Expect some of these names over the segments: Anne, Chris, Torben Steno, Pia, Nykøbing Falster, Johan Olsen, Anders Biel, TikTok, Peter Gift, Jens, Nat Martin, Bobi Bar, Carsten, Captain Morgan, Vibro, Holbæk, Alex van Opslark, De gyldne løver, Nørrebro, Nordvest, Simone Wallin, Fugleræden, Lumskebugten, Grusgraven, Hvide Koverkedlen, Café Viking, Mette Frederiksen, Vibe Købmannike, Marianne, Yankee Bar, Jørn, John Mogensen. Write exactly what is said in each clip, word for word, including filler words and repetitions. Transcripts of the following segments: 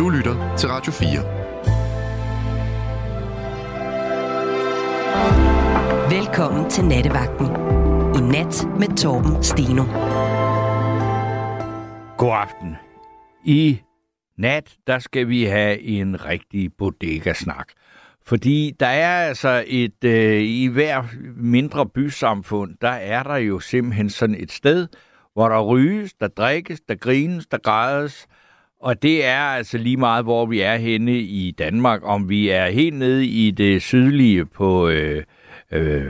Du lytter til Radio fire. Velkommen til Nattevagten. I nat med Torben Steno. God aften. I nat, der skal vi have en rigtig bodega-snak. Fordi der er altså et, øh, i hver mindre bysamfund, der er der jo simpelthen sådan et sted, hvor der ryges, der drikkes, der grines, der grædes. Og det er altså lige meget, hvor vi er henne i Danmark. Om vi er helt nede i det sydlige på øh, øh,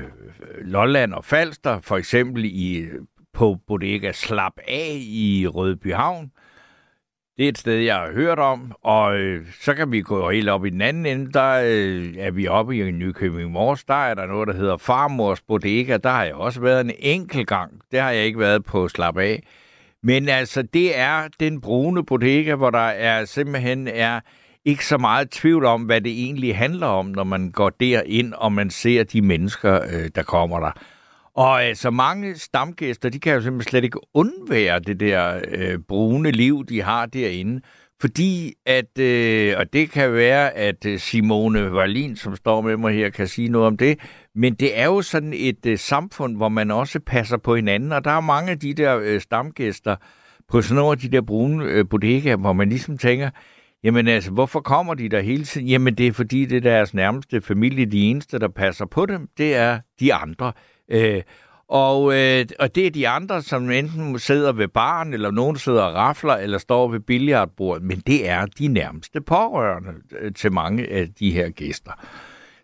Lolland og Falster, for eksempel i, på Bodega Slap Af i Rødbyhavn. Det er et sted, jeg har hørt om, og øh, så kan vi gå helt op i den anden ende. Der øh, er vi oppe i Nykøbing Mors. Der er der noget, der hedder Farmors Bodega. Der har jeg også været en enkelt gang. Det har jeg ikke været på Slap Af. Men altså, det er den brune bodega, hvor der er, simpelthen er ikke så meget tvivl om, hvad det egentlig handler om, når man går derind, og man ser de mennesker, øh, der kommer der. Og altså, mange stamgæster, de kan jo simpelthen slet ikke undvære det der øh, brune liv, de har derinde. Fordi at, øh, og det kan være, at Simone Wallin, som står med mig her, kan sige noget om det, men det er jo sådan et øh, samfund, hvor man også passer på hinanden, og der er mange af de der øh, stamgæster på sådan nogle af de der brune øh, bodegaer, hvor man ligesom tænker, jamen altså, hvorfor kommer de der hele tiden? Jamen det er fordi, det er deres nærmeste familie, de eneste, der passer på dem, det er de andre. Øh, Og, øh, og det er de andre, som enten sidder ved baren, eller nogen sidder og rafler, eller står ved billiardbordet, men det er de nærmeste pårørende til mange af de her gæster.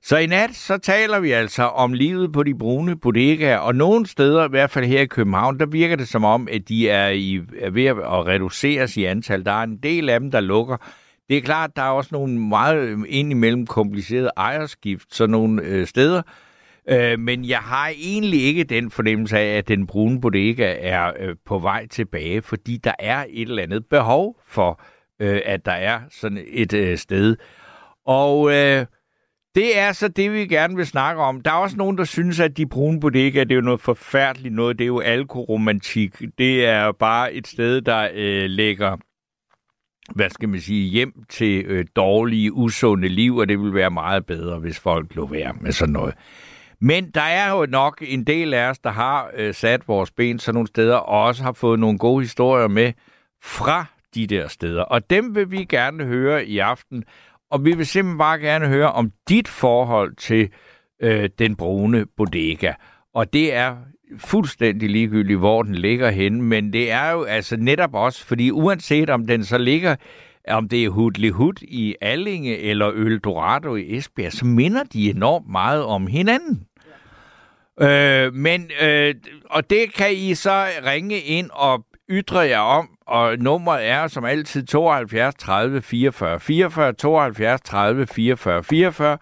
Så i nat, så taler vi altså om livet på de brune bodegaer, og nogle steder, i hvert fald her i København, der virker det som om, at de er, i, er ved at reduceres i antal. Der er en del af dem, der lukker. Det er klart, der er også nogle meget indimellem komplicerede ejerskift, så nogle øh, steder. Men jeg har egentlig ikke den fornemmelse af, at den brune bodega er på vej tilbage, fordi der er et eller andet behov for, at der er sådan et sted. Og det er så det, vi gerne vil snakke om. Der er også nogen, der synes, at de brune bodegaer, det er jo noget forfærdeligt noget. Det er jo alkoromantik. Det er bare et sted, der lægger, hvad skal man sige, hjem til dårlige, usunde liv, og det vil være meget bedre, hvis folk lå være med sådan noget. Men der er jo nok en del af os, der har øh, sat vores ben sådan nogle steder, og også har fået nogle gode historier med fra de der steder. Og dem vil vi gerne høre i aften, og vi vil simpelthen bare gerne høre om dit forhold til øh, den brune bodega. Og det er fuldstændig ligegyldigt, hvor den ligger henne, men det er jo altså netop også, fordi uanset om den så ligger, om det er Hudlihud i Allinge eller Eldorado i Esbjerg, så minder de enormt meget om hinanden. Ja. Øh, men, øh, og det kan I så ringe ind og ytre jer om, og nummeret er som altid tooghalvfjerds tredive fireogfyrre fireogfyrre, tooghalvfjerds tredive fireogfyrre fireogfyrre,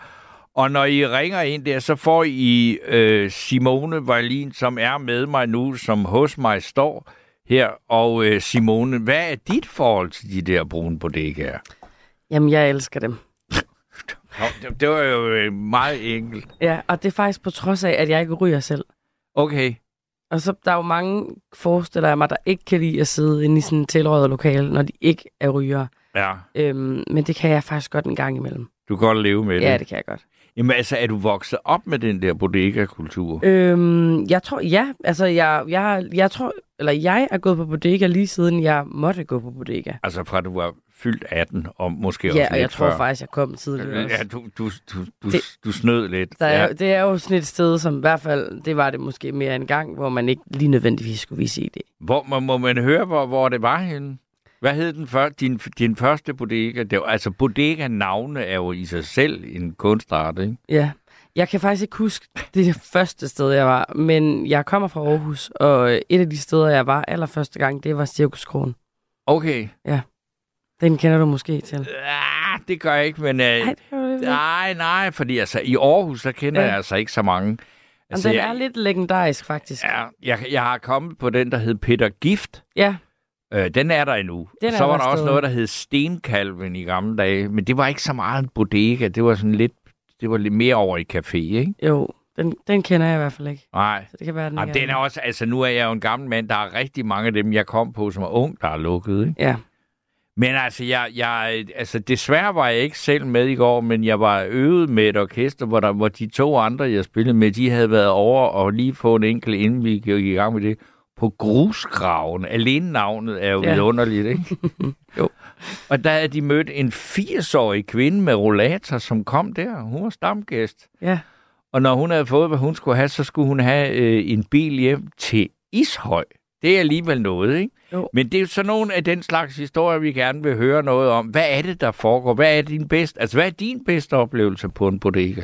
og når I ringer ind der, så får I øh, Simone Wallin, som er med mig nu, som hos mig står her. Og øh, Simone, hvad er dit forhold til de der brune bodegaer? Jamen, jeg elsker dem. Nå, det, det var jo meget enkelt. Ja, og det er faktisk på trods af, at jeg ikke ryger selv. Okay. Og så der er jo mange, forestiller jeg mig, der ikke kan lide at sidde inde i sådan et tilrøget lokale, når de ikke er ryger. Ja. Øhm, men det kan jeg faktisk godt en gang imellem. Du kan godt leve med det? Ja, det kan jeg godt. Jamen altså, er du vokset op med den der bodega-kultur? Øhm, jeg tror, ja. Altså, jeg, jeg, jeg tror... Eller jeg er gået på bodega lige siden jeg måtte gå på bodega. Altså fra du var fyldt atten og måske også lidt før. Ja, og jeg tror før. faktisk, jeg kom tidligere også. Ja, du, du, du, du, det, du snød lidt. Der er, ja. Det er jo sådan et sted, som i hvert fald, det var det måske mere en gang, hvor man ikke lige nødvendigvis skulle vise I D. Hvor man, må man høre, hvor, hvor det var henne? Hvad hed den før, din, din første bodega? Det var, altså bodega-navne er jo i sig selv en kunstart, ikke? Ja. Jeg kan faktisk ikke huske det første sted, jeg var, men jeg kommer fra Aarhus, og et af de steder, jeg var allerførste gang, det var Cirkuskroen. Okay. Ja. Den kender du måske til. Ja, det gør jeg ikke, men... Øh, Ej, det det. Nej, nej, fordi altså, i Aarhus, der kender ja. jeg altså ikke så mange. Altså, den jeg, er lidt legendarisk, faktisk. Ja, jeg, jeg har kommet på den, der hed Peter Gift. Ja. Øh, den er der endnu. Den så var der også noget, der hed Stenkalven i gamle dage, men det var ikke så meget en bodega, det var sådan lidt... Det var lidt mere over i café, ikke? Jo, den, den kender jeg i hvert fald ikke. Nej. Så det kan være, den, jamen, den er også, altså nu er jeg jo en gammel mand, der er rigtig mange af dem, jeg kom på, som er ung, der er lukket, ikke? Ja. Men altså, jeg, jeg, altså, desværre var jeg ikke selv med i går, men jeg var øvet med et orkester, hvor, der, hvor de to andre, jeg spillede med, de havde været over og lige få en enkelt inden vi gik i gang med det, på grusgraven. Alene navnet er jo ja. Underligt, ikke? Jo. Og der havde de mødt en firsårig kvinde med rollator, som kom der. Hun var stamgæst. Ja. Og når hun havde fået, hvad hun skulle have, så skulle hun have øh, en bil hjem til Ishøj. Det er alligevel noget, ikke? Jo. Men det er jo sådan nogle af den slags historier, vi gerne vil høre noget om. Hvad er det, der foregår? Hvad er din bedste, altså, hvad er din bedste oplevelse på en bodega?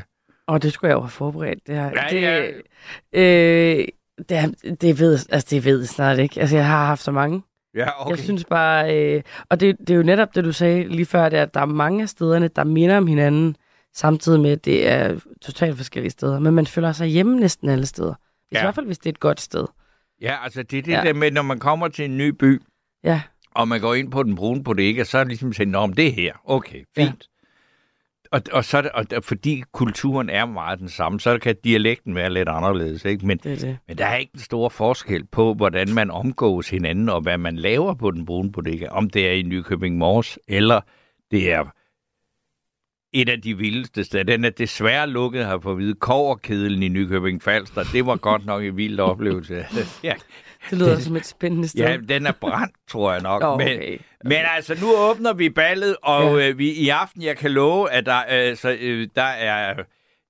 Åh, det skulle jeg jo have forberedt. Det her. Ja, det, ja. Øh, det, det, ved, altså, det ved jeg snart ikke. Altså, jeg har haft så mange. Ja, okay. Jeg synes bare... Øh, og det, det er jo netop det, du sagde lige før, det er, at der er mange af stederne, der minder om hinanden, samtidig med, at det er totalt forskellige steder. Men man føler sig hjemme næsten alle steder. I ja. hvert fald, hvis det er et godt sted. Ja, altså det er det ja. Der med, når man kommer til en ny by, ja. Og man går ind på den brune bodega, så er det ligesom sådan, nå, men det er her. Okay, fint. Ja. Og, og, så, og fordi kulturen er meget den samme, så kan dialekten være lidt anderledes, ikke? Men, det det. men der er ikke en stor forskel på, hvordan man omgås hinanden, og hvad man laver på den brune bodega. Om det er i Nykøbing Mors, eller det er et af de vildeste steder. Den er desværre lukket her for Hvide Koverkedlen i Nykøbing Falster. Det var godt nok en vild oplevelse. Ja. Det lyder som et spændende sted. Ja, den er brændt, tror jeg nok. Okay. Men, men altså, nu åbner vi ballet, og ja. øh, vi i aften, jeg kan love, at der, øh, så, øh, der er...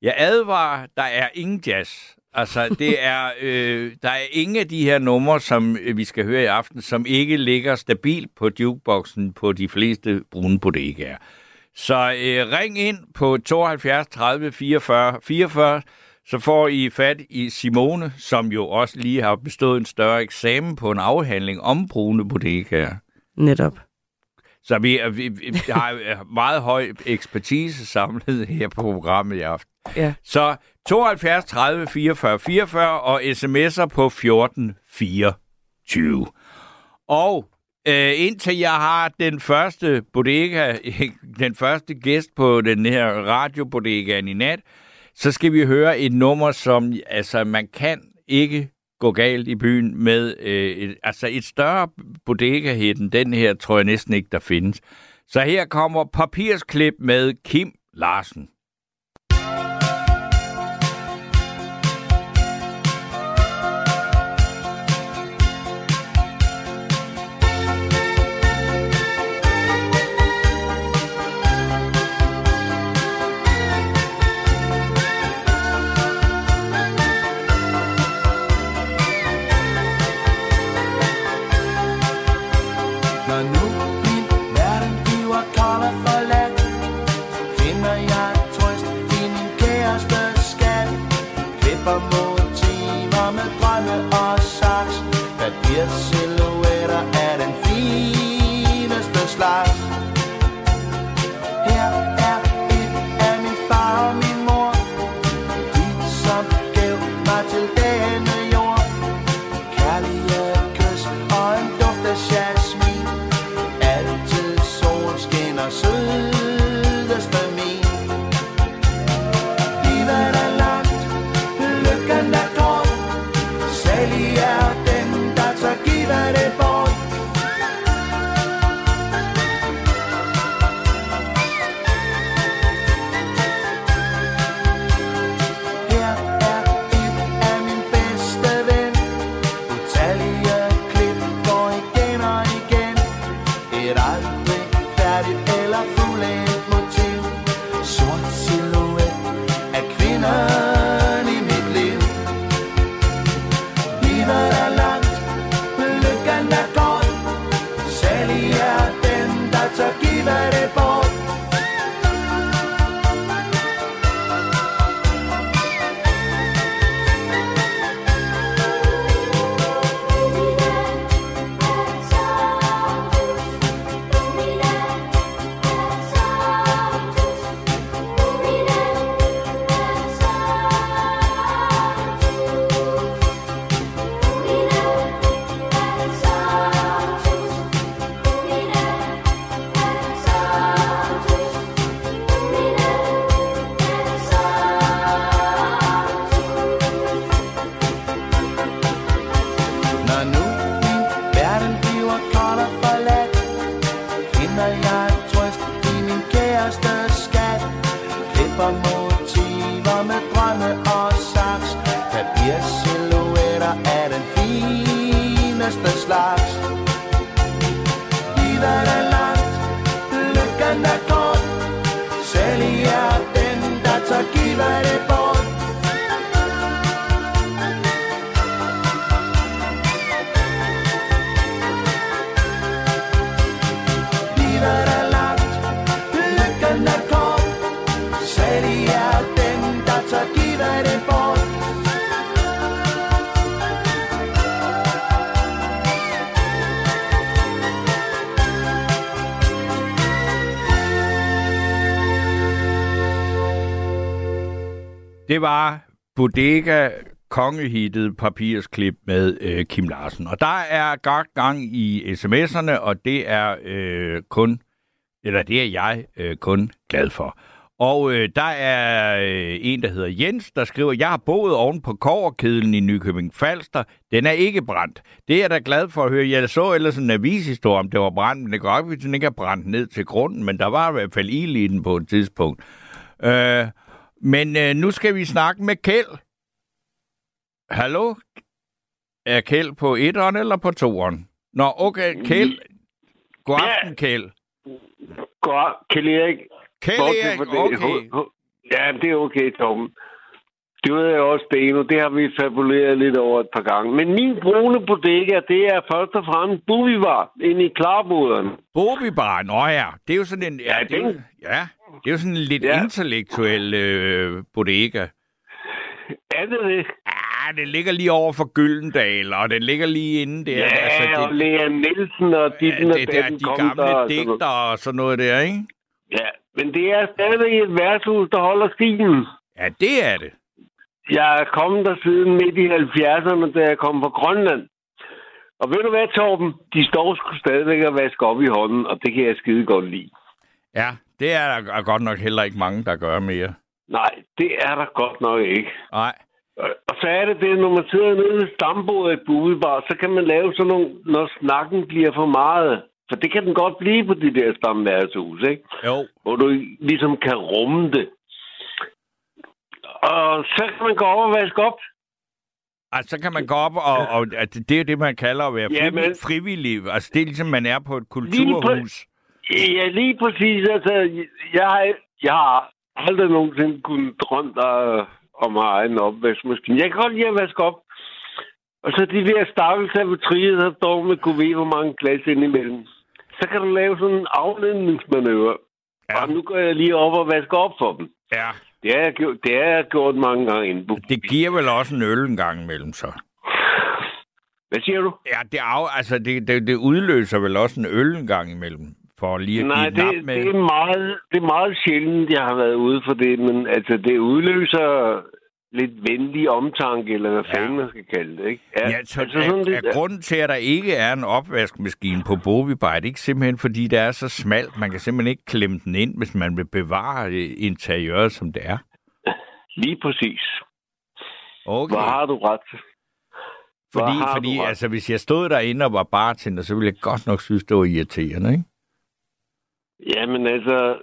Jeg advarer, der er ingen jazz. Altså, det er, øh, der er ingen af de her numre, som øh, vi skal høre i aften, som ikke ligger stabilt på jukeboxen på de fleste brune bodegaer. Så øh, ring ind på tooghalvfjerds tredive fireogfyrre fireogfyrre, så får I fat i Simone, som jo også lige har bestået en større eksamen på en afhandling om brune bodegaer. Netop. Så vi, er, vi, vi har meget høj ekspertise samlet her på programmet i aften. Ja. Så tooghalvfjerds tredive fireogfyrre fireogfyrre og sms'er på fjorten fireogtyve. Og... Æh, indtil jeg har den første bodega, den første gæst på den her radiobodegaen i nat, så skal vi høre et nummer, som altså man kan ikke gå galt i byen med. Øh, et, altså et større bodega-hit end den her, tror jeg næsten ikke, der findes. Så her kommer Papirsklip med Kim Larsen. finder jeg trøst i min kæreste skat. Klipper motiver med drømme og saks. Papirsilhouetter af den fineste slags. Livet er langt, lykken er kort. Selv I er den, der tager giver det bort. Det var Bodega kongehittet papirsklip med øh, Kim Larsen. Og der er godt gang i sms'erne, og det er øh, kun, eller det er jeg øh, kun glad for. Og øh, der er øh, en, der hedder Jens, der skriver, jeg har boet oven på Koverkedlen i Nykøbing Falster. Den er ikke brændt. Det er jeg da glad for at høre. Jeg så ellers en avishistorie, om det var brændt, men det går ikke, at den ikke er brændt ned til grunden. Men der var i hvert fald ild i den på et tidspunkt. Øh, Men øh, nu skal vi snakke med Kjell. Hallo? Er Kjell på etteren eller på toeren? Nå, okay, Kjell. God aften, Kjell. God, Kjell Erik. Kjell Erik, okay. Ja, det er okay, Tom. Det ved jeg også, Steno. Det har vi fabuleret lidt over et par gange. Men min brune bodega, det er først og fremmest Bobi Bar, inde i Klarboderen. Bobi Bar, nå ja. Det er jo sådan en... Ja, ja, det, den... ja. Det er jo sådan en lidt ja. intellektuel øh, bodega. Er det det? Ja, det ligger lige over for Gyldendal, og det ligger lige inde der. Ja, altså, det, og Lea Nielsen og dit ja, og det der, de gamle der, digter og sådan noget der, ikke? Ja, men det er stadig et værtshus, der holder stilen. Ja, det er det. Jeg er kommet der siden midt i halvfjerdserne, da jeg kom fra Grønland. Og ved du hvad, Torben? De står sgu stadigvæk og vasker op i hånden, og det kan jeg skide godt lide. Ja, det er der godt nok heller ikke mange, der gør mere. Nej, det er der godt nok ikke. Nej. Og så er det det, når man sidder nede ved stambordet i Bobi Bar, så kan man lave sådan nogle, når snakken bliver for meget. For det kan den godt blive på de der stamværshus, ikke? Jo. Hvor du ligesom kan rumme det. Og så kan man gå op og vaske op. Altså, så kan man gå op, og, og det er det, man kalder at være frivillig. Ja, men... frivillig. Altså, det er ligesom, man er på et kulturhus. Ja, lige præcis. Altså, jeg har, jeg har aldrig nogensinde kunnet drømme dig om at eje en opvaskemaskine. Jeg kan godt lide at vaske op. Og så de der stakkels servitricer, der står med kunne ved, hvor mange glas indimellem. Så kan du lave sådan en afledningsmanøvre. Ja. Og nu går jeg lige op og vasker op for dem. Ja. Det har jeg gjort, det har jeg gjort mange gange inden. Det giver vel også en øl en gang imellem, så? Hvad siger du? Ja, det, af, altså, det, det, det udløser vel også en øl en gang imellem. For lige at Nej, give det, med. Det, er meget, det er meget sjældent, jeg har været ude for det, men altså, det udløser lidt venlig omtanke, eller hvad ja. fanden man skal kalde det, ikke? Ja, ja så altså, er, lidt, er grunden til, at der ikke er en opvaskemaskine på Bobi Bar, det er ikke simpelthen, fordi det er så smalt. Man kan simpelthen ikke klemme den ind, hvis man vil bevare interiøret, som det er. Lige præcis. Okay. Hvor har du ret til? Fordi, fordi ret? altså, hvis jeg stod derinde og var bartender, så ville jeg godt nok synes, det var irriterende, ikke? Jamen altså,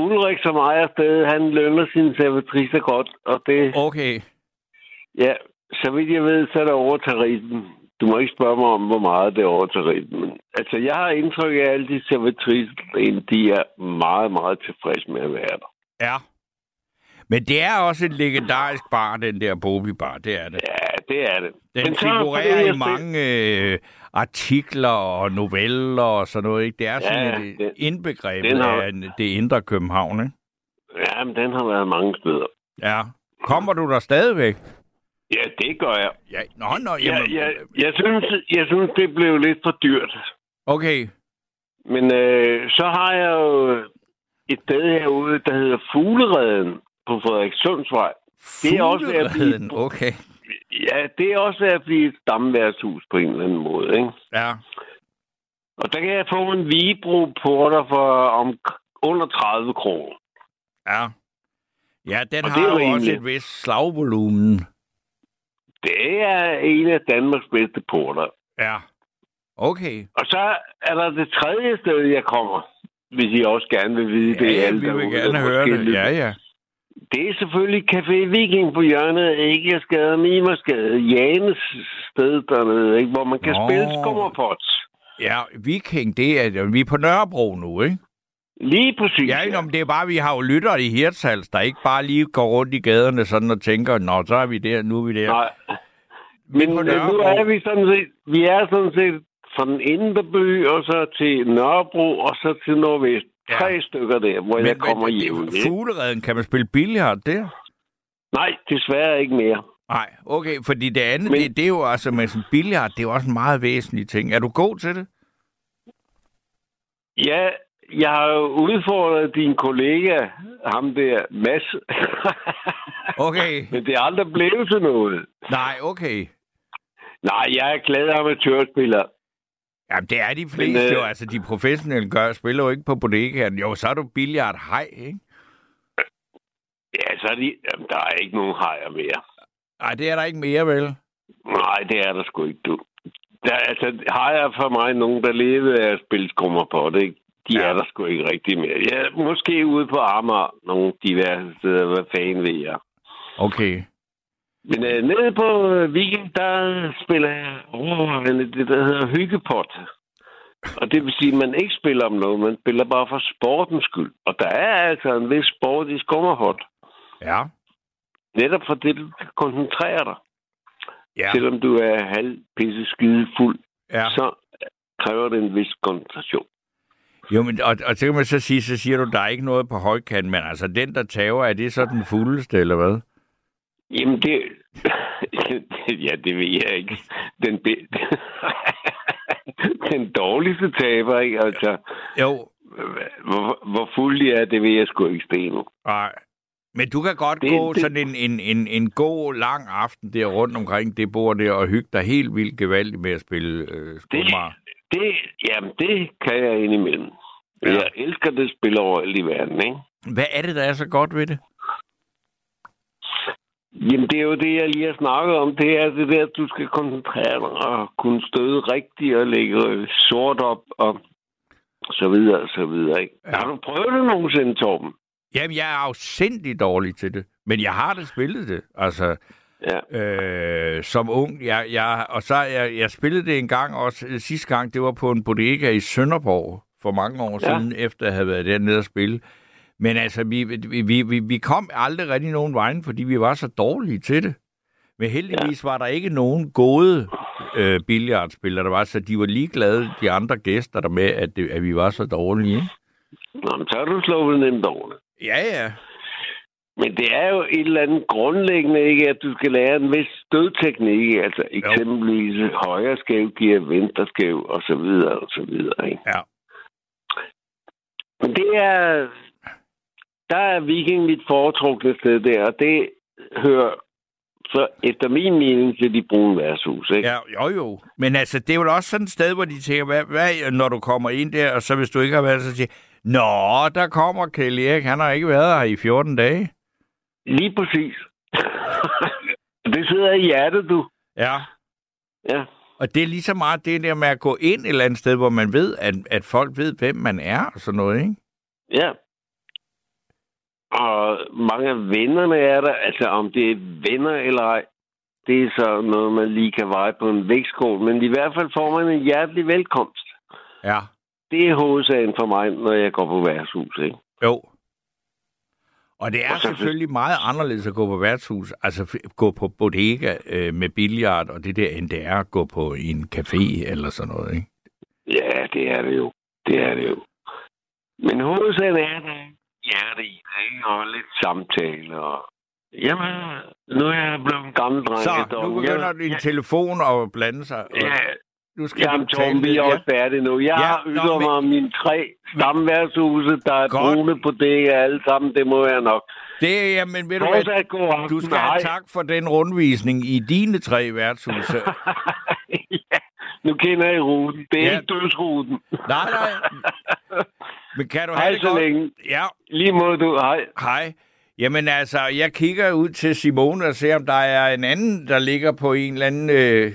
Ulrik, som ejer stedet, han lønner sine servitriser godt, og det... Okay. Ja, så vidt jeg ved, så er der over tariffen. Du må ikke spørge mig om, hvor meget det er over tariffen, men altså, jeg har indtryk af alle de servitriser, de er meget, meget tilfredse med at være der. Ja. Men det er også en legendarisk bar, den der Bobi Bar, det er det. Ja, det er det. Den men figurerer det, i mange øh, artikler og noveller og sådan noget, ikke? Det er ja, sådan et den, indbegrebet den har... af det indre København, ikke? Ja, men den har været mange steder. Ja. Kommer du der stadigvæk? Ja, det gør jeg. Ja, nå, nå, jamen... ja, jeg, jeg, synes, jeg synes, det blev lidt for dyrt. Okay. Men øh, så har jeg jo et sted herude, der hedder Fugleræden. På Frederikssundsvej. Det er også at blive... okay. Ja, det er også at blive et stamværtshus på en eller anden måde, ikke? Ja. Og der kan jeg få en Vibro porter for om under tredive kroner. Ja. Ja, den og har jo rimeligt. Også et vist slagvolumen. Det er en af Danmarks bedste porter. Ja. Okay. Og så er der det tredje sted, jeg kommer. hvis I også gerne vil vide ja, det. Ja, vi vil gerne høre det. Ja, ja. Det er selvfølgelig Café Viking på hjørnet, ikke Skade, Mimersgade, Janes sted dernede, ikke? Hvor man kan Nå. spille skummerpots. Ja, Viking, det er, vi er på Nørrebro nu, ikke? Lige præcis. Ja, ja. Men det er bare, vi har jo lyttere i Hirtshals, der ikke bare lige går rundt i gaderne sådan og tænker, nå, så er vi der, nu er vi der. Nej. Men nu er vi sådan set, vi er sådan set fra den indre by, og så til Nørrebro, og så til Nordvest. Ja. Tre stykker der, hvor men, jeg kommer hjem. Fugleræden, kan man spille billigere der? Nej, desværre ikke mere. Nej, okay, fordi det andet, men, det, det er jo altså, men billigere, det er jo også en meget væsentlig ting. Er du god til det? Ja, jeg har jo udfordret din kollega, ham der, Mads. Okay. Men det er aldrig blevet til noget. Nej, okay. Nej, jeg er glad amatørspiller. Jamen, det er de fleste men, øh, jo. Altså, de professionelle gør, spiller jo ikke på bodegaen. Jo, så er du billiard hej, ikke? Ja, så er de... Jamen, der er ikke nogen hejer mere. Nej, det er der ikke mere, vel? Nej, det er der sgu ikke, du. Der, altså, hejer for mig nogen, der levede af at spille skummer på det, ikke? De ja. er der sgu ikke rigtig mere. Ja, måske ude på Amager, nogle diverse steder, hvad fanden ved jeg. Okay. Men øh, nede på øh, Viking, der spiller jeg overvejende det, der hedder hyggepot. Og det vil sige, at man ikke spiller om noget, man spiller bare for sportens skyld. Og der er altså en vis sport i skummerhot. Ja. Netop for det, du koncentrerer dig. Ja. Selvom du er halvpisse skidefuld, ja. så kræver det en vis koncentration. Jo, men, og, og så kan man så sige, så siger du, der er ikke noget på højkant, men altså den, der tager, er det så den fuldeste, eller hvad? Jamen, det... ja, det ved jeg ikke. Den, be... den dårligste taber, ikke? Altså, jo. Hvor, hvor fuld de er, det ved jeg sgu ikke, Steno. Nej. Men du kan godt det, gå det... sådan en, en, en, en god, lang aften der rundt omkring det bord der og hygge dig helt vildt gevaldigt med at spille øh, skummer. Det, det, jamen, det kan jeg indimellem. Ja. Jeg elsker det spil overalt i verden, ikke? Hvad er det, der er så godt ved det? Jamen, det er jo det, jeg lige har snakket om. Det er det der, at du skal koncentrere dig og kunne støde rigtigt og lægge sort op og så videre og så videre. Ikke? Ja. Har du prøvet det nogensinde, Torben? Jamen, jeg er afsindig dårlig til det. Men jeg har da spillet det, altså... Ja. Øh, som ung. Jeg, jeg, og så jeg, jeg spillede det en gang også. Sidste gang, det var på en bodega i Sønderborg for mange år ja. siden, efter jeg havde været dernede og spille. Men altså, vi, vi, vi, vi kom aldrig rigtig nogen vejen, fordi vi var så dårlige til det. Men heldigvis ja. var der ikke nogen gode øh, billiardspillere, der var, så de var ligeglade, de andre gæster der med, at, det, at vi var så dårlige. Ikke? Nå, men så har du slået nemt over det. Ja, ja. Men det er jo et eller andet grundlæggende, ikke, at du skal lære en vis stødteknik, altså eksempelvis jo. højre skæv giver venstre skæv, og så videre, og så videre. Ikke? Ja. Men det er... Der er Viking mit foretrukne sted der, og det hører så efter min mening til de brune værtshus, ikke? Ja, jo jo. Men altså, det er jo også sådan et sted, hvor de tænker, hvad, hvad, når du kommer ind der, og så hvis du ikke har været, så siger nå, der kommer Kjell Erik, han har ikke været her i fjorten dage. Lige præcis. Det sidder i hjertet, du. Ja. Ja. Og det er lige så meget det der med at gå ind et eller andet sted, hvor man ved, at, at folk ved, hvem man er og sådan noget, ikke? Ja. Og mange af vennerne er der, altså om det er venner eller ej, det er så noget, man lige kan veje på en vægtskål. Men i hvert fald får man en hjertelig velkomst. Ja. Det er hovedsagen for mig, når jeg går på værtshus, ikke? Jo. Og det er og så selvfølgelig så... meget anderledes at gå på værtshus, altså gå på bodega øh, med billiard og det der, end det er at gå på en café eller sådan noget, ikke? Ja, det er det jo. Det er det jo. Men hovedsagen er det. Ja, det er og lidt samtale. Og... Jamen, nu er jeg blevet en gammel dreng. Så, nu begynder jeg... din telefon at blande sig. Og... Ja, nu skal jamen, Torben, vi er også færdige nu. Jeg ja, har yder mig om men... mine tre stamværshuse, der er brune på det alle sammen. Det må jeg nok. Det, jamen, ved du hvad, du skal have tak for den rundvisning i dine tre værtshuse. Ja, nu kender jeg ruten. Det er ja. ikke dødsruten. Nej, nej. Men kan du hej have det så godt? Længe. Ja. Lige måde du. Hej. Hej. Jamen altså, jeg kigger ud til Simone og ser, om der er en anden, der ligger på en eller anden... Øh...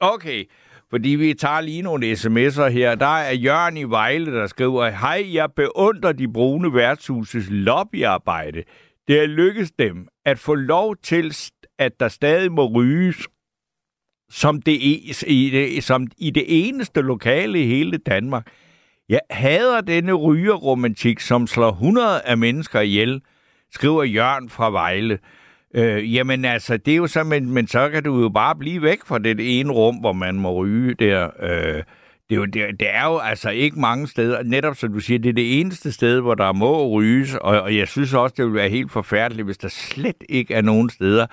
Okay. Fordi vi tager lige nogle sms'er her. Der er Jørn i Vejle, der skriver: hej, jeg beundrer de brune værtshuses lobbyarbejde. Det er lykkedes dem at få lov til, at der stadig må ryges som det, i, det, som i det eneste lokale i hele Danmark. Jeg hader denne rygerromantik, som slår hundrede af mennesker ihjel, skriver Jørn fra Vejle. Øh, jamen altså, det er jo så, men, men så kan du jo bare blive væk fra det ene rum, hvor man må ryge der. Øh, det, er jo, det, det er jo altså ikke mange steder, netop som du siger, det er det eneste sted, hvor der må ryges, og, og jeg synes også, det vil være helt forfærdeligt, hvis der slet ikke er nogen steder,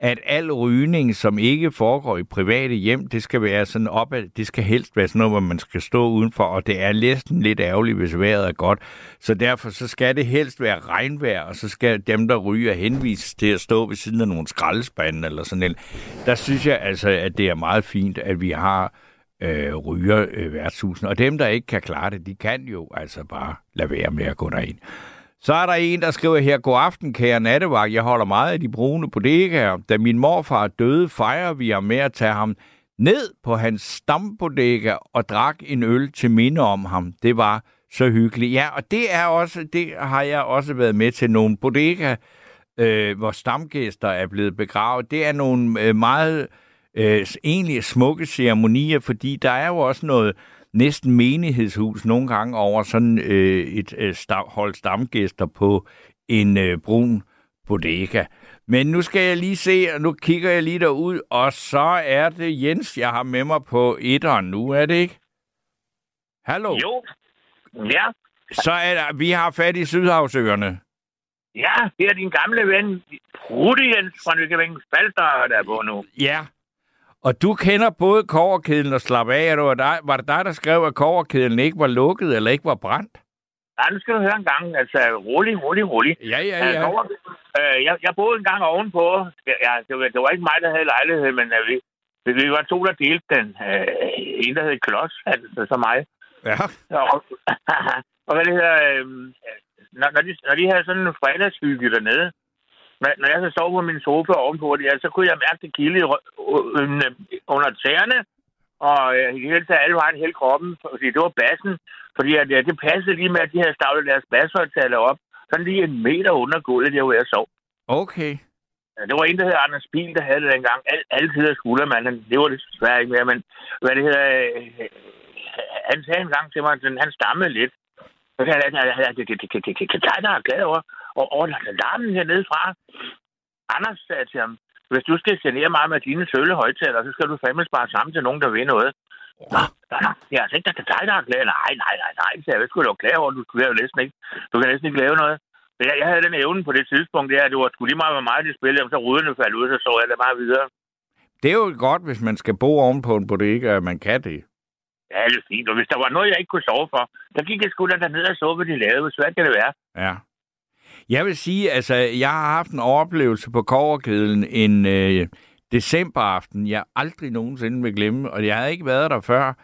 at al rygning, som ikke foregår i private hjem, det skal være sådan op, at det skal helst være sådan noget, hvor man skal stå udenfor, og det er næsten lidt ærgerligt, hvis vejret er godt. Så derfor så skal det helst være regnvejr, og så skal dem, der ryger, henvises til at stå ved siden af nogle skraldespande eller sådan noget. Der synes jeg altså, at det er meget fint, at vi har øh, ryger øh, værtshusene, og dem, der ikke kan klare det, de kan jo altså bare lade være med at gå derind. Så er der en, der skriver her: god aften, kære nattevagt. Jeg holder meget af de brune bodegaer. Da min morfar døde, fejrer vi ham med at tage ham ned på hans stambodega og drak en øl til minde om ham. Det var så hyggeligt. Ja, og det er også, det har jeg også været med til, nogle bodegaer, øh, hvor stamgæster er blevet begravet. Det er nogle meget øh, egentlig smukke ceremonier, fordi der er jo også noget næsten menighedshus nogle gange over sådan øh, et øh, stav, hold stamgæster på en øh, brun bodega. Men nu skal jeg lige se, og nu kigger jeg lige derud, og så er det Jens, jeg har med mig på etteren nu, er det ikke? Hallo? Jo, ja. Så er der, vi har fat i Sydhavsøerne. Ja, det er din gamle ven, Prutte Jens fra Nykøbing Falster, der er på nu. Ja. Og du kender både Koverkedlen og Slap Af, og var, dig, var det dig, der skrev, at Koverkedlen ikke var lukket eller ikke var brændt? Nej, nu skal du høre en gang. Altså, rolig, rolig, rolig. Ja, ja, ja. Altså, over, øh, jeg, jeg boede en gang ovenpå. Ja, det, var, det var ikke mig, der havde lejlighed, men øh, vi, vi var to, der delte den. Øh, en, der hed Klods, altså så mig. Ja. Og, og hvad det hedder, øh, når, når, de, når de havde sådan en fredagshygge dernede, når jeg så sov på min sofa ovenpå det, så kunne jeg mærke det kilde under tæerne, og i det hele taget alle vejen hele kroppen, fordi det var bassen, fordi at, ja, det passede lige med, at de havde stavlet deres basshøjttaler op, sådan lige en meter under gulvet, der hvor jeg sov. Okay. Ja, det var en, der hedder Anders Pil, der havde det dengang. Al- altid af skuldermanden, det var det desværre ikke mere, men hvad det hedder, øh, han sagde en gang til mig, sådan, han stammede lidt. Så sagde han, at det er dig, der er glad over. Og overlade larmen hernede fra. Anders sagde til ham: hvis du skal genere mig med dine sølle højtaler, så skal du fandme spare sammen til nogen, der vil noget. Nå, nå, nå. Det er altså ikke, der kan dig, der er glad. Nej, nej, nej, nej. Så jeg ved sgu, du er glad over, du skulle jo næsten ikke. Du kan næsten ikke lave noget. Men jeg, jeg havde den evne på det tidspunkt, der, at det var sgu lige meget med mig, de spillede, om så ruderne faldt ud, så så jeg det meget videre. Det er jo godt, hvis man skal bo ovenpå en bodega, at man kan det. Ja, det er fint. Og hvis der var noget, jeg ikke kunne sove for, så gik jeg sgu da derned og så, hvad de lavede. Hvor svært kan det være? Ja. Jeg vil sige, altså, jeg har haft en oplevelse på Koverkedlen en øh, decemberaften, jeg aldrig nogensinde vil glemme, og jeg havde ikke været der før.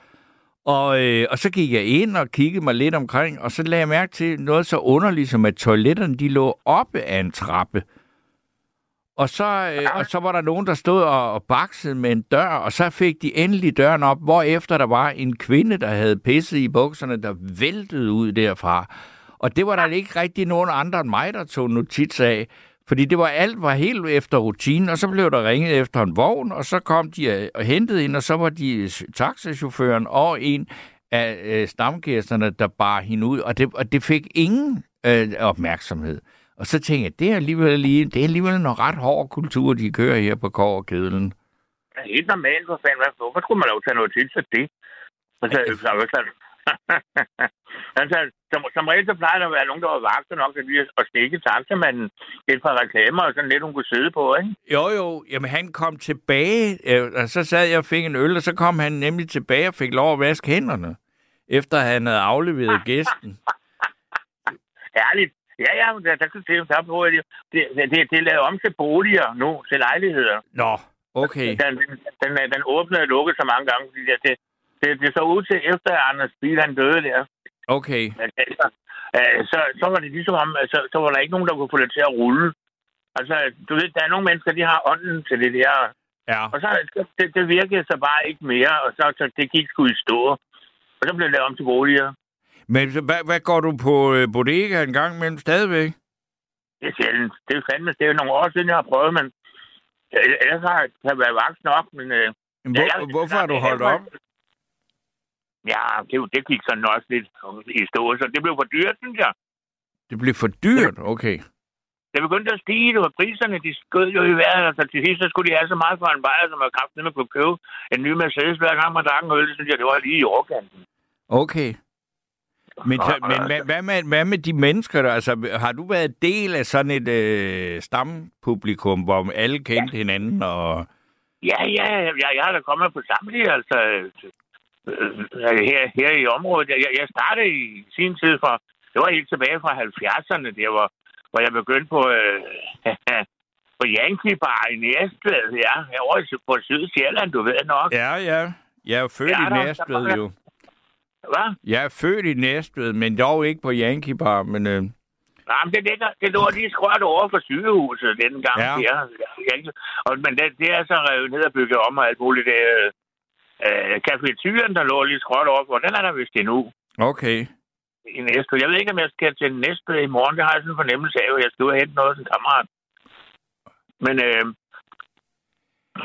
Og, øh, og så gik jeg ind og kiggede mig lidt omkring, og så lagde jeg mærke til noget så underligt, som at toiletterne, de lå oppe af en trappe. Og så, øh, og så var der nogen, der stod og, og baksede med en dør, og så fik de endelig døren op, hvorefter der var en kvinde, der havde pisset i bukserne, der væltede ud derfra. Og det var der ikke rigtig nogen andre end mig, der tog notits af. Fordi det var alt var helt efter rutinen, og så blev der ringet efter en vogn, og så kom de og hentede ind, og så var de taxachaufføren og en af øh, stamgæsterne, der bar hende ud. Og det, og det fik ingen øh, opmærksomhed. Og så tænkte jeg, det er alligevel, lige, det er alligevel noget ret hård kultur, de kører her på Koverkedlen. Det er helt normalt, for fanden. Hvorfor skulle man lov tage noget til, så det? Altså, altså, altså, som, som regel så plejer der at være nogen, der var vagter nok til lige at stikke taxamanden et par reklamer og sådan lidt, hun kunne sidde på, ikke? Jo, jo. Jamen, han kom tilbage, og så sad jeg og fik en øl, og så kom han nemlig tilbage og fik lov at vaske hænderne, efter han havde afleveret gæsten. Ærligt. Ja, ja, der, der kunne se, der på, det, det, det, det er lavet om til boliger nu, til lejligheder. Nå, okay. Den, den, den åbnede og lukkede så mange gange, fordi det... Det blev så ud til, efter Anders Biel, han døde der. Okay. Altså, så, så var det ligesom om, så, så var der ikke nogen, der kunne få det til at rulle. Altså, du ved, der er nogle mennesker, de har ånden til det der Ja. Og så det, det virkede så bare ikke mere, og så, så det gik sgu i stå. Og så blev det om til boliger. Men så, hvad, hvad går du på øh, bodega en gang imellem stadigvæk? Det er sjældent. Det er fandme, det er nogle år siden, jeg har prøvet, men ellers har jeg været voksen op. Men, øh, men hvor, jeg, hvorfor har du holdt op? Ja, det, det gik sådan også lidt i stå, så det blev for dyrt, synes jeg. Det blev for dyrt? Okay. Det begyndte at stige, og priserne, de skød jo i vejret. Altså, til sidst, så skulle de have så meget for en bajer, som var kraften med at kunne købe en ny Mercedes hver gang man drak en øl. Det synes jeg, det var lige i overkanten. Okay. Men, så, men hvad, hvad, med, hvad med de mennesker der? Altså, har du været del af sådan et øh, stampublikum, hvor alle kendte ja. hinanden? Og... Ja, ja. Jeg, jeg har da kommet på samtlige, altså... Øh, her, her i området. Jeg, jeg startede i sin tid fra... Det var helt tilbage fra halvfjerdserne, der var... hvor jeg begyndte på, øh, på Yankee Bar i Næstved, ja. Jeg var på Sydsjælland, du ved nok. Ja, ja. Jeg er født ja, i Næstved, der... jo. Hvad? Jeg er født i Næstved, men dog ikke på Yankee Bar, men... Øh... Nej, men det, det, det lå lige skrørt over for sygehuset dengang. Ja. Der. Og, men det, det er så revet ned og bygget om og alt muligt. Det, øh, kafetyren, der lå lige skrørt over for, den er der vist endnu. Okay. I Næstved. Jeg ved ikke, om jeg skal til Næstved i morgen. Det har jeg sådan en fornemmelse af, at jeg skal ud og hente noget som kammerat. Men øh,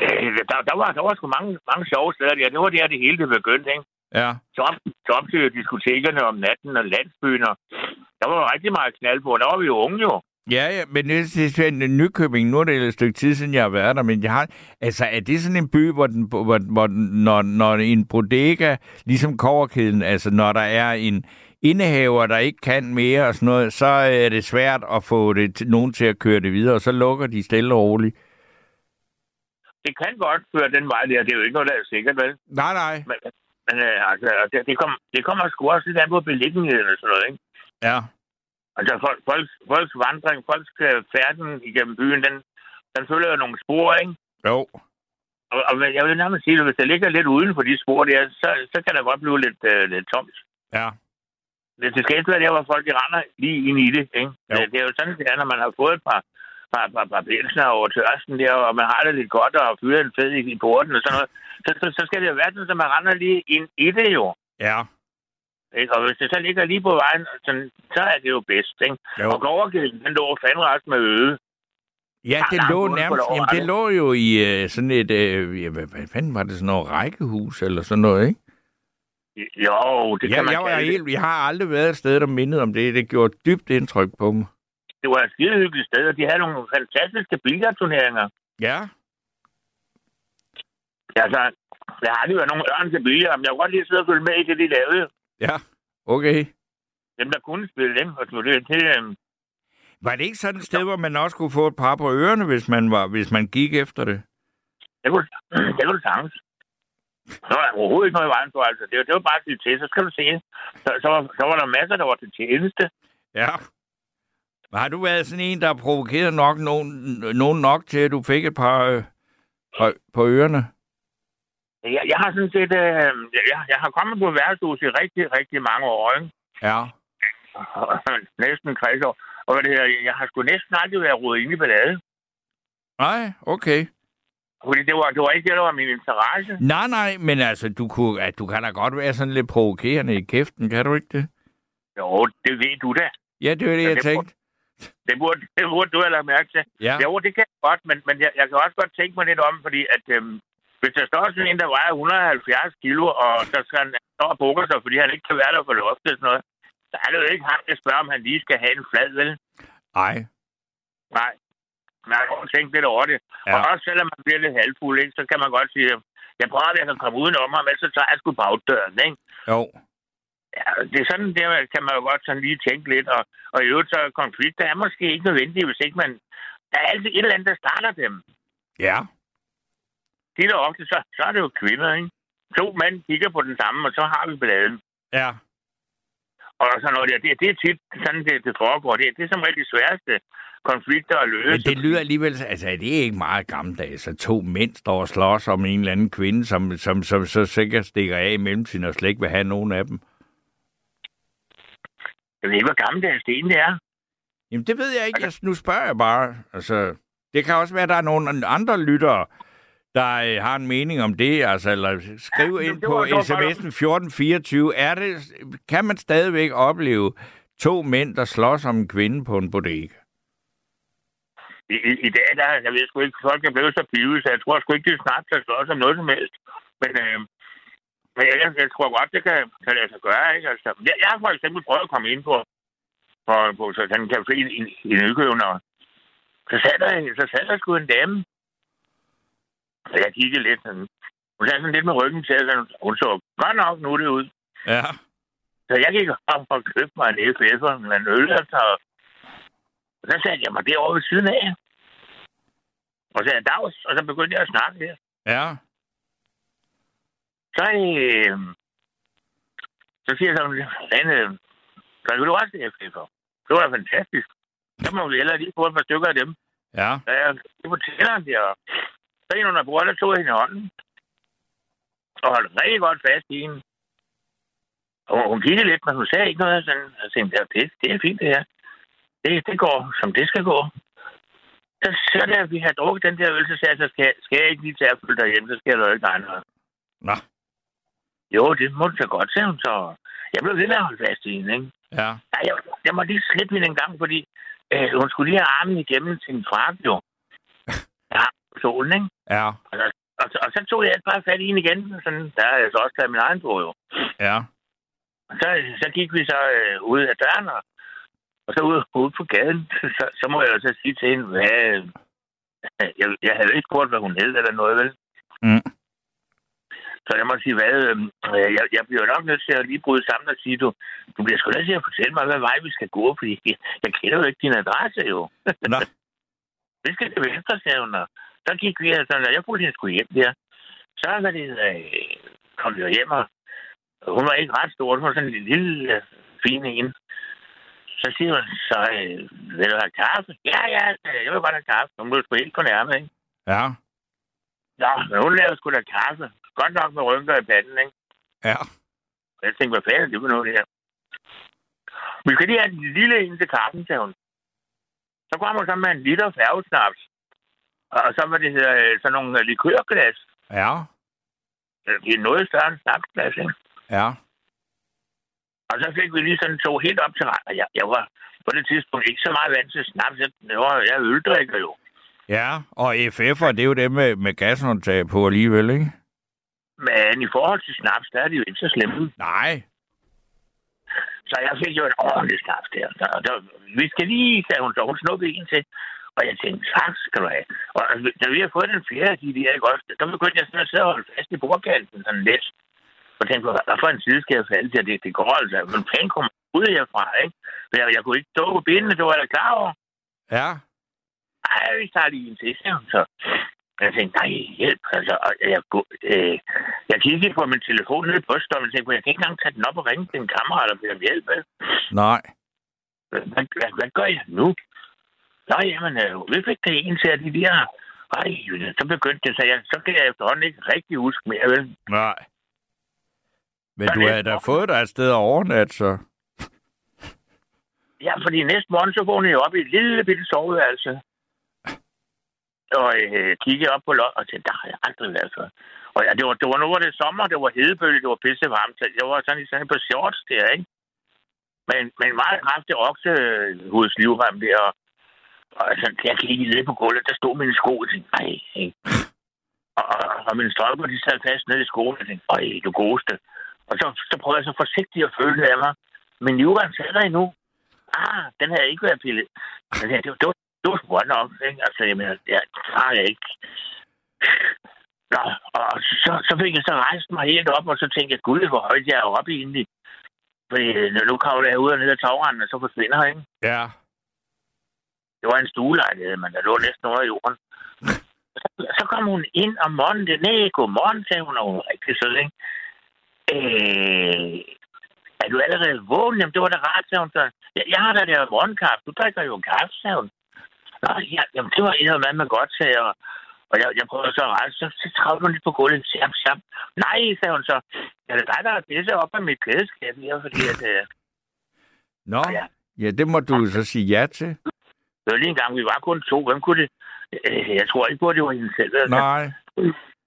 øh, der, der, var, der var sgu mange, mange sjove steder der. Det var der, det hele det begyndte, ikke? Ja. Så, op, så opsøgte diskotekerne om natten og landsbyen. Og der var rigtig meget knald på. Der var vi jo unge, jo. Ja, ja, men det er Nykøbing. Nu er det et stykke tid siden, jeg har været der, men jeg har... Altså, er det sådan en by, hvor, den, hvor, hvor når, når en bodega, ligesom Koverkedlen, altså når der er en... indehaver, der ikke kan mere og sådan noget, så er det svært at få det, nogen til at køre det videre, og så lukker de stille og roligt. Det kan godt føre den vej der. Det er jo ikke noget, der er sikkert, vel? Nej, nej. Men, men altså, det, det kommer det kom sgu også lidt an på beliggenheden og sådan noget, ikke? Ja. Altså, folk, folks, folks vandring, folks færden igennem byen, den, den følger jo nogle spor, ikke? Jo. Og, og jeg vil nærmest sige, at hvis det ligger lidt uden for de spor der, så, så kan der godt blive lidt, øh, lidt tomt. Ja. Det skal ikke være der, hvor folk de render lige ind i det, ikke? Jo. Det er jo sådan, det er, når man har fået et par, par, par, par bælsner over tørsten der, og man har det lidt godt og fyrer en fed i porten og sådan noget, så, så, så skal det jo være sådan, at man render lige ind i det, jo. Ja. Ikke? Og hvis det så ligger lige på vejen, sådan, så er det jo bedst, ikke? Jo. Og Koverkedlen, den lå fandme også med øde. Ja, det lå nærmest... Jamen, det lå jo i øh, sådan et... Øh, hvad fanden var det? Sådan noget rækkehus eller sådan noget, ikke? Jo, det ja, kan man jeg, jeg, jeg har aldrig været et sted, der mindede om det. Det gjorde dybt indtryk på mig. Det var et skidehyggeligt sted, og de havde nogle fantastiske billardturneringer. Ja. Altså, der har aldrig været nogen ørn til billard, men jeg kunne godt lige sidde og følge med i det, de lavede. Ja, okay. Dem, der kunne spille dem, og det til dem. Var det ikke sådan et sted, hvor man også kunne få et par på ørerne, hvis man, var, hvis man gik efter det? Det kunne det, det sagtens. Så var der overhovedet ikke noget i vejen for, altså. Det var, det var bare til til, så skal du se. Så, så, var, så var der masser, der var til tjeneste. Ja. Har du været sådan en, der provokerede nok nogen, nogen nok til, at du fik et par øh, på, på ørerne? Jeg, jeg har sådan set... Øh, jeg, jeg har kommet på værtshus i rigtig, rigtig mange år, ikke? Ja. Næsten tres år. Og hvad det hedder, jeg har sgu næsten aldrig været rodet inde i ballade. Nej, okay. Fordi det var, det var ikke det, der var min interesse. Nej, nej, men altså, du, kunne, at du kan da godt være sådan lidt provokerende i kæften, kan du ikke det? Jo, det ved du da. Ja, det var det, så jeg det tænkte. Burde, det, burde, det burde du have lagt mærke til. Ja. Jo, det kan jeg godt, men, men jeg, jeg kan også godt tænke mig lidt om, fordi at, øhm, hvis der står sådan en, der vejer et hundrede og halvfjerds kilo, og så skal han stå og bukke sig, fordi han ikke kan være der for luftet og sådan noget, så er det jo ikke ham, der spørger, om han lige skal have en flad, vel? Nej. Nej. Man har godt tænkt lidt over det. Ja. Og også selvom man bliver lidt halvfuld, ikke, så kan man godt sige, jeg prøver, at jeg kan komme udenom ham, ellers så tager jeg sgu bagdøren, ikke? Jo. Ja, det er sådan, der kan man jo godt sådan lige tænke lidt. Og, og i øvrigt, så konflikter er måske ikke nødvendigt, hvis ikke man... Der er altid et eller andet, der starter dem. Ja. Det er der ofte, så, så er det jo kvinder, ikke? To mænd kigger på den samme, og så har vi bladen. Ja. Og sådan noget der. Det, det er tit sådan, det, det foregår. Det, det er som rigtig sværeste konflikter at løse. Men det lyder alligevel... Altså, det er ikke meget gammeldags, at to mænd står og slås om en eller anden kvinde, som, som, som så sikkert stikker af i mellemtiden og slet ikke vil have nogen af dem. Jeg ved ikke, hvor gammeldags det egentlig er. Jamen, det ved jeg ikke. Jeg, nu spørger jeg bare. Altså, det kan også være, at der er nogle andre lyttere, der øh, har en mening om det, altså, eller skriv ja, ind på sms'en fjorten fireogtyve. Er det, kan man stadigvæk opleve to mænd, der slås om en kvinde på en bodega? I, i, i dag, der, jeg ved sgu ikke, folk er blevet så pivet, så jeg tror sgu ikke, de snart kan slås om noget som helst. Men, øh, men jeg, jeg tror godt, det kan, kan lade sig gøre, ikke? Altså, jeg, jeg har for eksempel prøvet at komme ind på, på, på sådan en café i, i Nykøbing, og så sad der, så sad der sgu en dame. Og jeg kiggede lidt sådan. Hun sad sådan lidt med ryggen til, så hun så godt nok nu det ud. Ja. Så jeg gik op og købte mig en F F'er, en øl, altså. Og så satte jeg mig derovre ved siden af. Og så sagde dags, og så begyndte jeg at snakke her. Ja. Så, øh, så siger jeg sådan, så kan du også se F F'er. Det var fantastisk. Så må vi heller lige få et par stykker af dem. Ja. Så jeg gik på tælleren der, og så en under bordet, der tog hende i hånden. Og holdt rigtig godt fast i hende. Og hun kiggede lidt, men hun sagde ikke noget. Sådan, og så tænkte jeg, det, det er fint det her. Det, det går, som det skal gå. Så, så da vi har drukket den der øl, så sagde jeg, så skal, skal jeg ikke lige tage at følge dig hjem, så skal jeg da ikke noget. Nå. Jo, det må du så godt, sagde hun så. Jeg blev ved med at holde fast i hende, ikke? Ja. Nej, jeg, jeg måtte lige slippe hende en gang, fordi øh, hun skulle lige have armen igennem sin frak, jo. Ja, solen, ikke? Ja. Og, og, og så tog jeg bare fat i hende igen, sådan, der har jeg så også taget min egen på, jo. Ja. Og så, så gik vi så øh, ud af døren, og Og så ude, ude på gaden, så, så må jeg jo så sige til hende, hvad... Jeg, jeg havde ikke spurgt, hvad hun hed eller noget, vel? Mm. Så jeg må sige, hvad... Øh, jeg, jeg bliver nok nødt til at lige bryde sammen og sige, du, du bliver sgu nødt til at fortælle mig, hvad vej vi skal gå, fordi jeg, jeg kender jo ikke din adresse, jo. Nå. Vi skal til venstre, sagde hun, og så gik vi her sådan, og jeg kunne lige sgu hjem der. Så var det, øh, kom vi jo hjem, og hun var ikke ret stor, hun var sådan en lille, fin en. Så siger hun, så øh, vil du have kaffe? Ja, ja, jeg vil godt have kaffe. Hun blev sgu helt på nærme, ikke? Ja. Ja, men hun lavede sgu da kaffe. Godt nok med rynker i panden, ikke? Ja. Og jeg tænkte, hvad fanden er det for noget, det her? Vi skal lige have en lille en til kaffen, sagde hun. Så kom hun sammen med en liter færgesnaps. Og så var det her, sådan nogle likørglas. Ja. Det er noget større end snapsglas, ikke? Ja. Og så fik vi lige sådan to helt op til retten. Jeg, jeg var på det tidspunkt ikke så meget vant til snaps. Jeg, var, jeg øldrikker jo. Ja, og F F'er, det er jo det med, med gasundtag på alligevel, ikke? Men i forhold til snaps, der er de jo ikke så slemme. Nej. Så jeg fik jo en ordentlig snaps der. der, der vi skal lige, sagde hun så. Hun snuppede en til. Og jeg tænkte, tak skal du have. Og da vi har fået den fjerde, de er ikke også. Der begyndte jeg sådan at sidde og holde fast i bordkanten sådan lidt. Og tænkte, hvad for en side skal jeg falde til? Det, det går altså. Men pænt kommer ud herfra, ikke? Så jeg, jeg kunne ikke stå på benene, det var jeg da klar over. Ja. Ej, vi tager lige en til, så. Jeg tænkte, nej, hjælp. Altså, jeg, øh, jeg kiggede på min telefon nede i brystet, og jeg tænkte, jeg kan ikke engang tage den op og ringe til en kammerat og bede om hjælp. Nej. Hvad, hvad, hvad gør jeg nu? Nå, jamen, vi fik da en til, at de der... Ej, så begyndte det, så jeg, så kan jeg efterhånden ikke rigtig huske mere, vel? Nej. Men du havde da fået dig et sted at overnatte, så... Ja, fordi næste morgen, så vågnede jeg op i et lille bitte soveværelse. Og øh, kiggede op på loftet, og tænkte, der har jeg aldrig været før. Og ja, det var, det var, nu var det sommer, det var hedebølge, det var pissevarmt. Jeg var sådan i sådan på shorts der, ikke? Men, men meget kraftig oksehudslivrem der. Og, og altså, jeg kiggede ned på gulvet, der stod mine sko, og tænkte, nej, ikke? Og, og, og mine strømper, de sad fast nede i skoene, og tænkte, øj, du godeste. Og så, så prøvede jeg så forsigtigt at føle det af mig. Men livvaren sad der endnu. Ah, den havde ikke været pillet. Men det, det, var, det var spurgt nok, ikke? Altså, jeg mener, det har jeg ikke. Nå, og så, så fik jeg så rejst mig helt op, og så tænkte jeg, gud, hvor højt jeg er oppe egentlig. Fordi nu kravler jeg ud og ned af tagranden, og så forsvinder jeg, ikke? Ja. Det var en stuelejlighed, men der lå næsten under jorden. Så, så kom hun ind om morgenen. Nej, godmorgen, sagde hun, og hun var rigtig sød, ikke? Øh, er du allerede vågen? Jamen, det var da rart, sagde hun. Så, jeg, jeg har da der morgenkaffe. Du drikker jo kaffe, sagde hun. Nå, ja, jamen, det var et eller andet, man godt sagde. Og, og jeg, jeg prøvede så at rejse. Så, så travede hun lidt på gulvet. Sjam, sjam. Nej, sagde hun så. Ja, det er dig, der er pisse op af mit klædeskab her, fordi at... Øh... Nå, ja. ja, det må du så sige ja til. Det var lige en gang, vi var kun to. Hvem kunne det? Jeg tror ikke på, det var hende selv. Altså. Nej.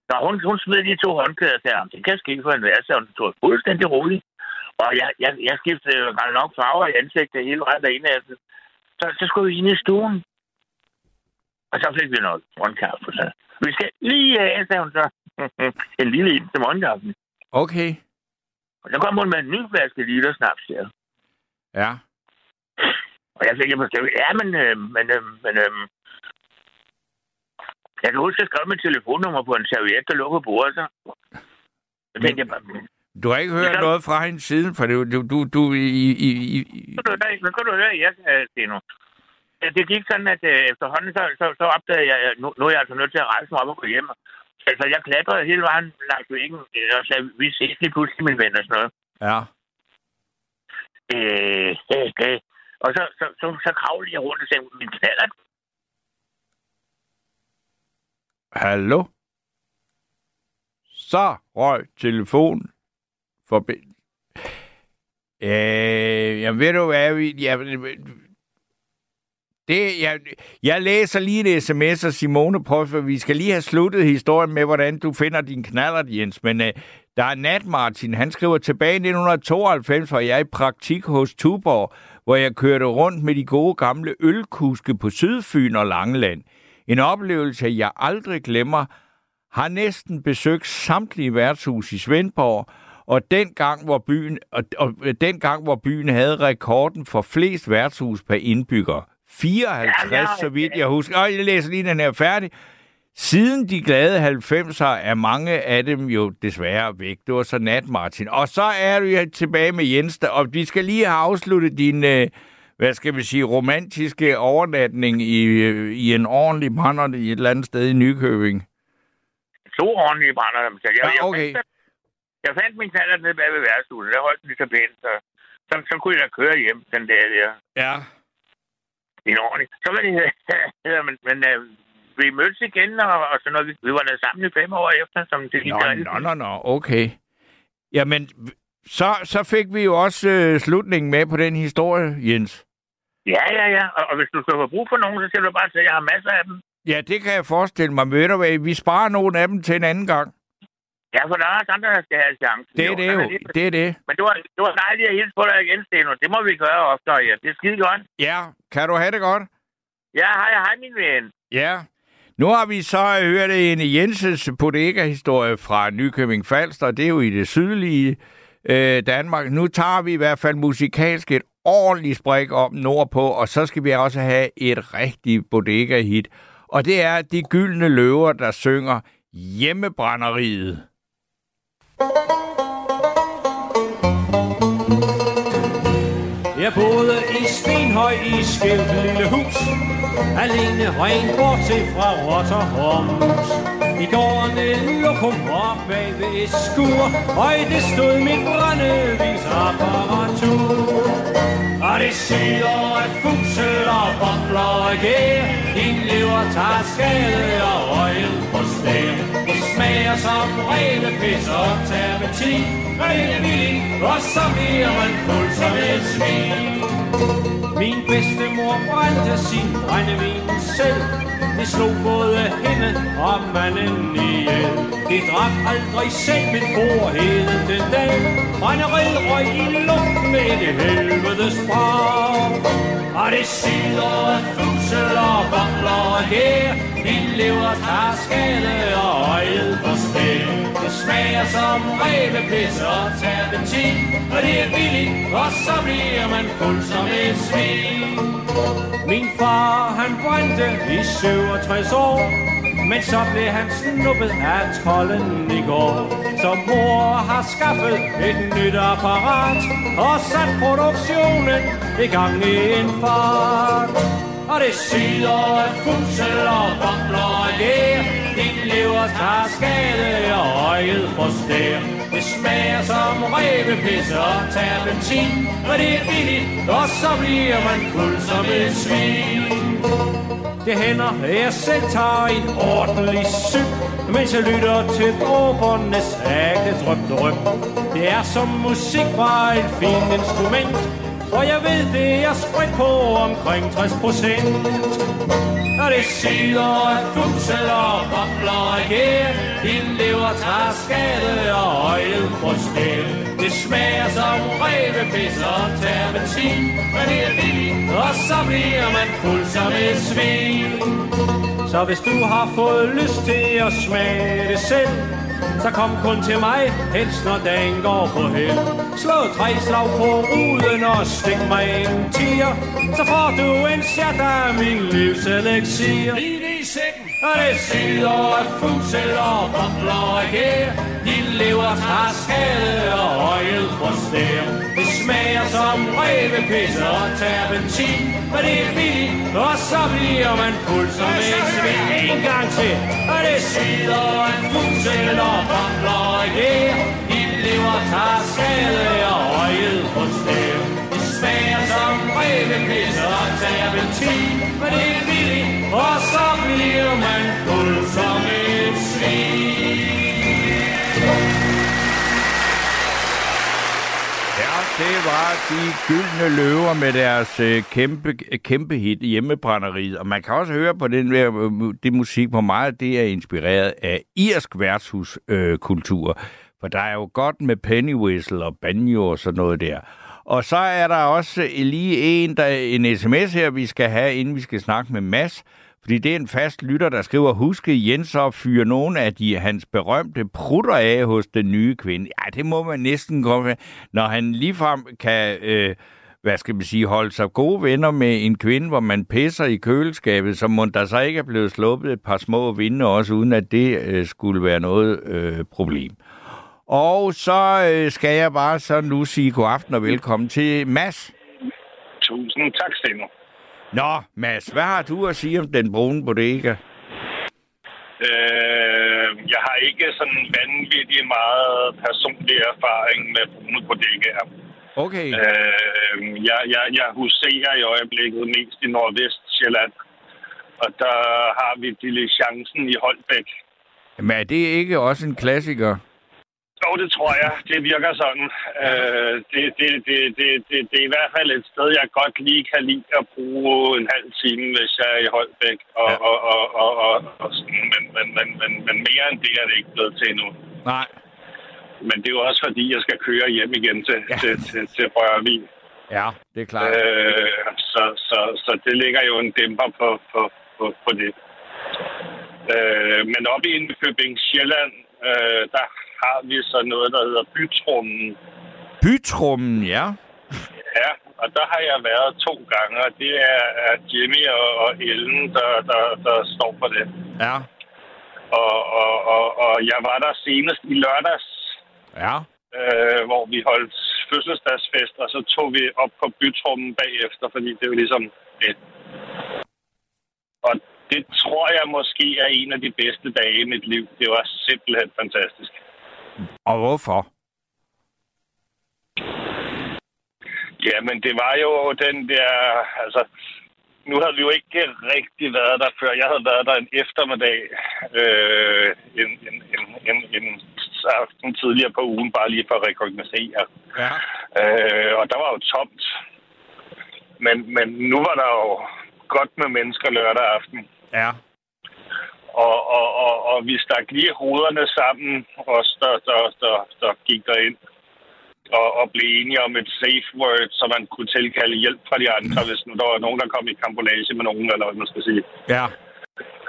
Nå, hun, hun smed de to håndklæder til ham. Det kan ske for en værelse, og hun tog fuldstændig roligt. Og jeg, jeg, jeg skiftede ret nok farver i ansigtet hele ret af ene af dem. Så, så skulle vi ind i stuen. Og så fik vi noget morgenkaffe. Så vi skal lige af, sagde hun så. En lille ind til morgenkaffen. Okay. Og så kom hun med en ny flaske liter snaps her. Ja. Og jeg fik en forståelse. Ja, men... Øh, men, øh, men øh, jeg kan huske, at jeg skrev mit telefonnummer på en serviet, der lå på bordet. Så jeg tænkte, jeg bare... Du har ikke hørt ja, noget fra hende siden, for det, du, du, du i... i, i... Så kan du høre, jeg sagde det nu. Det gik sådan, at efterhånden, så, så, så opdagede jeg, at nu, nu er jeg altså nødt til at rejse mig op og gå hjem. Altså, jeg klatrede hele vejen langs væggen, og sagde, vi ses lige pludselig, min ven, og sådan noget. Ja. Øh, okay. Og så, så, så, så kravlede jeg rundt og sagde, min knallert. Hallo? Så røg telefonen forbi. Øh, jamen ved du hvad, jeg, det, jeg, jeg læser lige en sms af Simone på, for vi skal lige have sluttet historien med, hvordan du finder din knallert, Jens. Men øh, der er Nat Martin, han skriver tilbage i nitten tooghalvfems, var jeg i praktik hos Tuborg, hvor jeg kørte rundt med de gode gamle ølkuske på Sydfyn og Langeland. En oplevelse, jeg aldrig glemmer, har næsten besøgt samtlige værtshus i Svendborg, og dengang, hvor byen, og, og, dengang, hvor byen havde rekorden for flest værtshus per indbygger. fireoghalvtreds, ja, ja, så vidt jeg husker. Og jeg læser lige den her færdig. Siden de glade halvfemserne er mange af dem jo desværre væk. Det var så Nat Martin. Og så er du tilbage med Jens, og vi skal lige have afsluttet din... Øh, hvad skal vi sige, romantiske overnatning i, i en ordentlig brænder i et eller andet sted i Nykøbing? To ordentlige brænder, dem selv. Jeg, ja, okay. jeg, fandt, jeg fandt min knaller nede bag ved værtshuset. Der holdt den lige så pænt, så, så, så kunne jeg da køre hjem den dag der. Ja. En ordentlig. Så var det... men men øh, vi mødtes igen, og, og så når vi, vi var der sammen i fem år efter, som det gik der. Nå, nå, nå, okay. Jamen, så, så fik vi jo også øh, slutningen med på den historie, Jens. Ja, ja, ja. Og, og hvis du skal få brug for nogen, så siger du bare til, at jeg har masser af dem. Ja, det kan jeg forestille mig. Ved du hvad, vi sparer nogle af dem til en anden gang. Ja, for der er også andre, der skal have chancen. Det er det jo. Det, det er det. Men det var, det var dejligt at hilse på dig igen, Steno. Det må vi gøre oftere, ja. Det er skide godt. Ja, kan du have det godt? Ja, hej, hej, min ven. Ja. Nu har vi så hørt en Jensens bodega-historie fra Nykøbing Falster. Det er jo i det sydlige øh, Danmark. Nu tager vi i hvert fald musikalsk et ordentlig spræk om nordpå, og så skal vi også have et rigtigt bodega-hit. Og det er De Gyldne Løver, der synger Hjemmebrænderiet. Jeg boede i Stenhøj i skævt lille hus, alene rent bortset fra rotter og mus. I gården lå på mor bag ved et skur, og i det stod mit brændevisapparatur. Og det siger, at fusel og bobler og gær, din lever tager skade og røgen på stær. Det smager som rene pis og termitin, rene vildt, og så bliver man fuld som et svin. Min bedstemor brændte sin brændevin selv, det slog både hende og manden ihjel. Det drak aldrig selv mit bord hele den dag, brænderiet røg i luften med det helvedes brag. Og det sidder fusel og bobler og gær, min lever tager skade og øjet på spil. Det smager som rævepis og terpentin, og det er billigt, og så bliver man fuld som et svin. Min far, han brændte i syvogtres år, men så blev han snuppet af trolden i går. Så mor har skaffet et nyt apparat og sat produktionen i gang i en fart. Og det syder af fusel og bobler og gær, din lever tager skade og øjet frustrer. Det smager som rævepis og terpentin, og det er billigt, og så bliver man fuld som et svin. Det hænder, jeg selv tager en ordentlig syg, mens jeg lytter til dråbernes ægte drøb, drøb. Det er som musik fra et fint instrument, For jeg ved, det er spredt på omkring tres procent. Når det sider af fugler og bobler og gær, din lever tager skade og øjet på stel. Det smager som revepis og terpentin, men det er vildt, og så bliver man fuld som et svin. Så hvis du har fået lyst til at smage det selv, så kom kun til mig, helst når dagen går på held. Slå tre slag på ruden og stik mig en tier, så får du en chat af min livs elixir. Lige det i sækken, og det sider af fusel og bobler og gær. De lever har skade og øjet på stær. Det smager som revepis og terpentin, men det er billigt, og så bliver man fuld som et svin. En gang til, og det sider af fusel og bobler og gær. De lever har skade og øjet på stær. Det smager som revepis og terpentin, men det er billigt, og så bliver man fuld som et svin. Det var De Gyldne Løver med deres kæmpe, kæmpe hit Hjemmebrænderiet. Og man kan også høre på den det musik, hvor meget det er inspireret af irsk værtshuskultur. Øh, For der er jo godt med penny whistle og banjo og sådan noget der. Og så er der også lige en, der, en sms her, vi skal have, inden vi skal snakke med Mads. Fordi det er en fast lytter, der skriver, huske Jens og fyre nogle af de hans berømte prutter af hos den nye kvinde. Ja, det må man næsten komme. Når han ligefrem kan, øh, hvad skal man sige, holde sig gode venner med en kvinde, hvor man pisser i køleskabet, så må der så ikke er blevet sluppet et par små vinde også, uden at det øh, skulle være noget øh, problem. Og så øh, skal jeg bare så nu sige god aften og velkommen til Mads. Tusind tak, Steno. Nå, Mads, hvad har du at sige om den brune bodega? Øh, jeg har ikke sådan vanvittig meget personlig erfaring med brune bodegaer. Okay. Øh, jeg, jeg, jeg huserer i øjeblikket mest i Nordvest-Sjælland, og der har vi diligencen i Holbæk. Men er det ikke også en klassiker? Jo, det tror jeg. Det virker sådan. Øh, det, det, det, det, det, det er i hvert fald et sted, jeg godt lige kan lide at bruge en halv time, hvis jeg er i Holbæk. Og, ja. og, og, og, og, og sådan. Men, men, men, men, men mere end det er det ikke blevet til endnu. Nej. Men det er jo også fordi, jeg skal køre hjem igen til, ja. til, til, til Rørvig. Ja, det er klart. Øh, så, så, så det ligger jo en dæmper på, på, på, på det. Øh, men oppe i Nykøbing Sjælland, øh, der har vi så noget, der hedder Bytrommen. Bytrommen, ja. Ja, og der har jeg været to gange, og det er, er Jimmy og, og Ellen, der, der, der står for det. Ja. Og, og, og, og jeg var der senest i lørdags, ja. øh, hvor vi holdt fødselsdagsfest, og så tog vi op på Bytrommen bagefter, fordi det er jo ligesom det. Og det tror jeg måske er en af de bedste dage i mit liv. Det var simpelthen fantastisk. Og hvorfor? Jamen, det var jo den der... Altså, nu havde vi jo ikke rigtig været der før. Jeg havde været der en eftermiddag, øh, en, en, en, en, en aften tidligere på ugen, bare lige for at rekognoscere. Ja. Øh, og der var jo tomt. Men, men nu var der jo godt med mennesker lørdag aften. Ja. Og, og, og, og vi stak lige hovederne sammen, os der, der, der, der gik derind, og, og blev enige om et safe word, så man kunne tilkalde hjælp fra de andre, hvis nu der var nogen, der kom i kampolage med nogen, eller hvad man skal sige. Ja.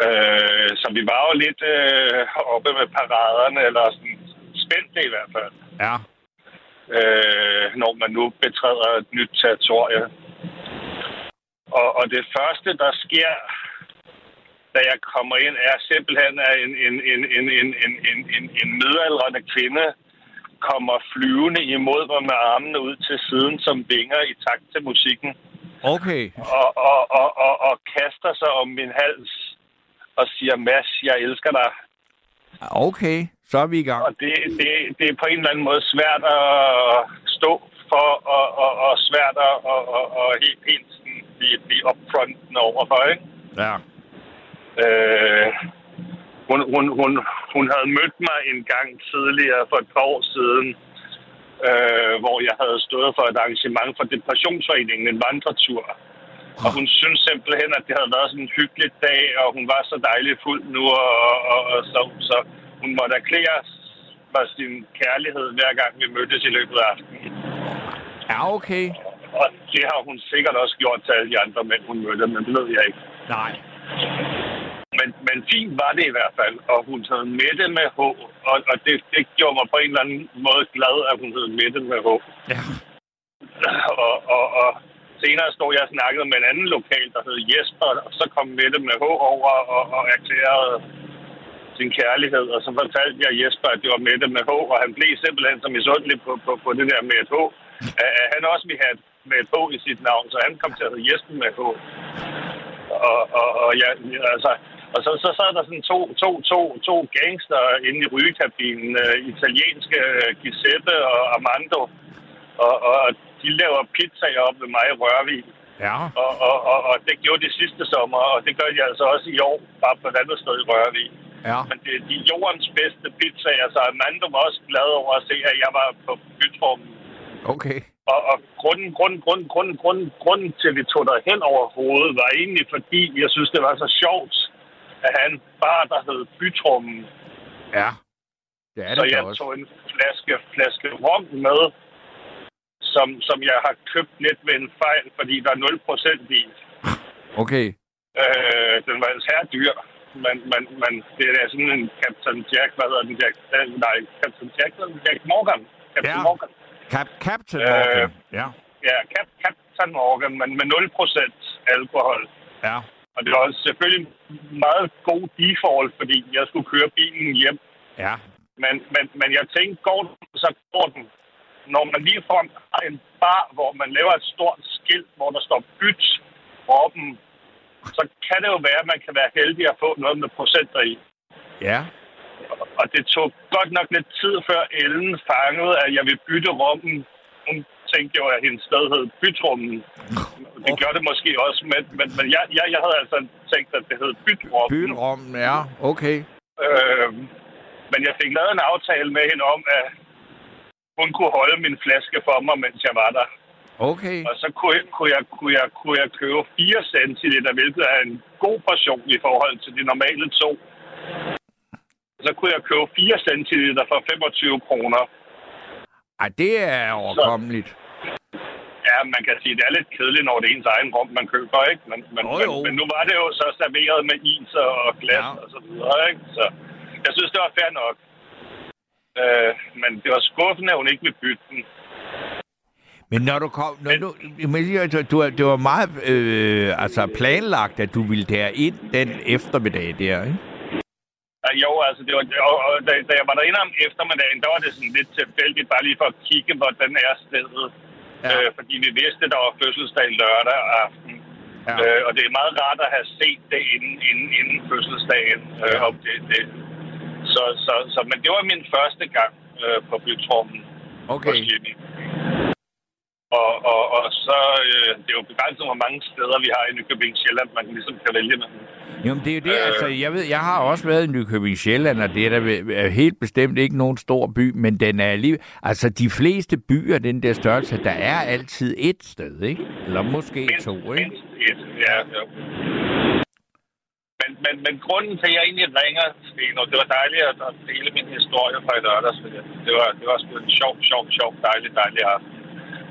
Øh, så vi var jo lidt øh, oppe med paraderne, eller sådan spændt i hvert fald. Ja. Øh, når man nu betræder et nyt territorie. Og, og det første, der sker... da jeg kommer ind, er simpelthen en, en, en, en, en, en, en, en, en midaldrende kvinde, kommer flyvende imod mig med armene ud til siden, som vinger i takt til musikken. Okay. Og, og, og, og, og kaster sig om min hals og siger, Mads, jeg elsker dig. Okay, så er vi i gang. Og det, det, det er på en eller anden måde svært at stå for, og, og, og svært at og, og, og helt, helt sådan, blive, blive upfronten overfor, ikke? Ja. Øh, hun, hun, hun, hun havde mødt mig en gang tidligere for et par år siden, øh, hvor jeg havde stået for et arrangement for Depressionsforeningen, en vandretur. Og hun synes simpelthen, at det havde været sådan en hyggelig dag, og hun var så dejlig fuld nu, og, og, og så, så hun måtte erklære for sin kærlighed, hver gang vi mødtes i løbet af aftenen. Ja, okay. Og det har hun sikkert også gjort til alle de andre mænd, hun mødte, men det ved jeg ikke. Nej. Men, men fint var det i hvert fald, og hun hed Mette med H, og, og det, det gjorde mig på en eller anden måde glad, at hun hed Mette med H. Ja. Og, og, og senere stod jeg og snakkede med en anden lokal, der hed Jesper, og så kom Mette med H over og, og erklærede sin kærlighed, og så fortalte jeg Jesper, at det var Mette med H, og han blev simpelthen så misundelig på, på, på det der med et H. Uh, han også ville have med et H i sit navn, så han kom til at hedde Jesper med H. Og, og, og, ja, altså, og så, så sad der sådan to, to, to, to gangster inde i rygekabinen, uh, italienske uh, Giuseppe og Armando, og, og de laver pizzaer op med mig i Rørvig. Ja. Og, og, og, og det gjorde de sidste sommer, og det gør de altså også i år, bare på et andet sted i Rørvig. Ja. Men det er de jordens bedste pizzaer, så Armando var også glad over at se, at jeg var på Bytrommen. Okay. Og, og grunden, grunden, grunden, grunden, grunden, grunden til, at vi tog der hen over hovedet, var egentlig fordi, jeg synes, det var så sjovt, at han bare der hed Bytrommen. Ja, det er det. Så jeg også tog en flaske, flaske rom med, som, som jeg har købt lidt ved en fejl, fordi der er nul procent i. Okay. Øh, den var altså her dyr. Men, men, men det er sådan en Captain Jack, hvad hedder den? Jack, nej, Captain Jack, Jack Morgan. Captain ja. Morgan. Cap- Captain Morgan, øh, ja. Ja, Cap- Captain Morgan, men med nul procent alkohol. Ja. Og det var selvfølgelig meget god default, fordi jeg skulle køre bilen hjem. Ja. Men, men, men jeg tænkte, går den, så går den. Når man lige får en bar, hvor man laver et stort skilt, hvor der står byt råben, så kan det jo være, at man kan være heldig at få noget med procenter i. Ja. Og det tog godt nok lidt tid, før Ellen fangede, at jeg ville bytte rummen. Hun tænkte jo, at hendes sted hed Bytrummen. Det gør det måske også, men, men, men jeg, jeg, jeg havde altså tænkt, at det hed Bytrummen. Bytrummen, ja. Okay. Øh, men jeg fik lavet en aftale med hende om, at hun kunne holde min flaske for mig, mens jeg var der. Okay. Og så kunne jeg, kunne jeg, kunne jeg, kunne jeg købe fire centiliter, hvilket er en god portion i forhold til de normale to. Så kunne jeg købe fire centiliter for femogtyve kroner. Ej, det er overkommeligt. Så, ja, man kan sige, det er lidt kedeligt, når det er ens egen rum, man køber, ikke? Men, men, oh, men, men nu var det jo så serveret med is og glas ja. Og så videre, ikke? Så jeg synes, det var fair nok. Øh, men det var skuffende, at hun ikke ville bytte den. Men når du kom... Når men, du, men, du, du, det var meget øh, altså planlagt, at du ville derind den eftermiddag der, ikke? Ja, jo, altså, det var, og, og, da, da jeg var derinde om eftermiddagen, der var det sådan lidt tilfældigt, bare lige for at kigge, hvordan er stedet. Ja. Øh, fordi vi vidste, at der var fødselsdag lørdag aften. Ja. Øh, og det er meget rart at have set det inden, inden, inden fødselsdagen. Ja. Øh, og det, det. Så, så, så, men det var min første gang øh, på Bytrummen. Okay. Og, og, og så, øh, det er jo begrænset, hvor mange steder vi har i Nykøbing Sjælland, man ligesom kan vælge med. Jamen, det er jo det, øh, altså, jeg ved, jeg har også været i Nykøbing Sjælland, og det er da helt bestemt ikke nogen stor by, men den er lige, altså, de fleste byer, den der størrelse, der er altid et sted, ikke? Eller måske mindst, to, ikke? Mindst et, ja, jo. Men, men, men grunden til, at jeg egentlig ringer, Steno, det var dejligt at dele min historie fra i lørdags. Det var, det var sgu en sjov, sjov, sjov, dejlig, dejlig aften.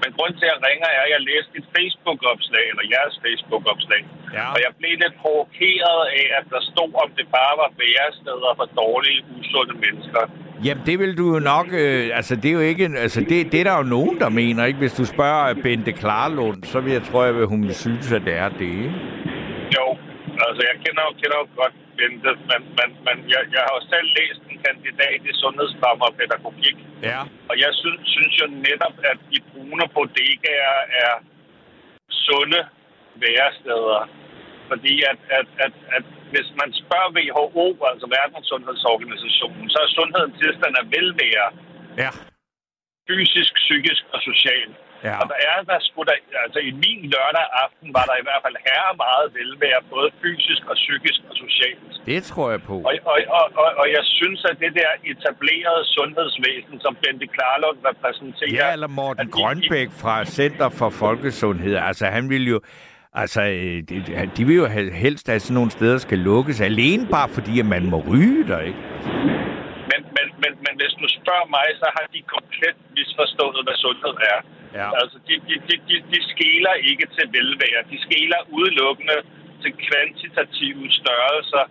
Men grund til, at jeg ringer, er, at jeg læste et Facebook-opslag, eller jeres Facebook-opslag. Ja. Og jeg blev lidt provokeret af, at der stod, om det bare var væresteder for dårlige, usunde mennesker. Jamen, det vil du jo nok... Øh, altså, det er jo ikke... Altså, det, det er der jo nogen, der mener, ikke? Hvis du spørger Bente Klarlund, så vil jeg tror, at hun synes, at det er det. Jo. Altså, jeg kender jo, kender jo godt Bente, men, men, men jeg, jeg har jo selv læst en kandidat i sundhedsfremme og pædagogik. Ja. Og jeg synes, synes jo netop, at de brune bodegaer er sunde væresteder. Fordi at, at, at, at hvis man spørger W H O, altså Verdenssundhedsorganisationen, så er sundheden tilstand af velvære. Ja. Fysisk, psykisk og socialt. Ja. Og der er der sgu da, altså i min lørdag aften var der i hvert fald herre meget velvære, både fysisk og psykisk og socialt. Det tror jeg på. Og, og, og, og, og jeg synes, at det der etablerede sundhedsvæsen, som Bente Klarlund repræsenterer... Ja, eller Morten at, Grønbæk fra Center for Folkesundhed, altså han ville jo... Altså, de, de vil jo helst, at sådan nogle steder skal lukkes alene, bare fordi, at man må ryge der, ikke? Men, men, men, men hvis du spørger mig, så har de komplet misforstået, hvad sundhed er. Ja. Altså, de, de, de, de, de skeler ikke til velvære. De skeler udelukkende til kvantitative størrelser,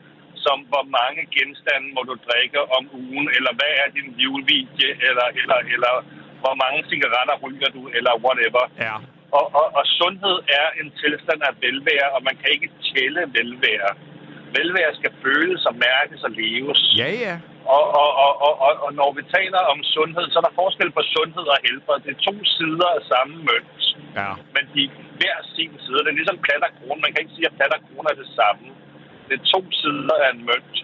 som hvor mange genstande må du drikke om ugen, eller hvad er din livvidde, eller, eller, eller hvor mange cigaretter ryger du, eller whatever. Ja. Og, og, og sundhed er en tilstand af velvære, og man kan ikke tælle velvære. Velvære skal føles og mærkes og leves. Ja, ja. Og, og, og, og, og når vi taler om sundhed, så er der forskel på sundhed og helbred. Det er to sider af samme mønt. Ja. Men de er hver sin side. Det er ligesom plat og krone. Man kan ikke sige, at plat og krone er det samme. Det er to sider af en mønt.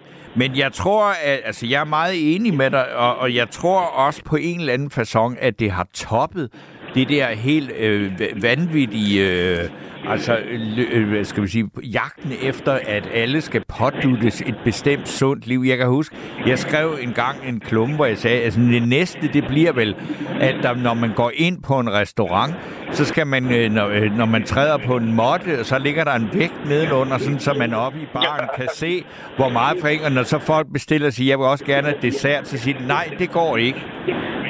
Men jeg tror, at, altså jeg er meget enig med dig, og, og jeg tror også på en eller anden façon, at det har toppet det der helt øh, vanvittige, øh, altså, øh, skal vi sige, jagten efter, at alle skal påduttes et bestemt sundt liv. Jeg kan huske, jeg skrev engang en klumme, hvor jeg sagde, altså det næste, det bliver vel, at der, når man går ind på en restaurant, så skal man, øh, når, øh, når man træder på en måtte, så ligger der en vægt nedenunder, sådan, så man oppe i baren kan se, hvor meget for en, og når så folk bestiller sig, jeg vil også gerne have dessert, så siger de, nej, det går ikke.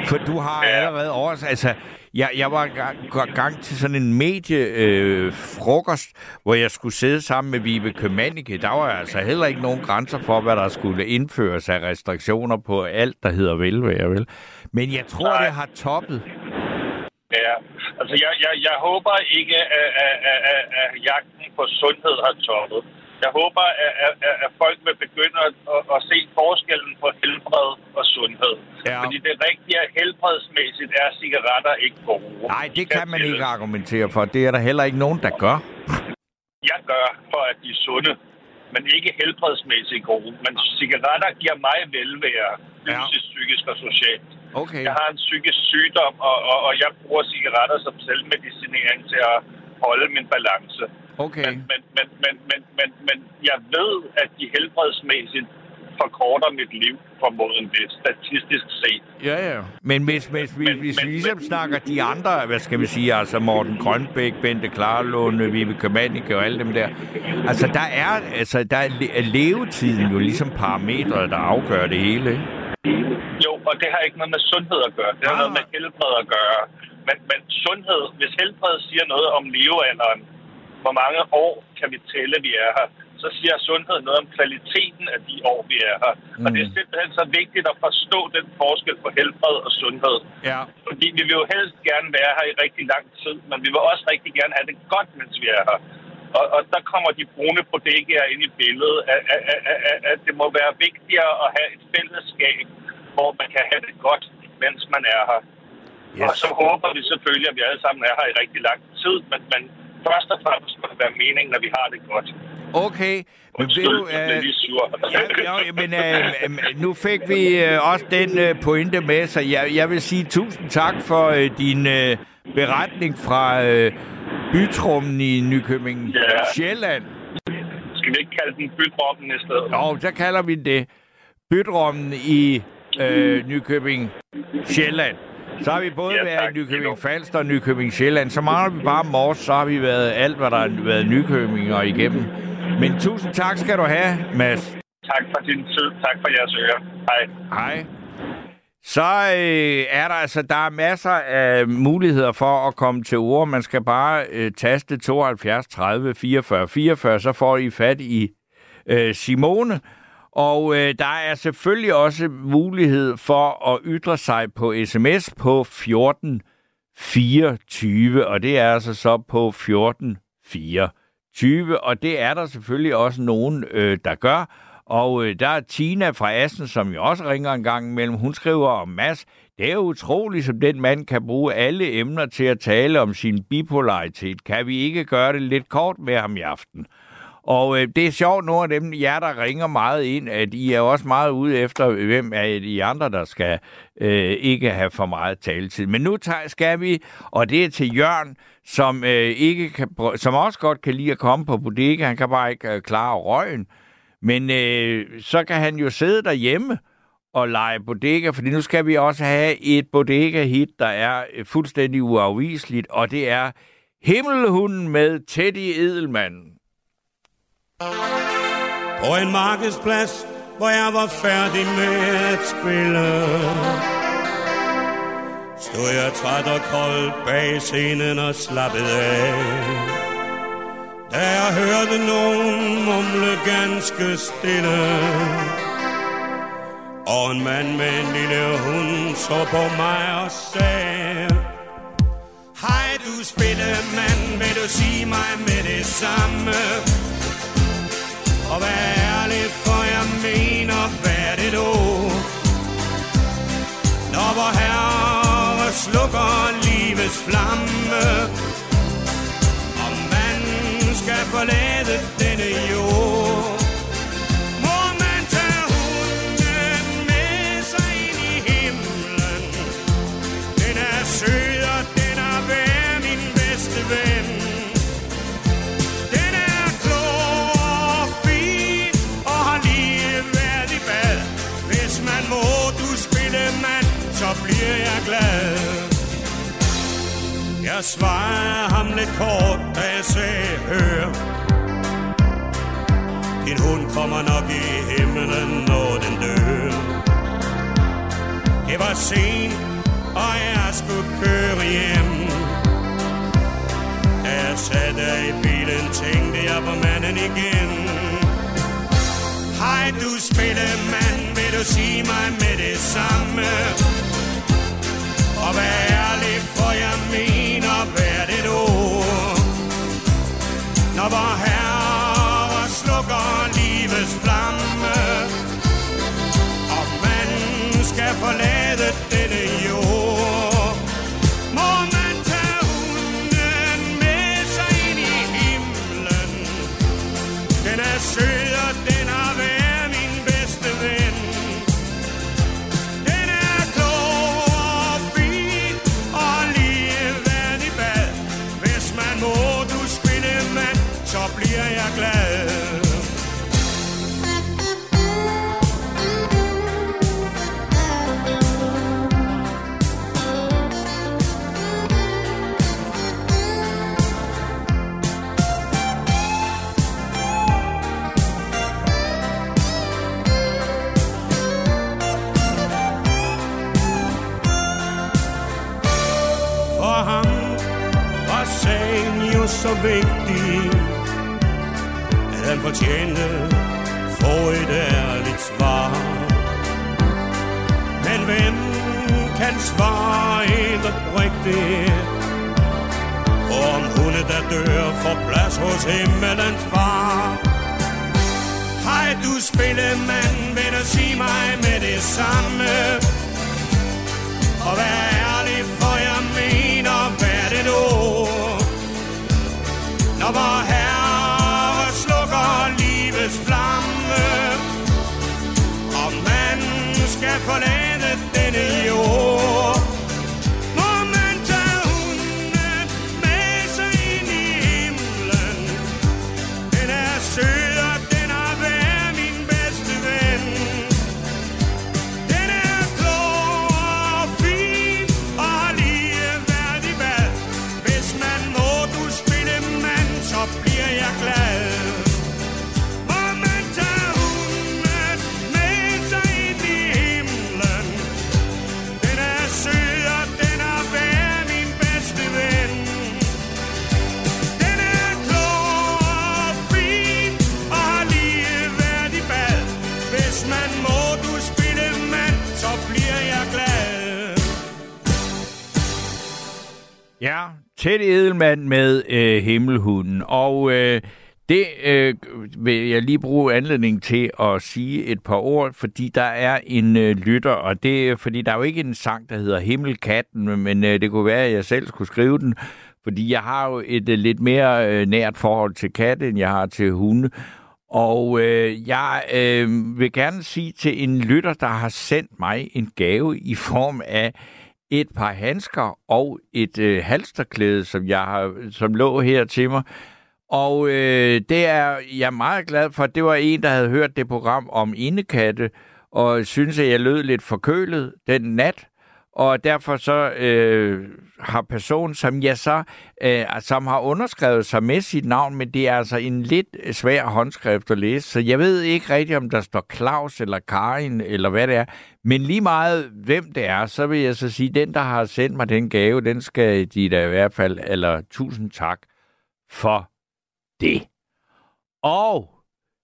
For du har allerede også, altså, jeg, jeg var gang, gang til sådan en mediefrokost, øh, hvor jeg skulle sidde sammen med Vibe Købmannike. Der var altså heller ikke nogen grænser for, hvad der skulle indføres af restriktioner på alt, der hedder velvære, vel? Men jeg tror, nej, det har toppet. Ja, altså jeg, jeg, jeg håber ikke, at, at, at, at, at jagten på sundhed har toppet. Jeg håber, at, at, at folk vil begynde at, at, at se forskellen på helbred og sundhed. Ja. Fordi det rigtige helbredsmæssigt er cigaretter ikke gode. Nej, det kan man ikke argumentere for. Det er der heller ikke nogen, der gør. Jeg gør, for at de er sunde, men ikke helbredsmæssigt gode. Men cigaretter giver mig velvære, fysisk, ja, psykisk og socialt. Okay. Jeg har en psykisk sygdom, og, og, og jeg bruger cigaretter som selvmedicinering til at holde min balance. Okay. Men, men, men, men, men, men, men jeg ved, at de helbredsmæssigt forkorter mit liv formoden det, statistisk set. Ja, ja. Men hvis, hvis, men, hvis men, vi ligesom men, snakker de andre, hvad skal vi sige, altså Morten Grønbæk, Bente Klarlund, Vibe Købmannike og alle dem der, altså der er, altså, der er levetiden jo ligesom parametret, der afgør det hele. Jo, og det har ikke noget med sundhed at gøre. Det har ah. noget med helbred at gøre. Men, men sundhed, hvis helbred siger noget om levealderen, hvor mange år kan vi tælle, vi er her, så siger sundhed noget om kvaliteten af de år, vi er her. Mm. Og det er simpelthen så vigtigt at forstå den forskel på helbred og sundhed. Ja. Fordi vi vil jo helst gerne være her i rigtig lang tid, men vi vil også rigtig gerne have det godt, mens vi er her. Og, og der kommer de brune bodegaer ind i billedet, at, at, at, at, at det må være vigtigere at have et fællesskab, hvor man kan have det godt, mens man er her. Yes. Og så håber vi selvfølgelig, at vi alle sammen er her i rigtig lang tid, men man først og fremmest må det være meningen, at vi har det godt. Okay. Men ved du, øh, ja, ja, men øh, nu fik vi øh, også den øh, pointe med, så jeg, jeg vil sige tusind tak for øh, din øh, beretning fra øh, Bytrommen i Nykøbing Sjælland. Skal vi ikke kalde den Bytrommen i stedet? Jo, så kalder vi det Bytrommen i øh, Nykøbing Sjælland. Så har vi både ja, været Nykøbing Falster og Nykøbing Sjælland. Så meget vi bare Mors, så har vi været alt, hvad der har været Nykøbing og igennem. Men tusind tak skal du have, Mads. Tak for din tid. Tak for jeres ører. Hej. Hej. Så øh, er der altså, der er masser af muligheder for at komme til ord. Man skal bare øh, taste tooghalvfjerds tredive fireogfyrre fireogfyrre, så får I fat i øh, Simone. Og øh, der er selvfølgelig også mulighed for at ytre sig på sms på fjorten fireogtyve, og det er altså så på fjorten fireogtyve, og det er der selvfølgelig også nogen, øh, der gør. Og øh, der er Tina fra Assen, som jo også ringer en gang imellem. Hun skriver om Mads. Det er utroligt, som den mand kan bruge alle emner til at tale om sin bipolaritet. Kan vi ikke gøre det lidt kort med ham i aften? Og øh, det er sjovt, nogle af dem, jer, der ringer meget ind, at I er også meget ude efter, hvem er de andre, der skal øh, ikke have for meget taletid. Men nu tager, skal vi, og det er til Jørn, som, øh, ikke kan, som også godt kan lide at komme på bodega. Han kan bare ikke øh, klare røgen. Men øh, så kan han jo sidde derhjemme og lege bodega, fordi nu skal vi også have et bodega-hit, der er fuldstændig uafviseligt, og det er Himmelhunden med Teddy Edelmann. På en markedsplads, hvor jeg var færdig med at spille, stod jeg træt og kold bag scenen og slappede af, da jeg hørte nogen mumle ganske stille, og en mand med en lille hund så på mig og sagde: Hej du spillemand, vil du sige mig med det samme? Og vær ærlig, for jeg mener, hvad er det du? Når vor herre slukker livets flamme, og man skal forlade denne jord, må man tage hunden med sig ind i himlen. Den er sød, og den er vær min bedste ven. Så bliver jeg glad. Jeg svarede ham lidt kort, da jeg sagde: Hør, din hund kommer nok i himlen, når den dør. Det var sent, og jeg skulle køre hjem. Da jeg satte i bilen, tænkte jeg på manden igen. Hej du spillemand, vil du sige mig med det samme? Og vær ærlig, for jeg mener, hvad er det du? Når vor herre slukker livets flamme, og man skal forlade denne jord, må man tage hunden med sig ind i himlen. Den er sød, og den har været min bedste ven. Så vigtig, at han fortjente få et ærligt svar. Men hvem kan svare helt rigtigt, om hunde der dør får plads hos himmelens far? Hej du spillemand, vil du sige mig med det samme? Og vær ærlig, for jeg mener, hvad er det nu? Når vor herre slukker livets flamme, og man skal forlade denne jord, må man tage hunden med sig ind i himlen. Den er sød, og den har været min bedste ven. Den er klog og fin, og har lige været i bad. Hvis man må du spille mand, så bliver jeg glad. Må man tager hunden med sig ind i himlen. Den er sød, og den har været min bedste ven. Den er klog og fin, og har lige været i bad. Hvis man må du spille mand, så bliver jeg glad. Ja, Teddy Edelmann med øh, Himmelhunden, og øh, det øh, vil jeg lige bruge anledning til at sige et par ord, fordi der er en øh, lytter, og det fordi der er jo ikke en sang, der hedder Himmelkatten, men øh, det kunne være, at jeg selv skulle skrive den, Fordi jeg har jo et øh, lidt mere øh, nært forhold til katte, end jeg har til hunde. Og øh, jeg øh, vil gerne sige til en lytter, der har sendt mig en gave i form af et par handsker og et øh, halsterklæde, som jeg har, som lå her til mig. Og øh, det er jeg meget glad for. Det var en, der havde hørt det program om indekatte, og synes at jeg lød lidt forkølet den nat. Og derfor så øh, har personen, som jeg så, øh, som har underskrevet sig med sit navn, men det er altså en lidt svær håndskrift at læse, så jeg ved ikke rigtigt, om der står Claus eller Karin eller hvad det er, men lige meget hvem det er, så vil jeg så sige, den der har sendt mig den gave, den skal de da i hvert fald, eller tusind tak for det. Og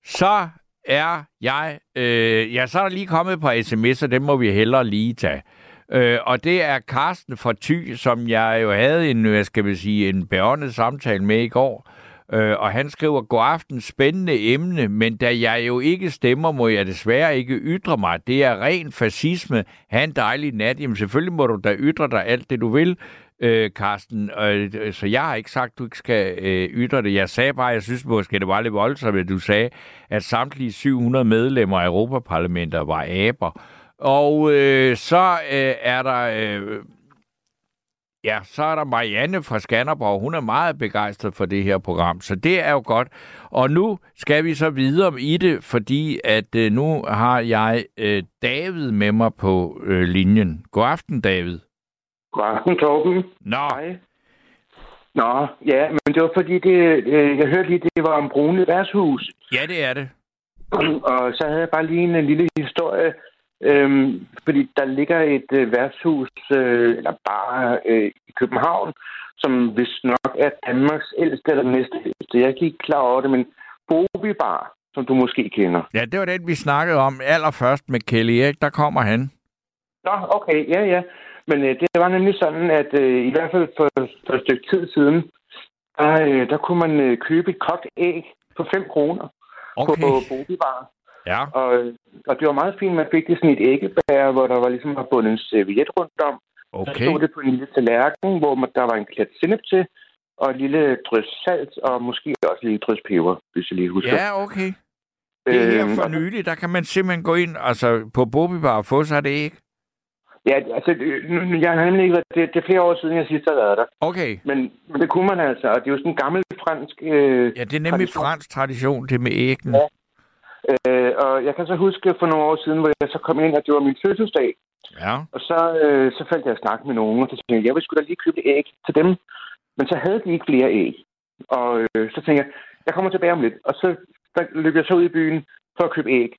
så er jeg, øh, ja, så er der lige kommet et par sms'er, dem må vi hellere lige tage. Øh, og det er Carsten fra Thy, som jeg jo havde en, jeg skal vel sige, en beordnet samtale med i går. Øh, og han skriver, god aften, spændende emne, men da jeg jo ikke stemmer, må jeg desværre ikke ytre mig. Det er ren fascisme. Ha' en dejlig nat. Jamen selvfølgelig må du da ytre dig alt det, du vil, øh, Carsten. Øh, så jeg har ikke sagt, du ikke skal øh, ytre det. Jeg sagde bare, jeg synes måske, det var lidt voldsomt, at du sagde, at samtlige syv hundrede medlemmer af Europaparlamentet var aber. Og øh, så øh, er der øh, ja, så er der Marianne fra Skanderborg. Hun er meget begejstret for det her program, så det er jo godt. Og nu skal vi så videre i det, fordi at øh, nu har jeg øh, David med mig på øh, linjen. God aften, David. God aften, Torben. Nå. Hej. Nå, ja, men det var fordi, det, øh, jeg hørte lige, det var om Brune Værtshus. Ja, det er det. Og så havde jeg bare lige en, en lille historie. Øhm, fordi der ligger et øh, værtshus, øh, eller bar, øh, i København, som vist nok er Danmarks ældste eller næste ældste. Jeg er ikke klar over det, men Bobi Bar, som du måske kender. Ja, det var den, vi snakkede om allerførst med Kjell Erik. Der kommer han. Nå, okay, ja, ja. Men øh, det var nemlig sådan, at øh, i hvert fald for, for et stykke tid siden, der, øh, der kunne man øh, købe et kogt æg for fem kroner, okay, på Bobi Bar. Ja. Og, og det var meget fint, man fik det sådan et æggebær, hvor der var ligesom var bundet en serviet rundt om. Okay. Så stod det på en lille tallerken, hvor man, der var en klat sennep til, og en lille drys salt, og måske også en lille drys peber, hvis jeg lige husker. Ja, okay. Det er her for nylig, der kan man simpelthen gå ind altså på Bobi Bar og få sig det æg. Ja, altså, jeg har nemlig ikke været, det, det er flere år siden, jeg sidst har været der. Okay. Men, men det kunne man altså, og det er jo sådan en gammel fransk øh, ja, det er nemlig tradition. Fransk tradition, det med æggen. Ja. Øh, og jeg kan så huske for nogle år siden, hvor jeg så kom ind, at det var min fødselsdag. Ja. Og så, øh, så faldt jeg og snakkede med nogen, og så tænkte jeg, jeg vil sgu da lige købe æg til dem. Men så havde de ikke flere æg. Og øh, så tænkte jeg, jeg kommer tilbage om lidt. Og så løb jeg så ud i byen for at købe æg.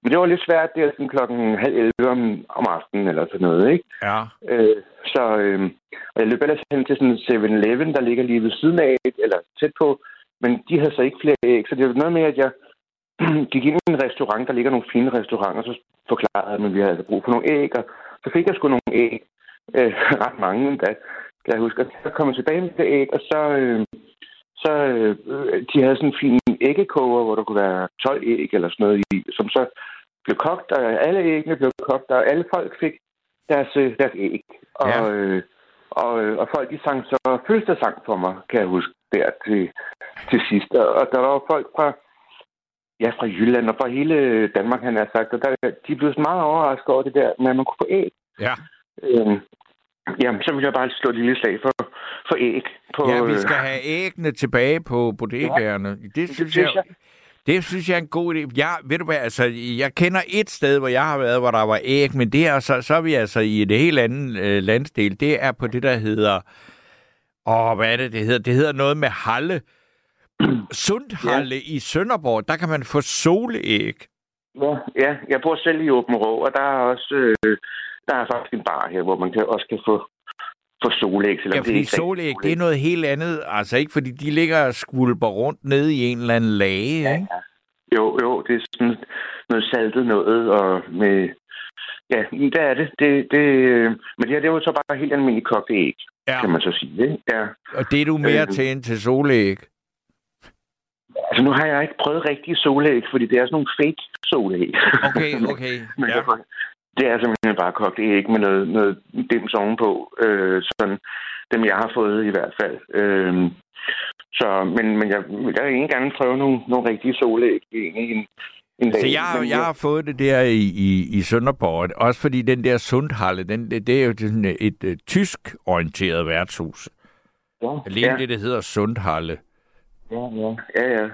Men det var lidt svært, det var klokken halv elleve om, om aftenen eller sådan noget, ikke? Ja. Øh, så øh, og jeg løb ellers hen til sådan syv eleven, der ligger lige ved siden af, eller tæt på. Men de havde så ikke flere æg, så det var noget med, at jeg gik ind i en restaurant, der ligger nogle fine restauranter, og så forklarede jeg, at vi havde altså brug for nogle æg, og så fik jeg sgu nogle æg. Øh, ret mange endda, kan jeg huske. Og så kom jeg tilbage med det æg, og så, øh, så øh, de havde sådan en fin æggekoger, hvor der kunne være tolv æg eller sådan noget i, som så blev kogt, og alle æggene blev kogt, og alle folk fik deres, deres æg. Og, ja. øh, og, og folk, de sang så fødselsdagssang for mig, kan jeg huske, der til, til sidst. Og, og der var folk fra Ja, fra Jylland og fra hele Danmark, han har sagt. Og der, de blev meget overrasket over det der, at man kunne få æg. Ja. Øhm, jamen, så vil jeg bare slå et lille slag for, for æg. På, ja, vi skal have æggene tilbage på bodegaerne. Ja, det, det, synes jeg, jeg. det synes jeg er en god idé. Jeg, ved du hvad, altså, jeg kender et sted, hvor jeg har været, hvor der var æg, men det er, så, så er vi altså i et helt andet øh, landsdel. Det er på det, der hedder... Åh, hvad er det, det hedder? Det hedder noget med halle. Sundhalle, ja. I Sønderborg, der kan man få soleæg. Ja, ja. Jeg bor selv i Åbenrå, og der er også øh, der er faktisk en bar her, hvor man kan, også kan få, få soleæg. Ja, fordi det soleæg, soleæg, det er noget helt andet, altså ikke, fordi de ligger og skvulper rundt nede i en eller anden lage, ja, ikke? Ja. Jo, jo, det er sådan noget saltet noget, og med... Ja, der er det. det, det men det her, det var så bare helt almindelig kogt æg, ja, kan man så sige. Det. Ja. Og det er du mere øh, til end til soleæg? Altså, nu har jeg ikke prøvet rigtige soleæg, fordi det er sådan nogle fake soleæg. Okay, okay. Men ja. Det er simpelthen bare kogt æg med noget, noget dims ovenpå. Øh, sådan. dem jeg har fået i hvert fald. Øh, så, men, men jeg, jeg vil ikke gerne prøve nogle, nogle rigtige solæg i en, en dag. Så jeg, men, jeg har fået det der i, i, i Sønderborg, også fordi den der Sundhalle, den, det, det er jo sådan et, et, et tysk-orienteret værtshus. Ja, alene ja. det, der hedder Sundhalle. Ja, ja, ja, ja.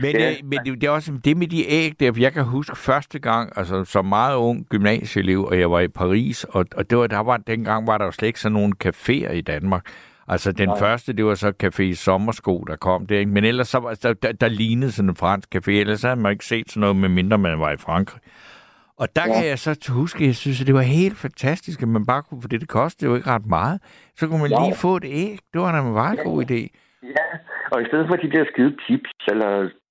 Men, ja. øh, men det, det er også det med de æg der, for jeg kan huske første gang, altså som meget ung gymnasieelev, og jeg var i Paris, og, og det var, der var, dengang var der jo slet ikke sådan nogle caféer i Danmark. Altså den Nej. første, det var så Café Sommersko, der kom der, ikke? Men ellers så var, der, der, der lignede sådan en fransk café, ellers havde man ikke set sådan noget, medmindre man var i Frankrig. Og der ja. kan jeg så huske, at jeg synes, at det var helt fantastisk, at man bare kunne få det, det kostede jo ikke ret meget. Så kunne man ja. lige få et æg, det var da en meget god idé. Ja, og i stedet for de der skide chips, eller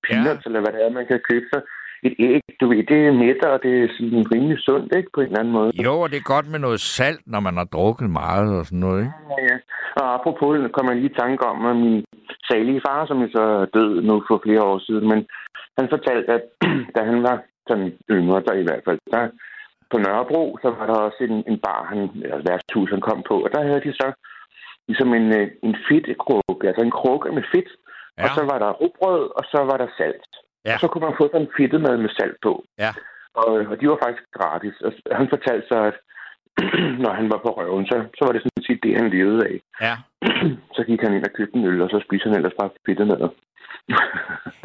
peanuts, ja. eller hvad det er, man kan købe sig et æg, du ved, det er mætter, og det er sådan rimelig sundt, ikke, på en eller anden måde. Jo, og det er godt med noget salt, når man har drukket meget og sådan noget, ikke? Ja, ja. Og apropos, kom jeg lige i tanke om, at min salige far, som er så død nu for flere år siden, men han fortalte, at da han var sådan yngre, der i hvert fald, der på Nørrebro, så var der også en, en bar, han, altså værtshus, han kom på, og der havde de så ligesom en, en fedtekrukke, altså en krukke med fedt, ja. og så var der rugbrød, og så var der salt. Ja. Og så kunne man få sådan en fedtemad med salt på. Ja. Og, og de var faktisk gratis. Og han fortalte sig, at når han var på røven, så, så var det sådan set det, han levede af. Ja. Så gik han ind og købte en øl, og så spiste han ellers bare fedtemader.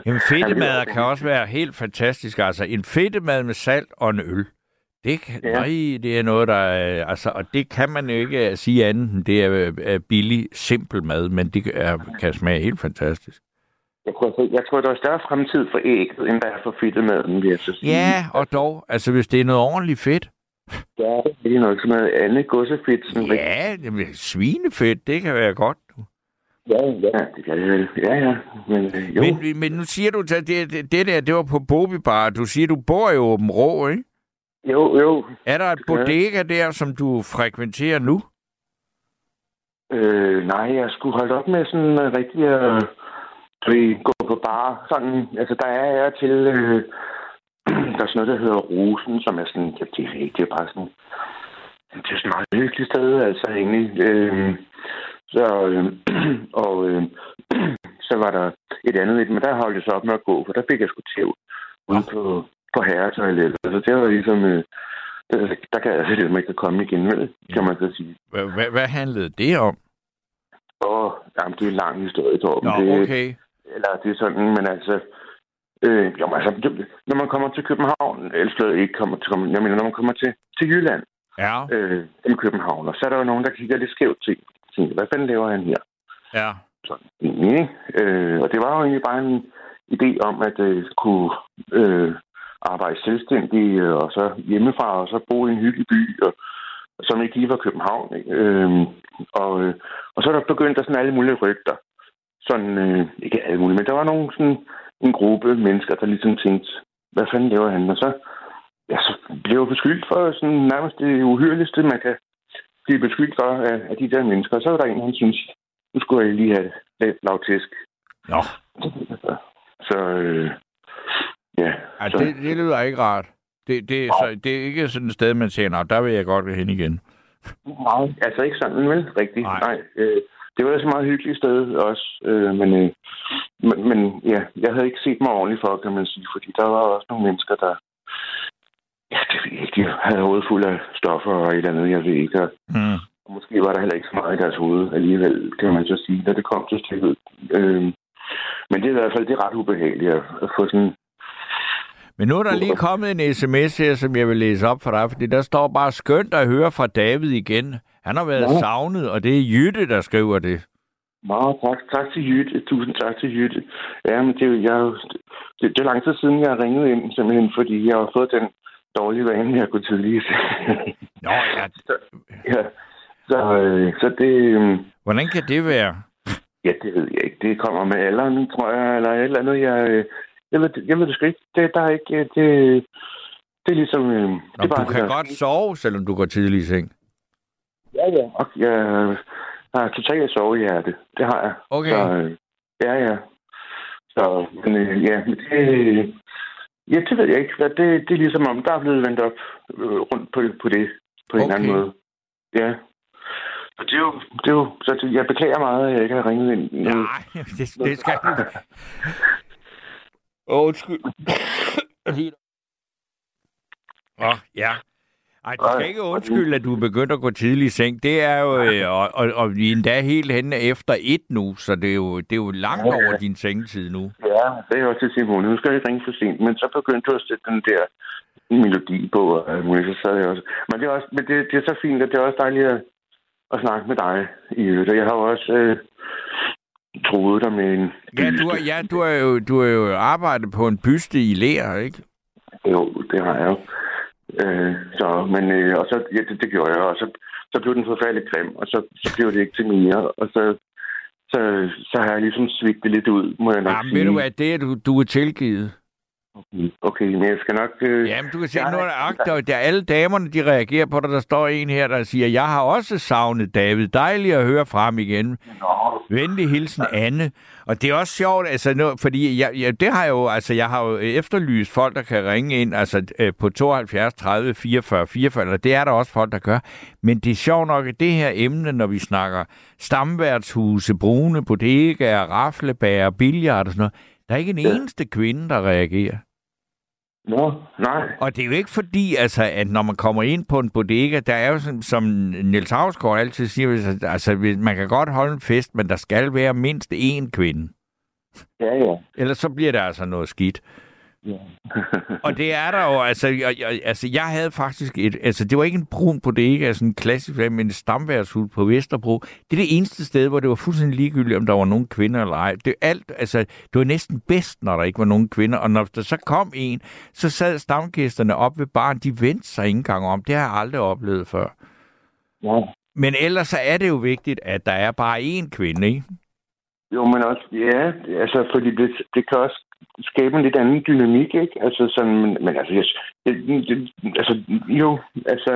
Jamen fedtemader kan også være helt fantastisk. Altså en fedtemad med salt og en øl. Det kan, ja. nej, det er noget, der... Altså, og det kan man jo ikke sige andet end. Det er, er billig, simpel mad, men det er, kan smage helt fantastisk. Jeg tror, jeg tror, der er større fremtid for ægget, end der er for fedtemaden, vil jeg så sige. Ja, og dog. Altså, hvis det er noget ordentligt fedt. Ja, det er noget som noget andet godsefedt. Sådan ja, jamen, svinefedt, det kan være godt. Ja, ja, det kan det vel. Ja, ja. Men, øh, jo. Men, men nu siger du, at det, det, det der, det var på Bobi Bar. Du siger, du bor i Åbenrå, ikke? Jo, jo. Er der et bodega der, som du frekventerer nu? Øh, nej, jeg skulle holde op med sådan rigtig at øh, gå på bar. Sådan, altså, der er jeg til... Øh, der er sådan noget, der hedder Rosen, som er sådan... Ja, det er ikke, det er bare sådan... Det er sådan et meget hyggeligt sted, altså, egentlig. Øh, så... Øh, og... Øh, så var der et andet, men der holdt jeg så op med at gå, for der fik jeg sgu tæv ude på... på herretoilettet. Altså, det var ligesom... Øh, der, der kan jeg altså det, man kan komme igen, vel? Kan man så sige. H- hvad handlede det om? Åh, jamen, det er en lang historie, Torben. Nå, det, okay. Eller det er sådan, men altså... Øh, jamen, altså det, når man kommer til København, eller ikke kommer til... Jeg mener, når man kommer til, til Jylland, ja. øh, i København, og så er der jo nogen, der kigger lidt skævt til. Tænker, hvad fanden laver han her? Ja. Sådan, egentlig. Øh, og det var jo egentlig bare en idé om, at øh, kunne... Øh, arbejde selvstændig, og så hjemmefra, og så bo i en hyggelig by, og, som ikke lige var København. Øhm, og, og så er der begyndt der sådan alle mulige rygter. Sådan, øh, ikke alle mulige, men der var nogen, sådan en gruppe mennesker, der ligesom tænkte, hvad fanden laver han? Og så, ja, så blev jeg beskyldt for sådan nærmest det uhyreligste, man kan blive beskyldt for af, af de der mennesker. Og så var der en, han synes, nu skulle jeg lige have lavet lavtæsk. Nå. Så... Øh, Ja, altså, det, det lyder ikke rart. Det, det, så, det er ikke sådan et sted, man siger, nej, der vil jeg godt hen igen. Nej, altså ikke sådan, vel? Rigtigt. Nej. nej øh, det var så meget hyggeligt sted også, øh, men, øh, men, men ja, jeg havde ikke set mig ordentligt for, kan man sige, fordi der var også nogle mennesker, der ja, det ved jeg ikke, de havde hovedet fuld af stoffer og et eller andet, jeg ved ikke. Og, mm. og måske var der heller ikke så meget i deres hoved alligevel, kan man så sige, når det kom til stykket. Øh, men det er i hvert fald det er ret ubehageligt at, at få sådan. Men nu er der lige kommet en sms her, som jeg vil læse op for dig, fordi der står bare skønt at høre fra David igen. Han har været ja. savnet, og det er Jytte, der skriver det. Meget tak. Tak til Jytte. Tusind tak til Jytte. Ja, men det er jo, jeg, det, det er lang tid siden, jeg har ringet ind, simpelthen, fordi jeg har fået den dårlige vane, jeg kunne tidligere. Nå ja. Så, ja. Så, øh, så det... Øh... Hvordan kan det være? Ja, det ved jeg ikke. Det kommer med alderen, tror jeg, eller et eller andet, jeg... Øh... Jeg ved, jeg ved det sgu ikke. Det, der er ikke det, det er ligesom... Nå, det bare, du kan det godt sove, selvom du går tidlig i seng. Ja, ja. Og jeg har totalt sovehjerte. Det har jeg. Okay. Så, ja, ja. Så, men ja, det... Ja, det ved jeg ikke. Det, det er ligesom om, der er blevet vendt op rundt på, på det, på en okay. anden måde. Ja. Og det er jo, det er jo så jeg beklager meget, at jeg ikke har ringet ind. Nej, det, det skal du. Åh, undskyld. Åh, oh, ja. Ej, du skal ikke undskylde, at du er begyndt at gå tidlig i seng. Det er jo, og, og, og vi er endda helt henne efter et nu, så det er jo, det er jo langt ja, over din sengetid nu. Ja, det er også til Simone. Nu skal jeg ringe for sent, men så begyndte du at sætte den der melodi på, og så sad jeg også. Men det er, også, men det, det er så fint, at det er også dejligt at, at snakke med dig i øvrigt. Jeg har jo også øh, troet dig med en ja, du har, ja, du har jo, du har jo arbejdet på en byste i Lær, ikke? Jo, det har jeg jo. Øh, så, men, øh, og så, ja, det, det gjorde jeg, og så, så blev den forfærdelig grim, og så, så blev det ikke til mere, og så, så, så har jeg ligesom svigtet lidt ud, må jeg nok jamen, sige. Jamen, ved du hvad, det er, du, du er tilgivet. Okay, okay, men jeg skal nok... Øh, jamen, du kan se, nu er der akter, der alle damerne, de reagerer på dig, der står en her, der siger, jeg har også savnet David, dejligt at høre fra ham igen. Nå. Venlig hilsen, Anne. Og det er også sjovt, altså, nu, fordi jeg, jeg, det har jeg jo, altså, jeg har jo efterlyst folk, der kan ringe ind altså, på tooghalvfjerds tredive fireogfyrre fireogfyrre, eller det er der også folk, der gør. Men det er sjovt nok, at det her emne, når vi snakker stamværtshuse, brune bodegaer, raflebager, billard og sådan noget, der er ikke en eneste kvinde, der reagerer. Nå, nej. Og det er jo ikke fordi, altså, at når man kommer ind på en bodega, der er jo sådan, som Niels Hausgaard altid siger, altså, man kan godt holde en fest, men der skal være mindst én kvinde. Ja, ja. Ellers så bliver der altså noget skidt. Ja. Og det er der jo, altså, jeg, jeg, altså, jeg havde faktisk et, altså, det var ikke en brun bodega, altså en klassisk, men en stamværtshus på Vesterbro. Det er det eneste sted, hvor det var fuldstændig ligegyldigt, om der var nogen kvinder eller ej. Det alt, altså, det var næsten bedst, når der ikke var nogen kvinder, og når der så kom en, så sad stamgæsterne op ved baren, de vendte sig ikke engang om, det har jeg aldrig oplevet før. Ja. Men ellers så er det jo vigtigt, at der er bare én kvinde, ikke? Jo, men også, ja, altså, fordi det, det kan også skabe en lidt anden dynamik, ikke? Altså, sådan, men, men altså, jeg, jeg, jeg, altså, jo, altså,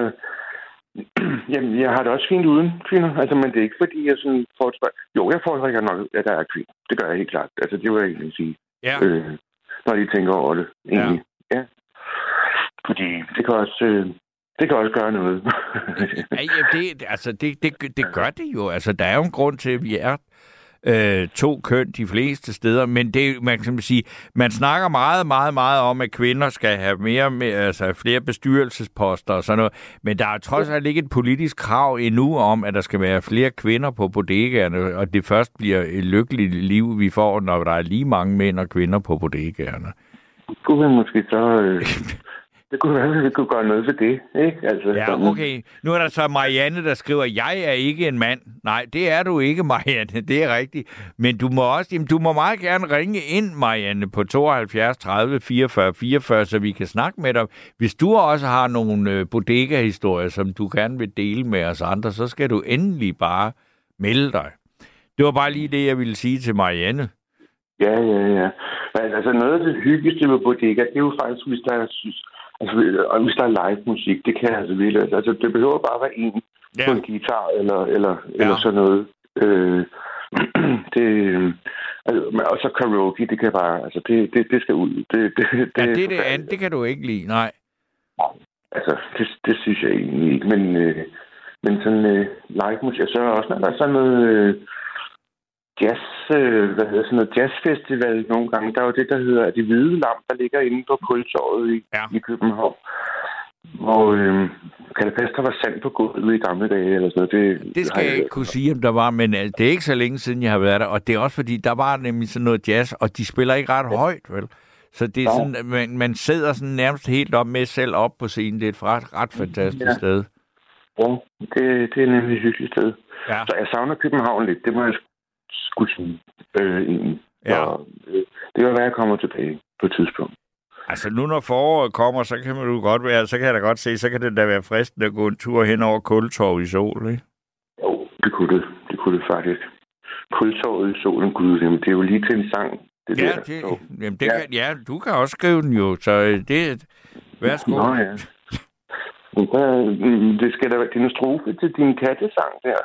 jeg, jeg har det også fint uden kvinder, altså, men det er ikke, fordi jeg sådan får et spørg... Jo, jeg foretrækker nok, at der er kvinder. Det gør jeg helt klart. Altså, det vil jeg egentlig sige, ja. øh, når de tænker over det, egentlig. Ja. Ja. Fordi det kan også... Øh... Det kan også gøre noget. Ja, det, altså, det, det, det gør det jo. Altså, der er jo en grund til, at vi er... Øh, to køn de fleste steder, men det man kan sige, man snakker meget, meget, meget om, at kvinder skal have mere, mere altså flere bestyrelsesposter og sådan noget, men der er trods alt ikke et politisk krav endnu om, at der skal være flere kvinder på bodegaerne, og det først bliver et lykkeligt liv, vi får, når der er lige mange mænd og kvinder på bodegaerne. Det kunne vi måske så... Øh... Det kunne være, det kunne gøre noget for det, ikke? Altså, ja, okay. Nu er der så Marianne, der skriver, jeg er ikke en mand. Nej, det er du ikke, Marianne. Det er rigtigt. Men du må også, jamen, du må meget gerne ringe ind, Marianne, på tooghalvfjerds tredive fireogfyrre fireogfyrre, så vi kan snakke med dig. Hvis du også har nogle bodega-historier, som du gerne vil dele med os andre, så skal du endelig bare melde dig. Det var bare lige det, jeg ville sige til Marianne. Ja, ja, ja. Altså, noget af det hyggeligste med bodega, det er jo faktisk, hvis der er synes... Altså, og hvis der er live musik, det kan jeg altså virkelig. Altså, det behøver bare at være en ja. På en guitar eller, eller, ja. Eller sådan noget. Øh, det, altså, og så karaoke, det kan bare... Altså, det, det, det skal ud. Det, det, det, ja, det er det andet, det kan du ikke lide, nej. Altså, det, det synes jeg egentlig ikke. Men, øh, men sådan øh, live musik, så er der også sådan noget... Øh, jazz, øh, hvad hedder sådan noget jazzfestival nogle gange. Der er jo det, der hedder De Hvide Lam, der ligger inde på Kultorvet i, ja. I København. Og øh, kan det passe, der var sand på gulvet i gamle dage eller sådan noget? Det, det skal jeg, jeg ikke kunne sige, om der var, men det er ikke så længe siden, jeg har været der. Og det er også fordi, der var nemlig sådan noget jazz, og de spiller ikke ret ja. Højt, vel? Så det er ja. Sådan, man, man sidder sådan nærmest helt op med selv op på scenen. Det er et ret, ret fantastisk ja. Sted. Ja, det, det er nemlig et hyggeligt sted. Ja. Så jeg savner København lidt. Det må jeg Skudsen, øh, ja. Og, øh, det kan være, jeg kommer tilbage på et tidspunkt. Altså nu, når foråret kommer, så kan man jo godt være, så kan jeg da godt se, så kan det da være fristende at gå en tur hen over Kultorvet i sol, ikke? Jo, det kunne det. Det kunne det faktisk. Kultorvet i solen, gud, det er jo lige til en sang. Det ja, der, det, jamen, det ja. Kan, ja, du kan også skrive den jo, så det... Værsgo. Nå ja. Det skal da være din strofe til din kattesang der.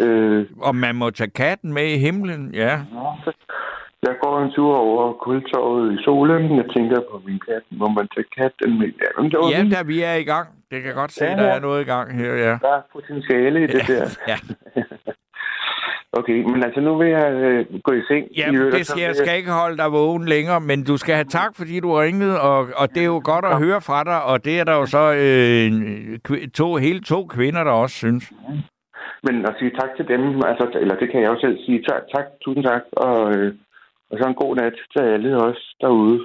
Øh, og man må tage katten med i himlen, ja. Jeg går en tur over Kultorvet i solen. Jeg tænker på min kat. Må man tage katten med? Ja, ja, da vi er i gang. Det kan godt se, ja, ja. Der er noget i gang her, ja. Der er potentiale i det ja, der. Ja. Okay, men altså nu vil jeg øh, gå i seng. Ja, det skal, jeg skal ikke holde dig vågen længere, men du skal have tak, fordi du ringede, og, og det er jo godt at ja. høre fra dig, og det er der jo så øh, to, hele to kvinder, der også synes. Men at sige tak til dem, altså, eller det kan jeg jo selv sige, tak, tak tusind tak, og, øh, og så en god nat til alle os derude.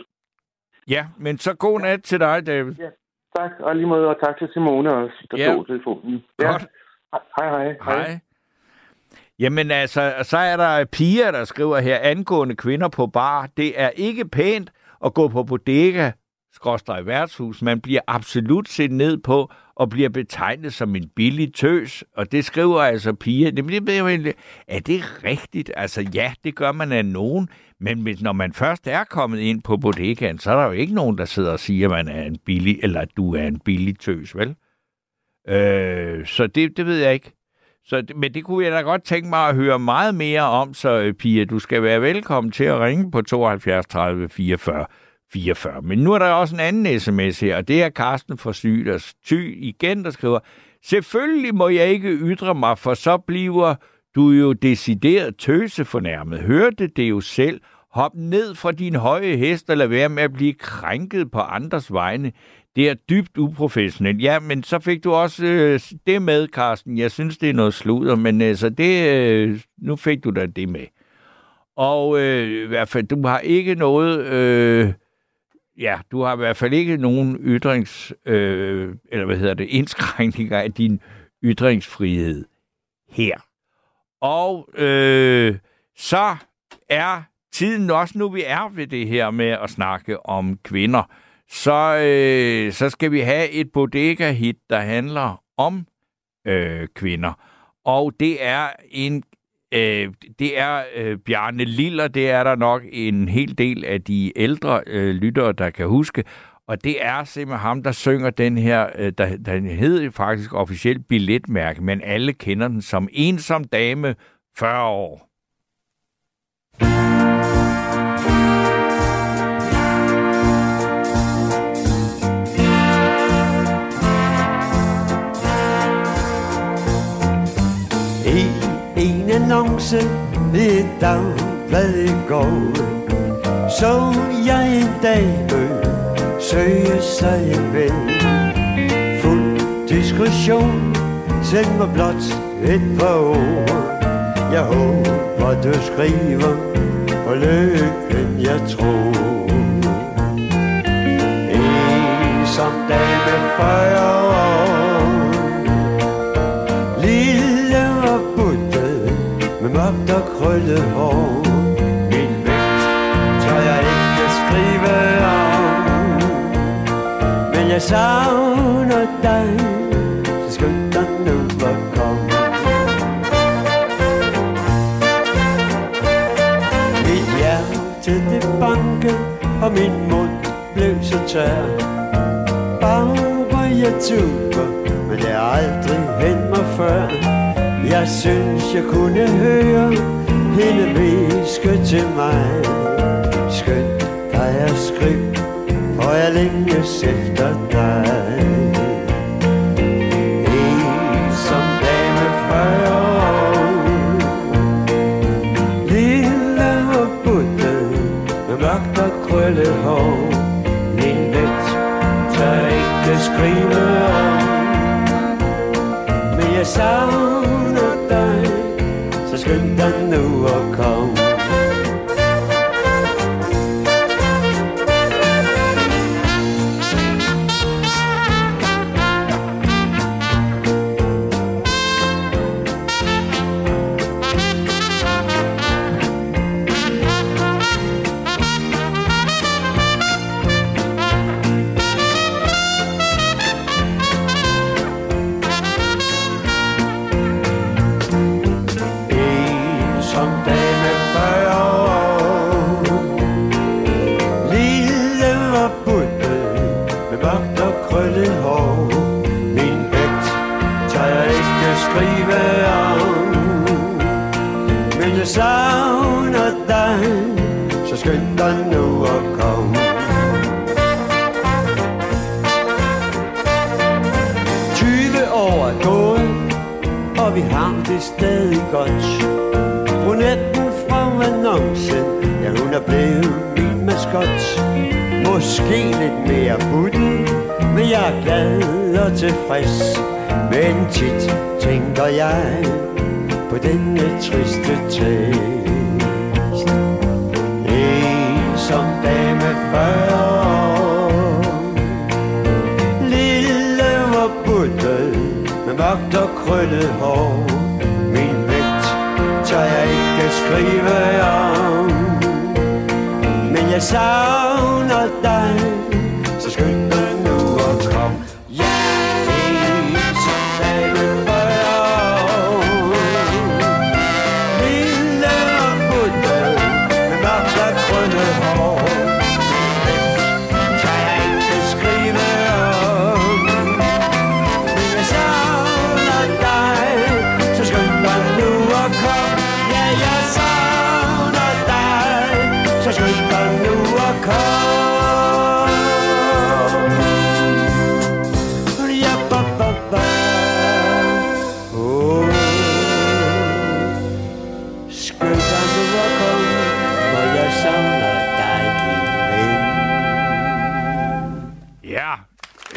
Ja, men så god nat til dig, David. Ja, tak, og lige måde, og tak til Simone også, der ja. tog telefonen. Ja, godt. Hej, hej, hej. Hej. Jamen altså, så er der piger, der skriver her, angående kvinder på bar. Det er ikke pænt at gå på bodega, skråstrej værtshus. Man bliver absolut set ned på og bliver betegnet som en billig tøs. Og det skriver altså piger. Det bliver jo egentlig, er det rigtigt? Altså ja, det gør man af nogen. Men når man først er kommet ind på bodegaen, så er der jo ikke nogen, der sidder og siger, at man er en billig, eller at du er en billig tøs, vel? Øh, så det, det ved jeg ikke. Så, men det kunne jeg da godt tænke mig at høre meget mere om, så Pia, du skal være velkommen til at ringe på tooghalvfjerds tredive fireogfyrre fireogfyrre. Men nu er der også en anden sms her, og det er Carsten fra Syg, der Ty igen, der skriver, selvfølgelig må jeg ikke ytre mig, for så bliver du jo decideret tøsefornærmet. Hørte det jo selv. Hop ned fra din høje hest, og lad være med at blive krænket på andres vegne. Det er dybt uprofessionelt. Ja, men så fik du også øh, det med, Carsten. Jeg synes, det er noget sludder, men øh, så det, øh, nu fik du da det med. Og øh, i hvert fald, du har ikke noget... Øh, ja, du har i hvert fald ikke nogen ytrings... Øh, eller hvad hedder det? Indskrænkninger af din ytringsfrihed her. Og øh, så er tiden også, nu vi er ved det her med at snakke om kvinder... Så, øh, så skal vi have et bodega-hit, der handler om øh, kvinder. Og det er en øh, det er øh, Bjarne Liller, det er der nok en hel del af de ældre øh, lyttere, der kan huske. Og det er simpelthen ham, der synger den her, øh, der, der hedder faktisk officielt billetmærke, men alle kender den som Ensom Dame fyrre år. Annonce ved et dagblad i går, så jeg en dame søge sig en ven. Fuld diskussion, send mig blot et par ord. Jeg håber du skriver på lykken jeg tror. En som dame fyrre år, lille og budt med mørkt og krøllet hår. Min vægt tør jeg ikke skrive om, men jeg savner dig, så skønt dig nu at komme. Mit hjerte det banke, og min mund blev så tør. Bare jeg tuber, men det har aldrig hændt mig før. Jeg synes, jeg kunne høre hende hviske til mig. Skønt dig at skrive, for jeg længes efter dig. Ensom dame fyrre år, lille og buttet med mørkt og krøllet hår. Min vægt tør ikke skrive om, men jeg savner dig, så skynd dig nu at komme. og vi har det stadig godt. Brunetten fra annoncen, ja hun er blevet min maskot. Måske lidt mere butten, men jeg er glad og tilfreds. Men tit tænker jeg på denne triste test. En som dame fyrre år, lille og buttet med mørkt og krøllet hår. Min vægt tør jeg ikke skrive om, men jeg savner dig, så skynd dig nu og kom.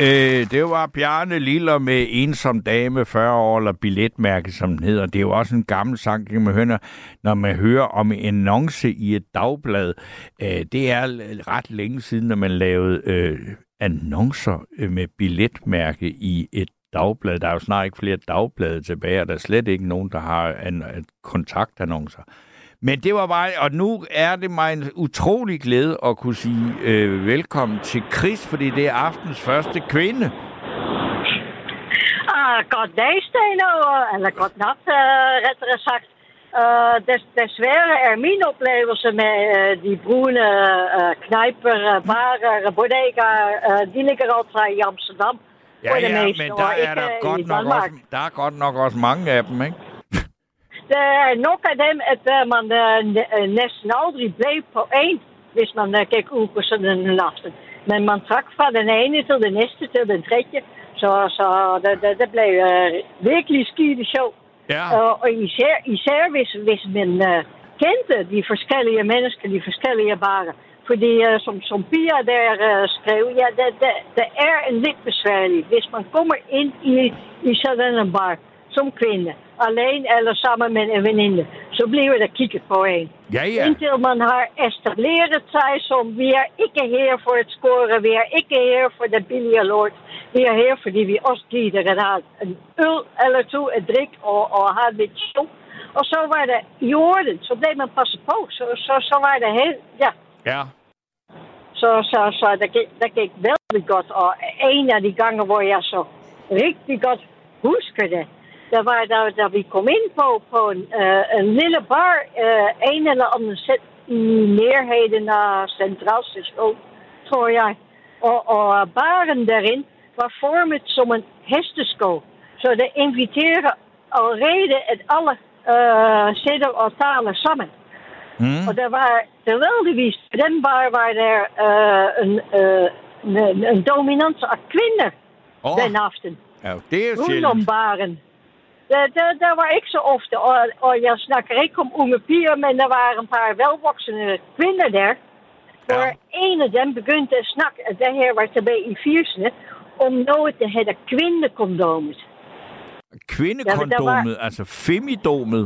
Øh, det var Bjarne Liller med Ensom Dame fyrre år, eller billetmærke, som den hedder. Det er jo også en gammel sang, man hører, når man hører om en annonce i et dagblad. Øh, det er ret længe siden, når man lavede øh, annoncer med billetmærke i et dagblad. Der er jo snart ikke flere dagblade tilbage, og der er slet ikke nogen, der har an- kontaktannoncer. Men det var mig, og nu er det mig en utrolig glæde at kunne sige øh, velkommen til Chris, fordi det er aftens første kvinde. Uh, god dag, Steno, eller god nat, uh, rettere sagt. Uh, des- desværre er min oplevelse med uh, de brune uh, knejper, barer, bodegaer, uh, de ligger altid i Amsterdam. Ja, ja, meste, men der er, ikke, der, godt nok også, der er godt nok også mange af dem, ikke? Uh, nog af dem, at uh, man uh, næsten aldrig blev på en, hvis man uh, gik ud på sådan en aften. Men man trak fra den ene til den næste til den tredje, så, så det, det, det blev uh, virkelig skide sjov. Ja. Uh, og især, især hvis, hvis man uh, kendte de forskellige mennesker, de forskellige barer. Fordi uh, som, som Pia der uh, skrev, ja, det, det, det er en lidt besværligt, hvis man kommer ind i, i sådan en bar som kvinde, alleen eller sammen med en veninde, så bliver der kigget på en. Ja, ja. Indtil man har etableret sig som, vi er ikke her for at score, vi er ikke her for det billige lort, vi er her, fordi vi også gider at have en øl eller to at drikke og, og have lidt sjov. Og så var det i orden, så blev man passet på, så, så, så var det helt, ja. Ja. Så, så, så det, gik, det gik veldig godt, og en af de gange, hvor jeg så rigtig godt husker det, der var der, der vi kom ind på, på en, uh, en lille bar, uh, en eller anden sæt i nærheden af Centralstation, tror jeg. Og, og baren derin var formet som en hestesko. Så det inviterer allerede at alle uh, sætter og taler sammen. Mm. Og der var tilvældigvis, på den bar var der uh, en, uh, en, en dominans af kvinder oh. den aften. Oh, det er sjældent. Baren. Dat was ik zo ofte. Ja, snakker ik om om mijn pier, maar er waren een paar welwaksende kvinden daar. Waar een van hen begon te snakken. En de heer was erbij in viersen om nooit te hebben kvindencondomen. Kvindencondomen? Also femidomen?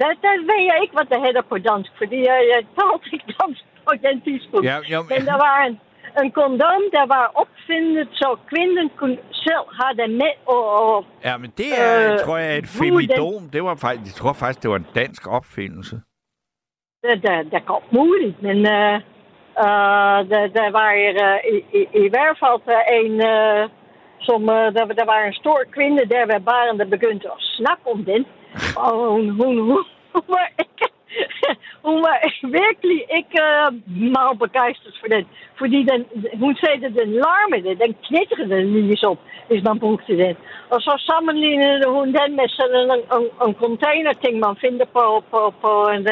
Dat weet ik wat de heer voor danst. Want je taalt ik dans identisch goed. En er waren... Een condoom, dat was opvindend, zo kwinden zelf hadden met... Oh, ja, maar dit uh, tror jeg, et femidoom, det var faktisk, jeg tror faktisk, det var en dansk opfindelse. Dat, dat, dat kan moeilijk, maar uh, uh, dat, dat was uh, i, i, i hvert geval een, uh, som, uh, dat, dat was een stoor kwinden, der we waren, dat begint als snak om den. Hoe, hoe, hoe, ik... Hun var virkelig ikke uh, meget begejstret for den. Fordi den, hun sagde, at den larmede, den knitterede lige op, hvis man brugte den. Og så sammenlignede hun den med sådan en, en, en containerting, man finder på, på, på en,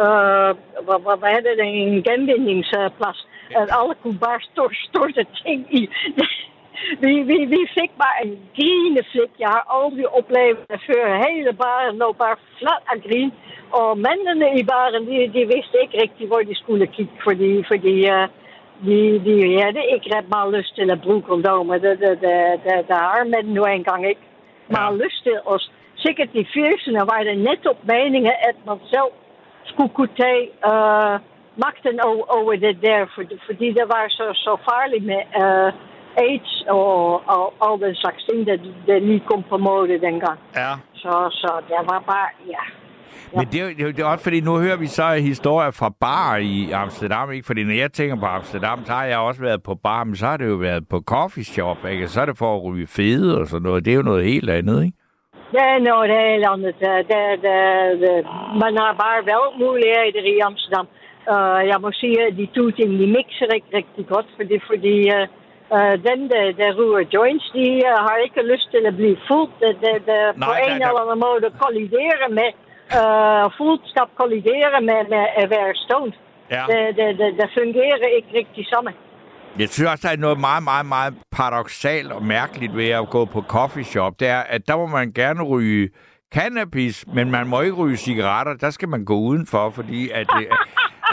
uh, hvad, hvad hedder det, en genvindingsplads. Uh, en alle kunne bare storte ting i. Vi, vi, vi fik bare en grineflik. Jeg har aldrig oplevet at føre hele baren lå bare flot af grin. Og mændene i baren, de, de vidste ikke rigtigt, hvor de skulle kigge, fordi, fordi uh, de, de havde ikke ret meget lyst til at bruge kondomer. Det, det, det, det, det har mænd nu engang ikke meget lyst til os. Sikkert i firserne var det netop meningen, at man selv skulle kunne tage uh, magten over det der, fordi det var så, så farligt med... Uh, AIDS og, og, og den slags ting, der, der lige kom på måde dengang. Ja. Så, så det var bare, ja. ja. Men det er, jo, det er også fordi, nu hører vi så historier fra bar i Amsterdam, ikke? Fordi når jeg tænker på Amsterdam, så har jeg også været på bar, men så har det jo været på coffee shop, ikke? Så er det for at ryge fede og sådan noget. Det er jo noget helt andet, ikke? Det er noget helt andet. Det, det, det. Man har bare været muligheder i Amsterdam. Uh, jeg må sige, at de to ting, de mixer ikke rigtig godt, fordi... fordi uh, Uh, den der, der ruger joints, de uh, har ikke lyst til at blive fuldt. De, de, de Nej, på en der, der... eller anden måde kollidere med, uh, fuldskab kollidere med, med at være stoned. Ja. Det fungerer ikke rigtig sammen. Jeg synes også, der er noget meget, meget, meget paradoxalt og mærkeligt ved at gå på coffee shop. Det er, at der må man gerne ryge cannabis, men man må ikke ryge cigaretter. Der skal man gå udenfor, fordi at...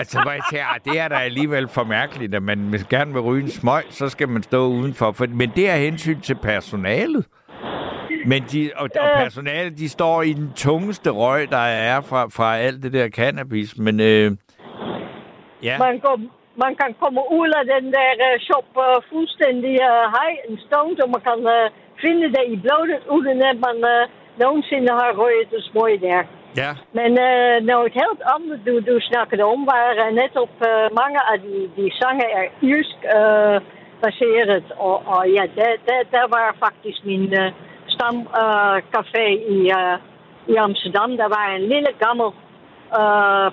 Altså, hvor jeg siger, det er da alligevel for mærkeligt, at man hvis gerne vil ryge en smøg, så skal man stå udenfor. For, men det er hensyn til personalet. Men de, og, og personalet, de står i den tungeste røg, der er fra, fra alt det der cannabis. Men øh, ja. Man, går, man kan komme ud af den der uh, shop uh, fuldstændig high uh, and stoned, og man kan uh, finde det i blodet, uden at man uh, nogensinde har røget en smøg der. Ja. Men uh, noget helt andet, du, du snakkede om, var uh, netop uh, mange af de, de sange er irsk uh, baseret. Og, og ja, der, der, der var faktisk min uh, stamcafé uh, i, uh, i Amsterdam. Der var en lille gammel uh,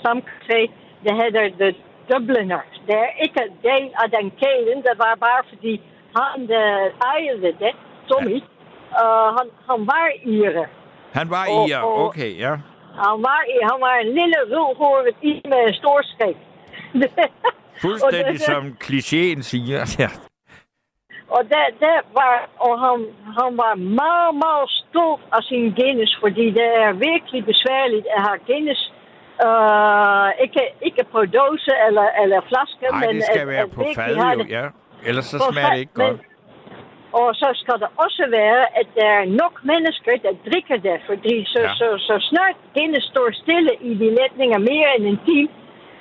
stamcafé, der hedder The Dubliner. Det er ikke en del af den kæden, det var bare fordi han ejede det, Tommy. Uh, han, han var ire. Han var i, og, og okay, ja. Han var i, han var en lille rødhåret i med en stor skæg. Fuldstændig det, som klichéen siger. Ja. Og det, det var, og han, han var meget, meget stolt af sin Guinness, fordi det er virkelig besværligt at have Guinness. Uh, ikke, ikke på dåse eller, eller flaske. Nej, det skal men, være at, på at fad, jo, ja. Ellers så smager det ikke godt. Men, og så skal det også være, at der er nok mennesker, der drikker det. Fordi så, ja. så, så snart denne står stille i de letninger mere end en time,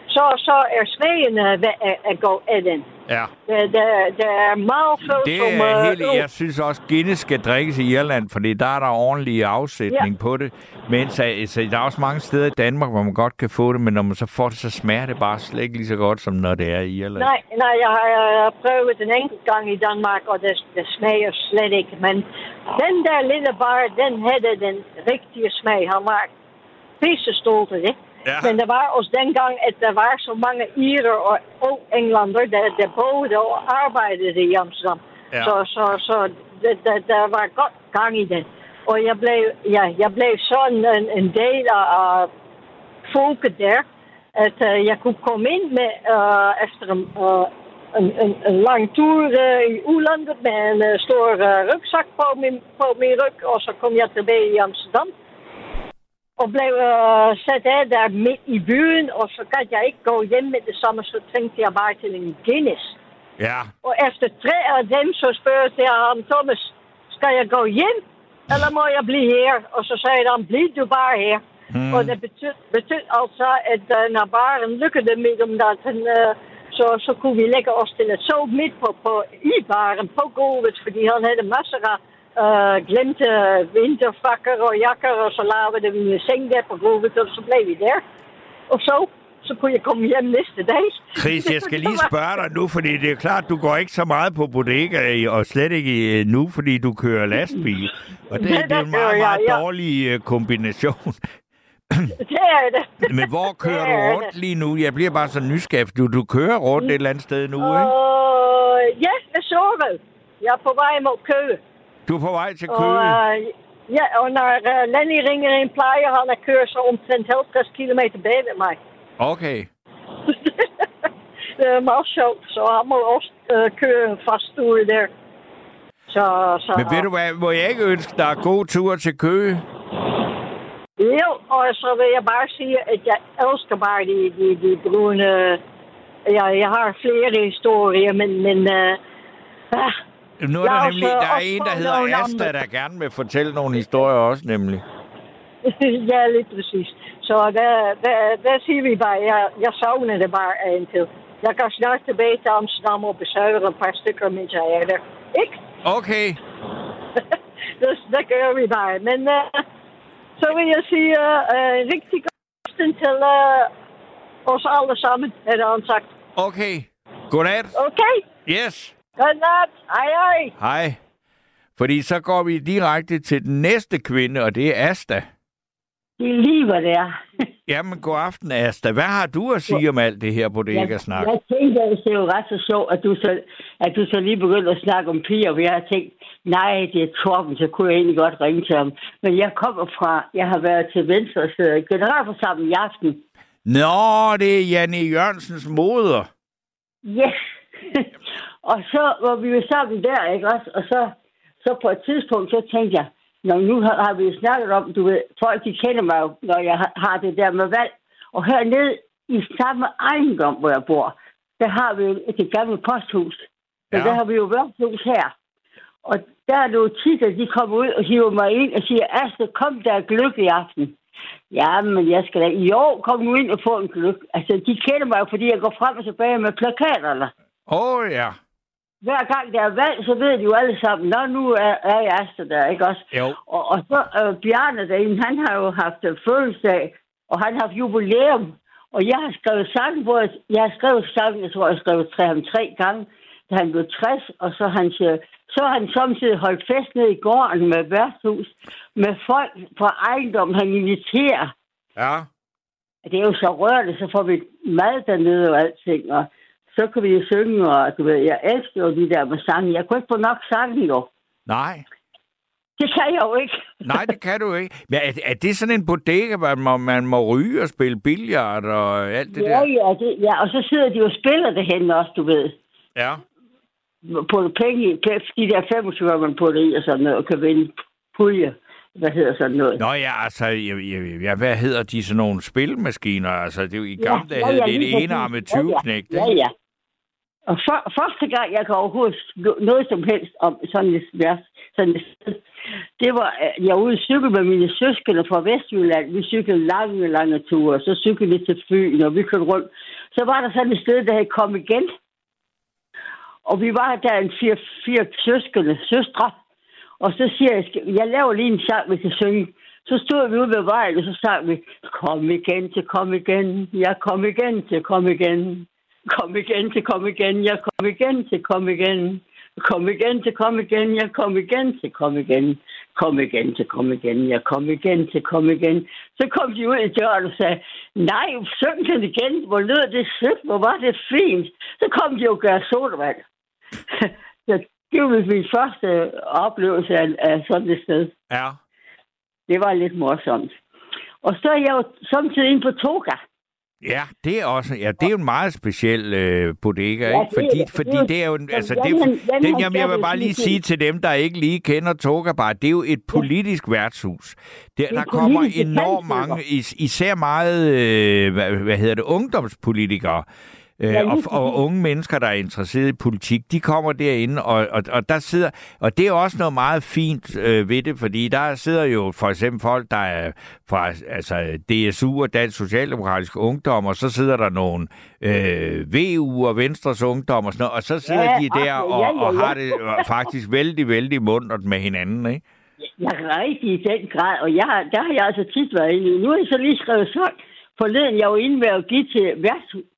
så, så er svagene ved at, at gå af den. Ja. Der, der er meget følt det som... Er helt, uh, jeg synes også, Guinness skal drikkes i Irland, fordi der er der ordentlig afsætning ja. på det. Men så, så der er også mange steder i Danmark, hvor man godt kan få det, men når man så får det, så smager det bare slet ikke lige så godt, som når det er i Irland. Nej, nej jeg har, jeg har prøvet en enkelt gang i Danmark, og det, det smager slet ikke. Men den der lille bar, den havde den rigtige smag. Han var pissestolt af det. Ja. Men det var også dengang, at der var så mange irer og, og englander, der, der boede og arbejdede i Amsterdam. Ja. Så, så, så der, der, der var godt gang i det. Og jeg blev, ja, jeg blev sådan en, en del af folket der, at uh, jeg kunne komme ind med, uh, efter en, uh, en, en, en lang tur uh, i udlandet med en uh, stor uh, rygsæk på min, på min ryg, og så kom jeg tilbage i Amsterdam. Og blev uh, sat af der midt i byen, og så kan jeg ikke gå hjem med det samme, så tænkte jeg bare til en Guinness. Ja. Og efter tre af dem, så spørgte jeg ham, Thomas, skal jeg gå hjem, eller må jeg blive her? Og så sagde han, bliv du bare her. Mm. Og det betød, betød altså, at uh, når baren lykkede midt om natten, uh, så, så kunne vi lægge os til et sove midt på, på i baren på gulvet, fordi han havde masser af Uh, glemte vinterfakker og jakker, og så lavede vi en seng der på gulvet, og så blev vi der. Og så, så kunne jeg komme hjem næste dag. Chris, jeg skal lige spørge dig nu, fordi det er klart, du går ikke så meget på bodega, og slet ikke nu, fordi du kører lastbil. Og det, det, det er en meget, meget jeg, ja. dårlig kombination. Det er det. Men hvor kører det du rundt lige nu? Jeg bliver bare så nysgerrig. Du, du kører rundt et eller andet sted nu, uh, ikke? Ja, jeg sover. Jeg er på vej mod Køge. Du er på vej til Køge? Uh, ja, og når uh, Lenny ringer ind, plejer han at køre så omtrent halvtreds kilometer bag ved mig. Okay. Det er meget sjovt, så han må også uh, køre en fast tur der. Så, så... Men ved du hvad, må jeg ikke ønske dig god tur til Køge? Jo, og så vil jeg bare sige, at jeg elsker bare de, de, de brune... Ja, jeg har flere historier, men... men uh... ah. Nu er der jeg nemlig der er en, der hedder Asta, der gerne vil fortælle nogle historier også, nemlig. Ja, lige præcis. Så der, der, der siger vi bare, at jeg, jeg savner det bare indtil. Jeg kan snart tilbage til Amsterdam og besøge et par stykker, mens jeg er der. Ikke? Okay. Det, det gør vi bare. Men uh, så vil jeg sige uh, rigtig god aften til uh, os alle sammen, er det ansagt. Okay. Godnat. Okay. Yes. Godnat. Hej, hej. Hej. Fordi så går vi direkte til den næste kvinde, og det er Asta. Det er lige, hvad det er. Jamen, god aften, Asta. Hvad har du at sige om alt det her, på det jeg, ikke at snakke? Jeg tænkte, at det er jo ret så sjovt, at du så, at du så lige begyndte at snakke om piger, og jeg har tænkt, nej, det er Torben, så kunne jeg egentlig godt ringe til ham. Men jeg kommer fra, jeg har været til Venstres generalforsamling i aften. Nå, det er Janne Jørgensens moder. Ja. Yeah. Og så var vi jo sammen der, ikke også? Og så, så på et tidspunkt, så tænkte jeg, når nu har, har vi snakket om, du ved, folk de kender mig jo, når jeg har, har det der med valg. Og hernede i samme ejendom, hvor jeg bor, der har vi jo et gammelt posthus. Men ja. Der har vi jo værtshus her. Og der er jo tit, at de kommer ud og hiver mig ind og siger, Asta, kom der er gløb i aften. Ja, men jeg skal da i år komme nu ind og få en gløb. Altså, de kender mig jo, fordi jeg går frem og tilbage med plakaterne. Åh oh, ja. Hver gang der er valg, så ved de jo alle sammen, nå, nu er, er jeg Asta der, ikke også? Jo. Og, og så øh, Bjarne derinde, han har jo haft fødselsdag, og han har haft jubilæum. Og jeg har skrevet sangen, hvor jeg, jeg har skrevet sangen, jeg tror, jeg har skrevet tre, ham tre gange, da han blev tres, og så han siger, så har han samtidig holdt fest ned i gården med værtshus, med folk fra ejendommen, han inviterer. Ja. Det er jo så rørende, så får vi mad dernede og alting, og så kan vi jo synge, og du ved, jeg elsker jo de der med sangen. Jeg kunne ikke få nok sangen, jo. Nej. Det kan jeg jo ikke. Nej, det kan du ikke. Men er, er det sådan en bodega, hvor man, man må ryge og spille billiard og alt det ja, der? Ja, det, ja, og så sidder de jo og spiller det henne også, du ved. Ja. På penge, de der femogtyve, hvor man putter i og sådan noget, og kan vinde pulje. Hvad hedder sådan noget? Nå ja, altså, ja, ja, hvad hedder de sådan nogle spilmaskiner? Altså, det er jo i gamle ja, dage, ja, ja, det er det enarmet tyveknægt. Ja, ja. Og for, første gang, jeg kan overhovedet noget som helst om sådan et sted, det var, jeg var ude og cyklede med mine søskende fra Vestjylland. Vi cyklede lange, lange ture, så cyklede vi til Fyn, og vi kørte rundt. Så var der sådan et sted, der havde kommet igen. Og vi var der en fire, fire søskende, søstre. Og så siger jeg, jeg laver lige en sang, vi kan synge. Så stod vi ude ved vejen, og så sang vi, kom igen til, kom igen, jeg kom igen til, kom igen. Kom igen til, kom igen, jeg kom igen til, kom igen. Kom igen til, kom igen, jeg kom igen til, kom igen. Kom igen til, kom igen, jeg kom igen til, kom igen. Så kom de ud i døren og sagde, nej, syng den igen, hvor lød det sødt, hvor var det fint. Så kom de jo og gør sodavand. Det var min første oplevelse af, af sådan et sted. Ja. Det var lidt morsomt. Og så er jeg jo samtidig inde på Toga. Ja, det er også. Ja, det er jo en meget speciel øh, bodega, ja, ikke? Fordi, det, fordi det er jo, altså det, den, den, den jamen, jeg vil bare lige sige til dem, der ikke lige kender Toga Bar, det er jo et politisk værtshus. Der, der kommer enormt mange, is, især meget, øh, hvad, hvad hedder det, ungdomspolitikere. Øh, og, og unge mennesker, der er interesseret i politik, de kommer derinde, og, og, og der sidder, og det er også noget meget fint øh, ved det, fordi der sidder jo for eksempel folk, der er fra altså, D S U og Dansk Socialdemokratisk Ungdom, og så sidder der nogle øh, V U og Venstres Ungdom og sådan noget, og så sidder ja, de der okay, og, ja, ja, ja. og har det faktisk vældig, vældig mundret med hinanden, ikke? Ja, rigtig i den grad, og jeg, der har jeg altså tit været inde i. Nu er jeg så lige skrevet sådan. Forleden, jeg var inde med at give til,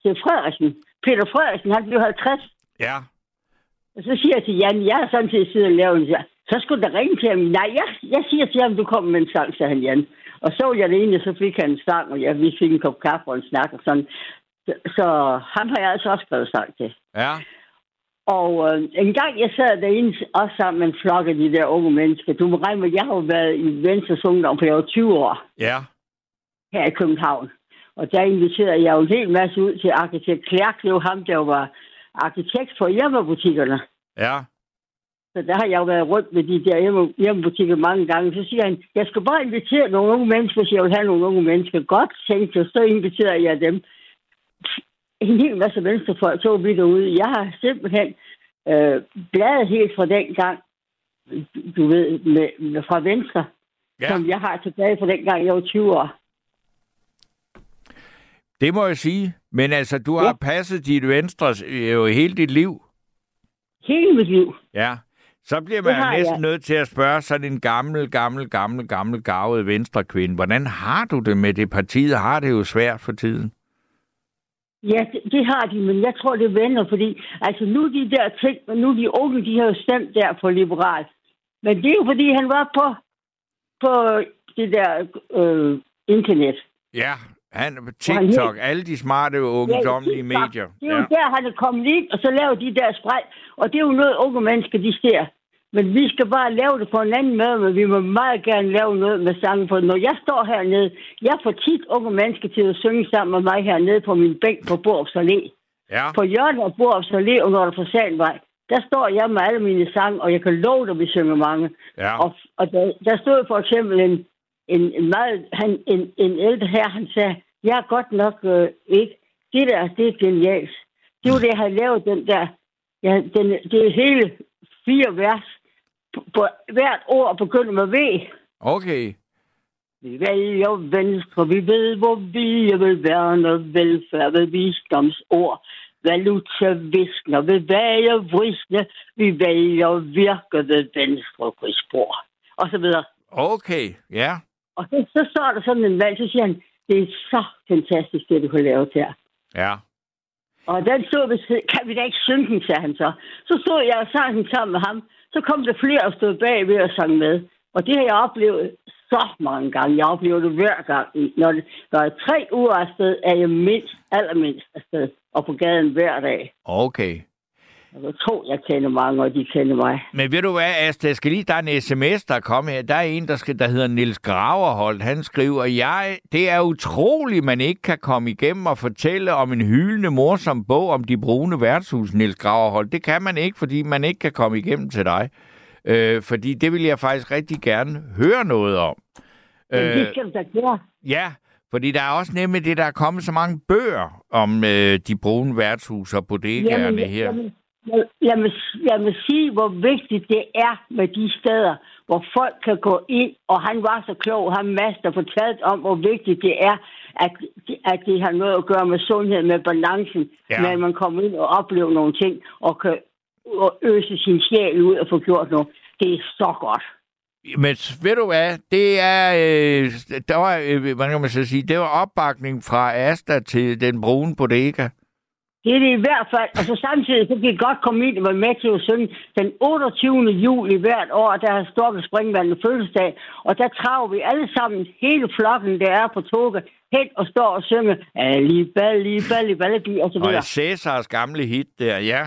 til Frederiksen. Peter Frederiksen, han blev halvtreds. Ja. Og så siger jeg til Jan, jeg er sådan set siddet og lavet en sang. Så skulle der ringe til ham. Nej, jeg, jeg siger til ham, du kommer med en sang, sagde han, Jan. Og så var jeg det ene, så fik han en sang, og jeg fik en kop kaffe og en snak og sådan. Så, så ham har jeg altså også skrevet sang til. Ja. Og øh, en gang, jeg sad derinde også sammen med en flok af de der unge mennesker. Du må regne med, jeg har jo været i Venstres Ungdom, for jeg var tyve år. Ja. Her i København. Og der inviterede jeg jo en hel masse ud til arkitekt Klærklev, ham der var arkitekt for hjemmebutikkerne. Ja. Så der har jeg jo været rundt med de der hjemmebutikker mange gange. Så siger han, jeg skal bare invitere nogle unge mennesker, så jeg vil have nogle unge mennesker. Godt, tænkte jeg, så inviterer jeg dem. En hel masse venstrefolk så vi derude. Jeg har simpelthen øh, bladet helt fra den gang, du ved, med, med, fra Venstre, ja. Som jeg har tilbage fra den gang, jeg var tyve år. Det må jeg sige. Men altså, du har ja. passet dit Venstres jo hele dit liv. Hele mit liv? Ja. Så bliver man jo næsten jeg. nødt til at spørge sådan en gammel, gammel, gammel, gammel, garvet venstrekvinde. Hvordan har du det med det? Partiet har det jo svært for tiden. Ja, det, det har de, men jeg tror, det vender, fordi altså nu de der ting, men nu de unge, de har jo stemt der på liberalt. Men det er jo, fordi han var på, på det der øh, internet. Ja, han TikTok, alle de smarte ungdomlige ja, medier. Det er jo ja. der, han er kommet ind, og så laver de der spræl. Og det er jo noget, unge mennesker, de ser. Men vi skal bare lave det på en anden måde, men vi må meget gerne lave noget med sangen. For når jeg står hernede, jeg får tit unge mennesker til at synge sammen med mig hernede på min bænk på Borups Allé. Ja. På hjørnet af Borups Allé og Nordre Fasanvej, der står jeg med alle mine sange, og jeg kan love dig, vi synger mange. Ja. Og, og der, der stod for eksempel en, en, en, meget, han, en, en ældre her, han sagde, jeg er godt nok øh, ikke. Det der, det er genialt. Det var det, jeg havde lavet den der. Ja, den, det er hele fire vers. På hvert ord begynder med V. Okay. Vi vælger venstre, vi ved, hvor vi vil værne velfærd ved visdomsord. Valuta visner ved vager vristne, vi vælger virker ved venstre krigsbord. Og så videre. Okay, ja. Yeah. Og så, så står der sådan en mand, så siger han, det er så fantastisk, det du har lavet her. Ja. Yeah. Og den stod ved, kan vi da ikke synge den, sagde han så. Så stod jeg og sang den sammen med ham. Så kom der flere og stod bag ved og sang med. Og det har jeg oplevet så mange gange. Jeg oplever det hver gang. Når der er tre uger afsted, er jeg mindst, allermindst afsted. Og på gaden hver dag. Okay. Jeg tror, jeg kender mange, og de kender mig. Men ved du hvad, Asta, jeg skal lige, der er en sms, der er kommet her. Der er en, der, skal, der hedder Niels Graverholt. Han skriver, jeg, det er utroligt, man ikke kan komme igennem og fortælle om en hylende morsom bog om de brune værtshus, Niels Graverholt. Det kan man ikke, fordi man ikke kan komme igennem til dig. Øh, fordi det vil jeg faktisk rigtig gerne høre noget om. Men øh, det skal du da gøre. Ja, fordi der er også nemlig det, der er kommet så mange bøger om øh, de brune værtshus og bodegaerne jamen, her. Jamen. Jeg vil, jeg vil sige, hvor vigtigt det er med de steder, hvor folk kan gå ind, og han var så klog, han Mads, der fortalte om, hvor vigtigt det er, at, at det har noget at gøre med sundhed, med balancen, ja. Når man kommer ind og oplever nogle ting, og kan og øse sin sjæl ud og få gjort noget. Det er så godt. Men ved du hvad, det er, øh, der var, øh, man kan man så sige, det var opbakning fra Asta til den brune bodega. Det er det i hvert fald. Og så samtidig, så kan I godt komme ind og være med til at synge den otteogtyvende juli hvert år, der har Storke Springvandet fødselsdag. Og der trager vi alle sammen, hele flokken, der er på toget, hen og står og synger Ali, Bali, Bali, Bali, og så videre. Og Cæsars gamle hit der, ja.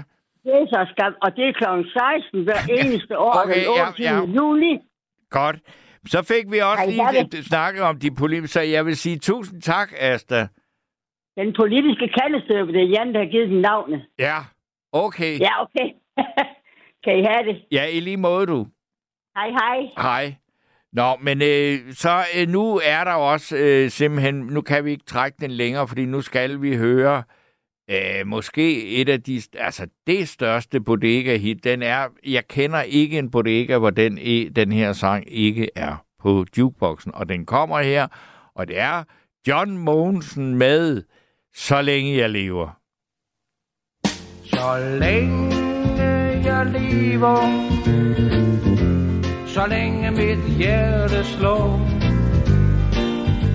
Cæsars gamle, og det er klokken seksten hver eneste år, okay, den otteogtyvende juli. Godt. Så fik vi også ja, lige det. snakket om de politiske, så jeg vil sige tusind tak, Asta. Den politiske kaldestøbe, det er Jan, der har givet den navnet. Ja, okay. Ja, okay. Kan I have det? Ja, i lige måde, du. Hej, hej. Hej. Nå, men øh, så øh, nu er der også øh, simpelthen... Nu kan vi ikke trække den længere, fordi nu skal vi høre øh, måske et af de... Altså, det største bodega-hit, den er... Jeg kender ikke en bodega, hvor den, den her sang ikke er på jukeboxen. Og den kommer her, og det er John Mogensen med... Så længe jeg lever. Så længe jeg lever, så længe mit hjerte slår,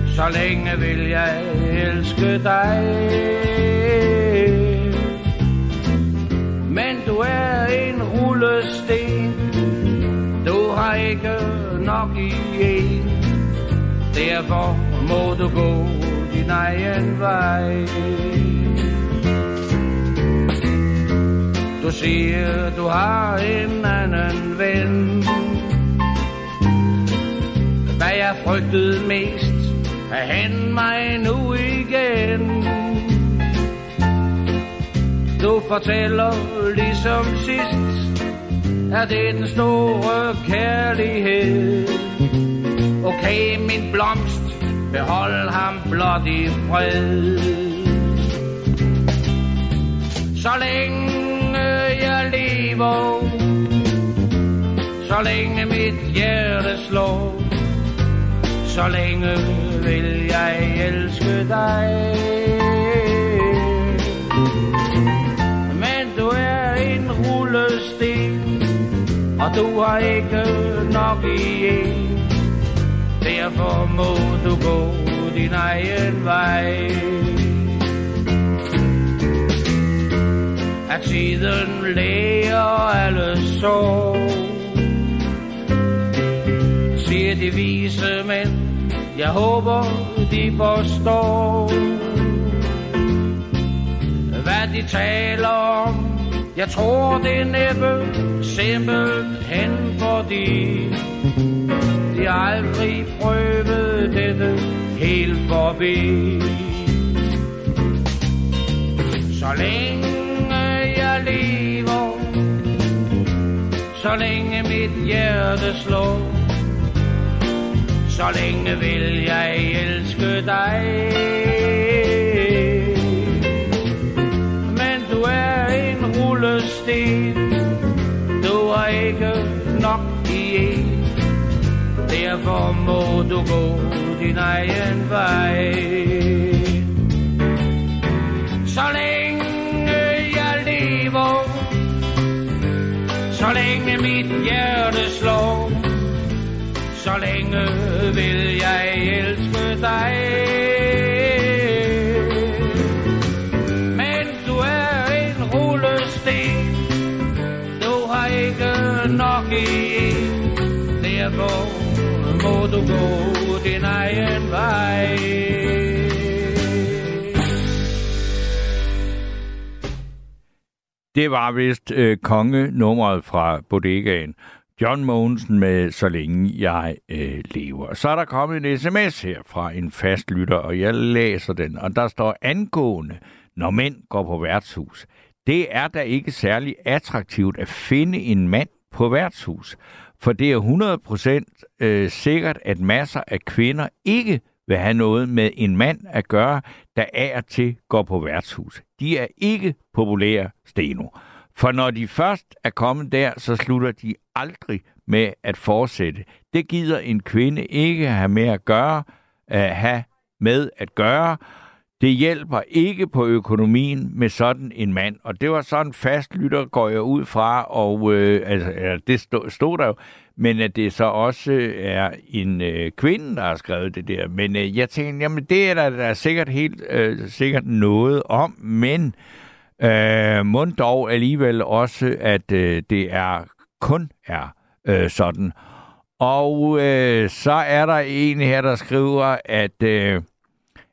så længe vil jeg elske dig. Men du er en rullesten, du har ikke nok i en, derfor må du gå din egen vej. Du siger, du har en anden ven. Hvad jeg frygtede mest, er han mig nu igen. Du fortæller ligesom sidst, at det er den store kærlighed. Okay, min blomst, behold ham blot i fred. Så længe jeg lever, så længe mit hjerte slår, så længe vil jeg elske dig. Men du er en rullesten, og du har ikke nok i en. Derfor må du gå din egen vej. At tiden læger alle sår, siger de vise mænd. Jeg håber, de forstår, hvad de taler om. Jeg tror, det er næppe simpelthen, fordi de aldrig prøvede dette helt forbi. Så længe jeg lever, så længe mit hjerte slår, så længe vil jeg elske dig. Men du er en rullesten, du er ikke nok i en. Derfor må du gå din egen vej. Så længe jeg lever, så længe mit hjerte slår, så længe vil jeg elske dig. Men du er en rullesten, du har ikke nok i en. Derfor må du gå din egen vej. Det var vist øh, kongenummeret fra Bodegaen. John Mogensen med Så længe jeg øh, lever. Så er der kommet en sms her fra en fast lytter, og jeg læser den. Og der står angående, når mænd går på værtshus. Det er da ikke særlig attraktivt at finde en mand på værtshus. For det er hundrede procent øh, sikkert, at masser af kvinder ikke vil have noget med en mand at gøre, der af og til går på værtshus. De er ikke populære, Steno. For når de først er kommet der, så slutter de aldrig med at fortsætte. Det gider en kvinde ikke have med at gøre, at have med at gøre. Det hjælper ikke på økonomien med sådan en mand. Og det var sådan fast lytter, går jeg ud fra, og øh, altså, ja, det stod, stod der jo. Men at det så også er en øh, kvinde, der har skrevet det der. Men øh, jeg tænkte, jamen det er der, der er sikkert helt øh, sikkert noget om, men Øh, mund dog alligevel også, at øh, det er kun er øh, sådan. Og øh, så er der en her, der skriver, at øh,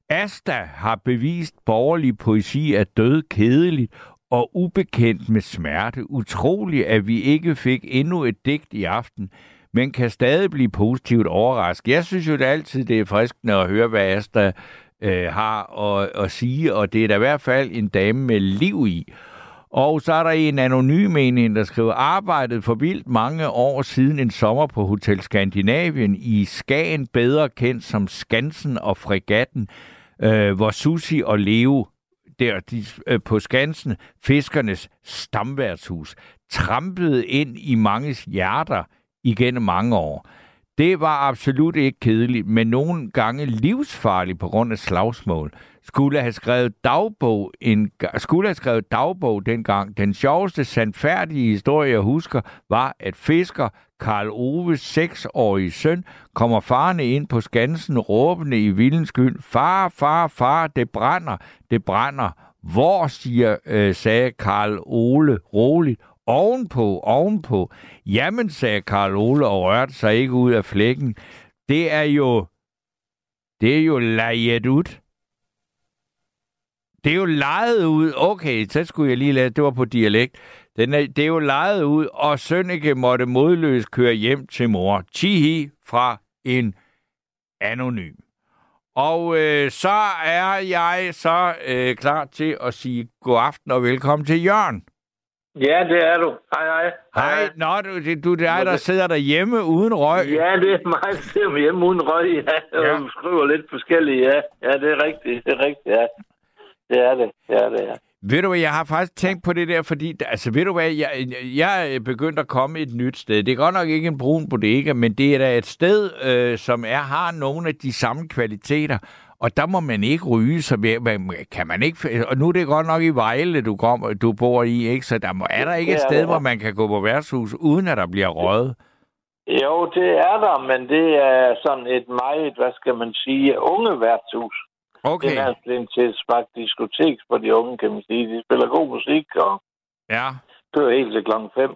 Asta har bevist borgerlig poesi er død kedeligt og ubekendt med smerte. Utroligt, at vi ikke fik endnu et digt i aften, men kan stadig blive positivt overrasket. Jeg synes jo det altid, det er friskende at høre, hvad Asta Øh, har at, at sige, og det er da i hvert fald en dame med liv i. Og så er der en anonym en, der skriver, arbejdet for vildt mange år siden en sommer på Hotel Skandinavien i Skagen, bedre kendt som Skansen og Fregatten, øh, hvor Susi og Leo der de, øh, på Skansen, fiskernes stamværtshus, trampede ind i manges hjerter igennem mange år. Det var absolut ikke kedeligt, men nogle gange livsfarligt på grund af slagsmål. Skulle have skrevet dagbog, en, skulle have skrevet dagbog dengang. Den sjoveste, sandfærdige historie, jeg husker, var, at fisker Karl Oves seksårige søn kommer farne ind på Skansen, råbende i vildens skyld. Far, far, far, det brænder, det brænder. Hvor, siger, øh, sagde Karl Ole roligt. Ovenpå, ovenpå. Jamen, sagde Karl Ole og rørte sig ikke ud af flækken. Det er jo... Det er jo lejet ud. Det er jo lejet ud. Okay, så skulle jeg lige lade... Det var på dialekt. Den er, det er jo lejet ud, og Sønneke måtte modløst køre hjem til mor. Tihi fra en anonym. Og øh, så er jeg så øh, klar til at sige god aften og velkommen til Jørn. Ja, det er du. Hej, hej. Hej, nå, du, det, du, det er dig, der sidder derhjemme uden røg. Ja, det er mig, der sidder hjemme uden røg, ja. Og ja. Skriver lidt forskelligt, ja. Ja, det er rigtigt, det er rigtigt, ja. Det er det, ja, det er. Ved du hvad, jeg har faktisk tænkt på det der, fordi, altså ved du hvad, jeg, jeg er begyndt at komme et nyt sted. Det er godt nok ikke en brun bodega, men det er da et sted, øh, som er, har nogle af de samme kvaliteter. Og der må man ikke ryge, så kan man ikke... Og nu er det godt nok i Vejle, du, kom, du bor i, ikke? Så der må, er der ikke et sted, hvor man kan gå på værtshus, uden at der bliver røget? Jo, det er der, men det er sådan et meget, hvad skal man sige, unge værtshus. Okay. Det er en tilsvagt diskotek for de unge, kan man sige. De spiller god musik og ja. Kører helt til klokken fem.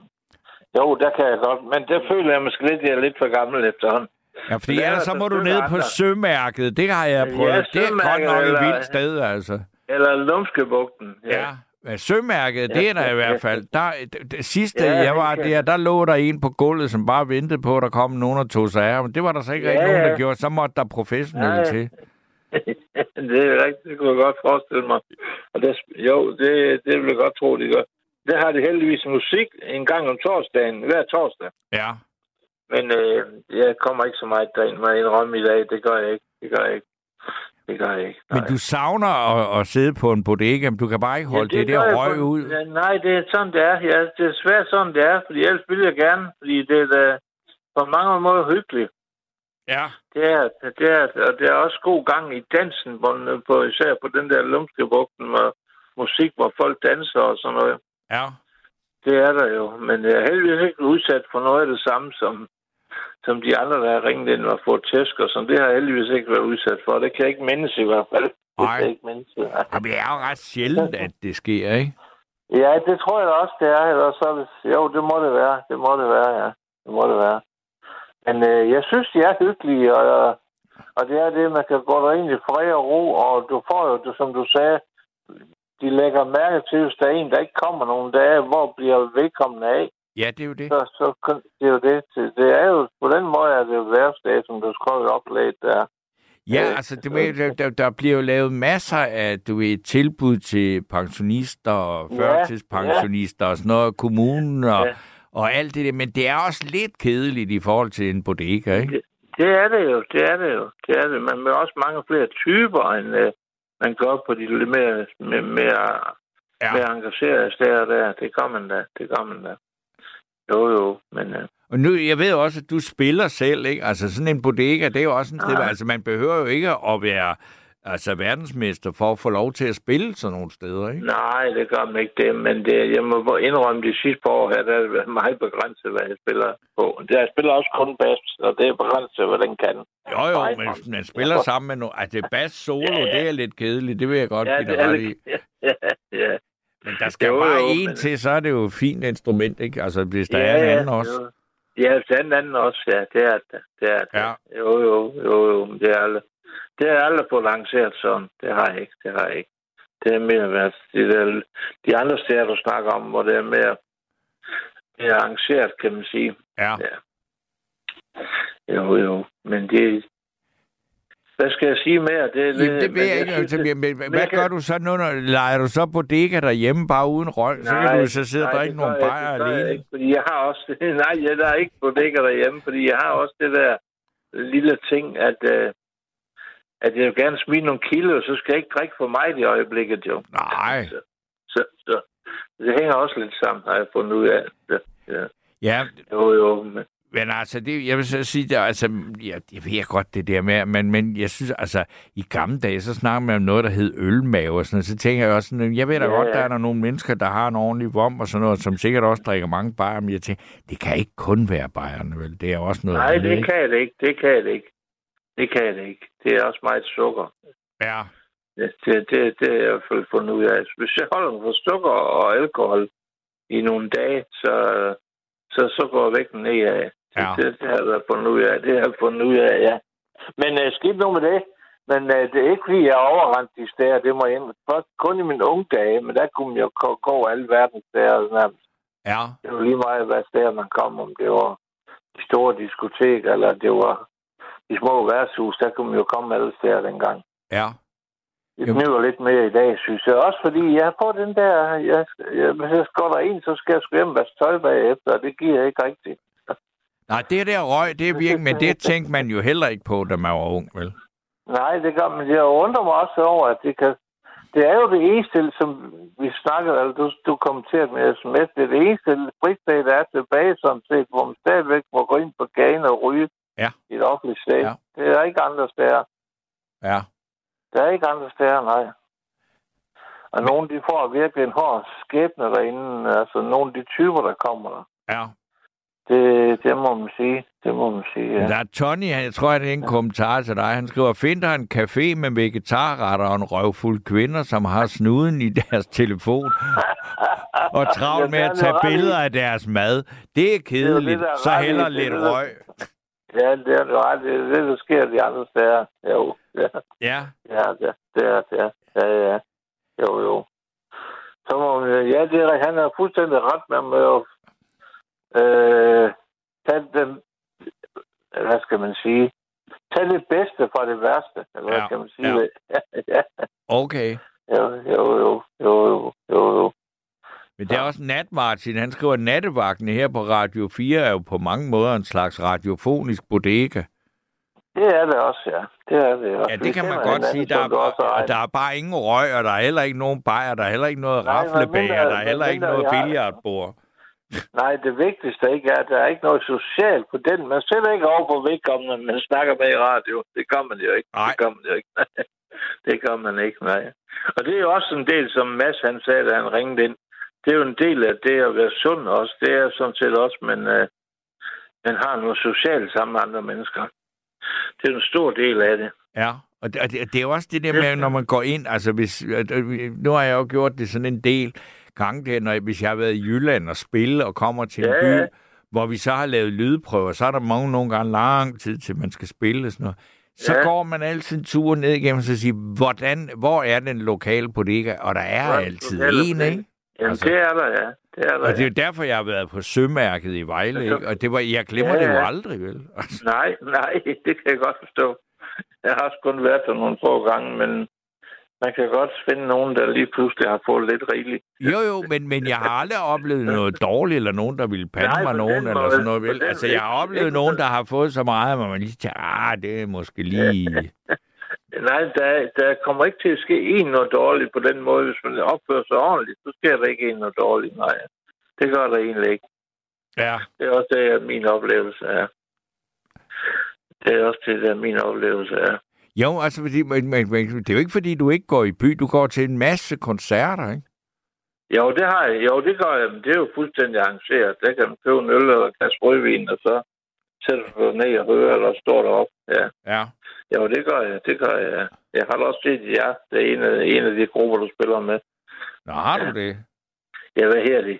Jo, der kan jeg godt, men der føler jeg måske lidt, at jeg er lidt for gammel efterhånden. Ja, fordi ellers så må du ned på Sømærket. Det har jeg prøvet. Ja, det er godt nok et vildt sted, altså. Eller Lumskebugten. Ja, ja. Sømærket, ja, det er der i hvert fald. Der, det sidste, ja, jeg var der, der lå der en på gulvet, som bare ventede på, at der kom nogen og tog sig af. Men det var der så ikke ja, rigtig ja. Nogen, der gjorde. Så måtte der professionelle ja, ja. Til. Det er rigtigt. Det kunne jeg godt forestille mig. Og det, jo, det, det vil jeg godt tro, det gør. Der har det heldigvis musik en gang om torsdagen. Hver torsdag. Ja. Men øh, jeg kommer ikke så meget derind, med en rømme i dag. Det gør jeg ikke. Det gør jeg ikke. Det gør jeg ikke. Nej. Men du savner at, at sidde på en bodega, men du kan bare ikke holde ja, det, det der røg ud. Ja, nej, det er sådan, det er. Ja, det er svært sådan, det er, fordi ellers vil jeg gerne, fordi det er da på mange måder hyggeligt. Ja. Det er, det er, og det er også god gang i dansen, på, på, især på den der Lumskebugten med musik, hvor folk danser og sådan noget. Ja. Det er der jo, men jeg er heldigvis ikke udsat for noget af det samme, som som de andre, der har ringet ind og fået tæsk og sådan. Det har jeg heldigvis ikke været udsat for. Det kan jeg ikke mindes i hvert fald. Det kan jeg ikke mindes. Jamen, det er jo ret sjældent, at det sker, ikke? Ja, det tror jeg også, det er. Eller så, jo, det må det være. Det må det være, ja. Det må det være. Men øh, jeg synes, de er hyggelige, og, og det er det, man kan gå der egentlig fred og ro, og du får jo, det, som du sagde, de lægger mærke til, hvis der er en, der ikke kommer nogle dage, hvor bliver vedkommende af. Ja, det er jo det. Så, så det er jo det. Det er jo på den måde, at det er værste, som du skrev i oplægget der. Ja, altså det med, der, der bliver jo lavet masser af du ved, tilbud til pensionister og førtidspensionister ja, ja. Og sådan noget, kommunen og, ja. Og alt det der. Men det er også lidt kedeligt i forhold til en bodega, ikke? Det, det er det jo, det er det jo. Det er det. Man vil også mange flere typer, end uh, man gør på de lidt mere, mere, mere, ja. Mere engagerede steder der. Det gør man da, det gør man da. Jo, jo, men... Uh... Og nu, jeg ved også, at du spiller selv, ikke? Altså, sådan en bodega, det er jo også en sted, altså, man behøver jo ikke at være altså, verdensmester for at få lov til at spille sådan nogle steder, ikke? Nej, det gør man ikke det, men det, jeg må indrømme, de sidste par år her, der er det meget begrænset, hvad jeg spiller på. Jeg spiller også kun bass, og det er begrænset, hvad den kan. Jo, jo, men man spiller sammen med nogle... Altså, bass solo, ja, ja. Det er lidt kedeligt, det vil jeg godt ja, give dig ret i. Ja, ja. Men der skal jo, bare jo, en men... til, så er det jo et fint instrument, ikke? Altså, hvis der ja, er en anden jo. Også. Ja, hvis der er en anden også, ja. Det er det. Det er det. Ja. Jo, jo, jo, jo. Det er aldrig, det er aldrig på lanceret sådan. Det har jeg ikke. Det har jeg ikke. Det er mere værst. De, de andre steder, du snakker om, hvor det er mere, mere arrangeret, kan man sige. Ja. Ja. Jo, jo. Men det... Hvad skal jeg sige mere? Det, Jamen, det, det ved jeg ikke. Synes, det, men, hvad gør du så nu, når leger du så bodega derhjemme bare uden røg? Nej, så kan du så sidde og drikke nogle bajer alene. Jeg ikke, fordi jeg har også... Nej, jeg der er ikke bodega derhjemme, fordi jeg har også det der lille ting, at, øh, at jeg vil gerne smide nogle kilo, så skal jeg ikke drikke for meget i øjeblikket, jo. Nej. Så, så, så det hænger også lidt sammen, har jeg fundet ud af. Så, ja. Ja. Jo, jo, men... Men altså, det, jeg vil så sige, det, altså, jeg, jeg ved godt det der med, men, men jeg synes, altså, i gamle dage, så snakker man om noget, der hed ølmave og sådan noget, så tænker jeg også sådan, jeg ved da ja, godt, ja. Der er der nogle mennesker, der har en ordentlig vom og sådan noget, som sikkert også drikker mange bajer, men jeg tænker, det kan ikke kun være bajerne, vel? Det er også noget... Nej, andet, det kan det ikke, det kan det ikke. Det kan det ikke. Det er også meget sukker. Ja. Det, det, det, det er jeg i hvert fald fundet ud af. Hvis jeg holder mig for sukker og alkohol i nogle dage, så, så, så går vægten ned af. Ja. Det, det har jeg fundet ud af, det har jeg fundet ud af, ja. Men uh, skib nu med det. Men uh, det er ikke, fordi jeg er overrendt de steder, det må jeg ind. Først kun i mine unge dage, men der kunne jeg jo gå alle verdens steder nærmest. Ja. Det var lige meget, hvad steder man kom, om det var de store diskoteker, eller det var de små værtshus, der kunne man jo komme alle steder dengang. Ja. Det kniver lidt mere i dag, synes jeg. Også fordi jeg har fået den der... Jeg, jeg, hvis jeg går der ind, så skal jeg sgu hjem og vaske tøj bagefter, og det giver jeg ikke rigtigt. Nej, det der røg, det er virkelig... Men det tænkte man jo heller ikke på, da man var ung, vel? Nej, det gør man. Jeg undrer mig også over, at det kan... Det er jo det eneste, som vi snakkede, eller du, du kommenterede med sms, det er det eneste fritag, der er tilbage, sådan set, hvor man stadigvæk må gå ind på gaden og ryge ja. i et offentligt sted. Ja. Det er ikke andre steder. Ja. Der er ikke andre steder, nej. Og men... nogle, de får virkelig en hård skæbne derinde, altså nogle af de typer, der kommer der. Ja. Det, det må man sige. Det må man sige, ja. Der er Tony, jeg tror, at det er en kommentar til dig. Han skriver, find dig en café med vegetarretter og en røvfuld kvinder, som har snuden i deres telefon og travlt med at tage billeder af deres mad. Det er kedeligt. Det er det, så heller lidt det, røg. Ja, det er det ret. Det er det, der sker de andre steder. Jo, ja. Ja. Ja, det er det. Ja, ja. Jo, jo. Så må man, ja, det er, han er fuldstændig ret med mig jo. Øh, tag den, hvad skal man sige, tag det bedste fra det værste, eller ja, hvad skal man sige ja. det? ja. Okay. Jo, jo, jo, jo, jo, jo. Men der er også Nat Martin, han skriver, nattevagtene her på Radio fire er jo på mange måder en slags radiofonisk bodega. Det er det også, ja. Det er det også. Ja, det kan man godt sige. Der er, bare, der er bare ingen røg, og der er heller ikke nogen bajer, der er heller ikke noget raflebager, der er heller ikke noget billiardbord. Nej, det vigtigste ikke er, at der er ikke noget socialt på den. Man sætter ikke over på vedkommende, når man snakker med i radio. Det gør man jo ikke. Nej. Det gør man jo ikke. det gør man ikke, nej. Og det er jo også en del, som Mads han sagde, da han ringede ind. Det er jo en del af det at være sund også. Det er sådan set også, men øh, man har noget socialt sammen med andre mennesker. Det er en stor del af det. Ja. Og det, og det, det er jo også det der med, når man går ind, altså hvis, nu har jeg jo gjort det sådan en del gange der, når, hvis jeg har været i Jylland og spille og kommer til en ja. by, hvor vi så har lavet lydprøver, så er der mange nogle gange lang tid til, man skal spille og sådan noget. Så ja. går man altid en tur ned igennem og så siger, hvordan, hvor er den lokale bodega? Og der er ja, altid en, ikke? Jamen, altså, det er der, ja. Det er der, og det er jo ja. derfor, jeg har været på Sømærket i Vejle, ikke? Og det var, jeg glemmer ja, ja. det jo aldrig, vel? Altså. Nej, nej, det kan jeg godt forstå. Jeg har også kun været der nogle få gange, men man kan godt finde nogen, der lige pludselig har fået lidt rigeligt. Jo, jo, men, men jeg har aldrig oplevet noget dårligt, eller nogen, der ville pande mig nogen, eller sådan noget. Vel. Altså, jeg har oplevet nogen, der har fået så meget, at man lige tænker, ah, det er måske lige... Nej, der, der kommer ikke til at ske en noget dårligt på den måde. Hvis man opfører sig ordentligt, så sker der ikke en noget dårligt. Nej, det gør der egentlig ikke. Ja. Det er også det, min oplevelse er. Det er også det, der min oplevelse er. Jo, altså, fordi, men, men, det er jo ikke, fordi du ikke går i by. Du går til en masse koncerter, ikke? Jo, det har jeg. Jo, det gør jeg. Men det er jo fuldstændig arrangeret. Der kan man købe en øl eller en kasse rødvin, og så sætter du ned og hører, eller står derop. Ja. Ja. Jo, det gør jeg. Det gør jeg. Jeg har da også set, at jeg er en af, en af de grupper, du spiller med. Nå, har ja. du det? Ja, hvad her det?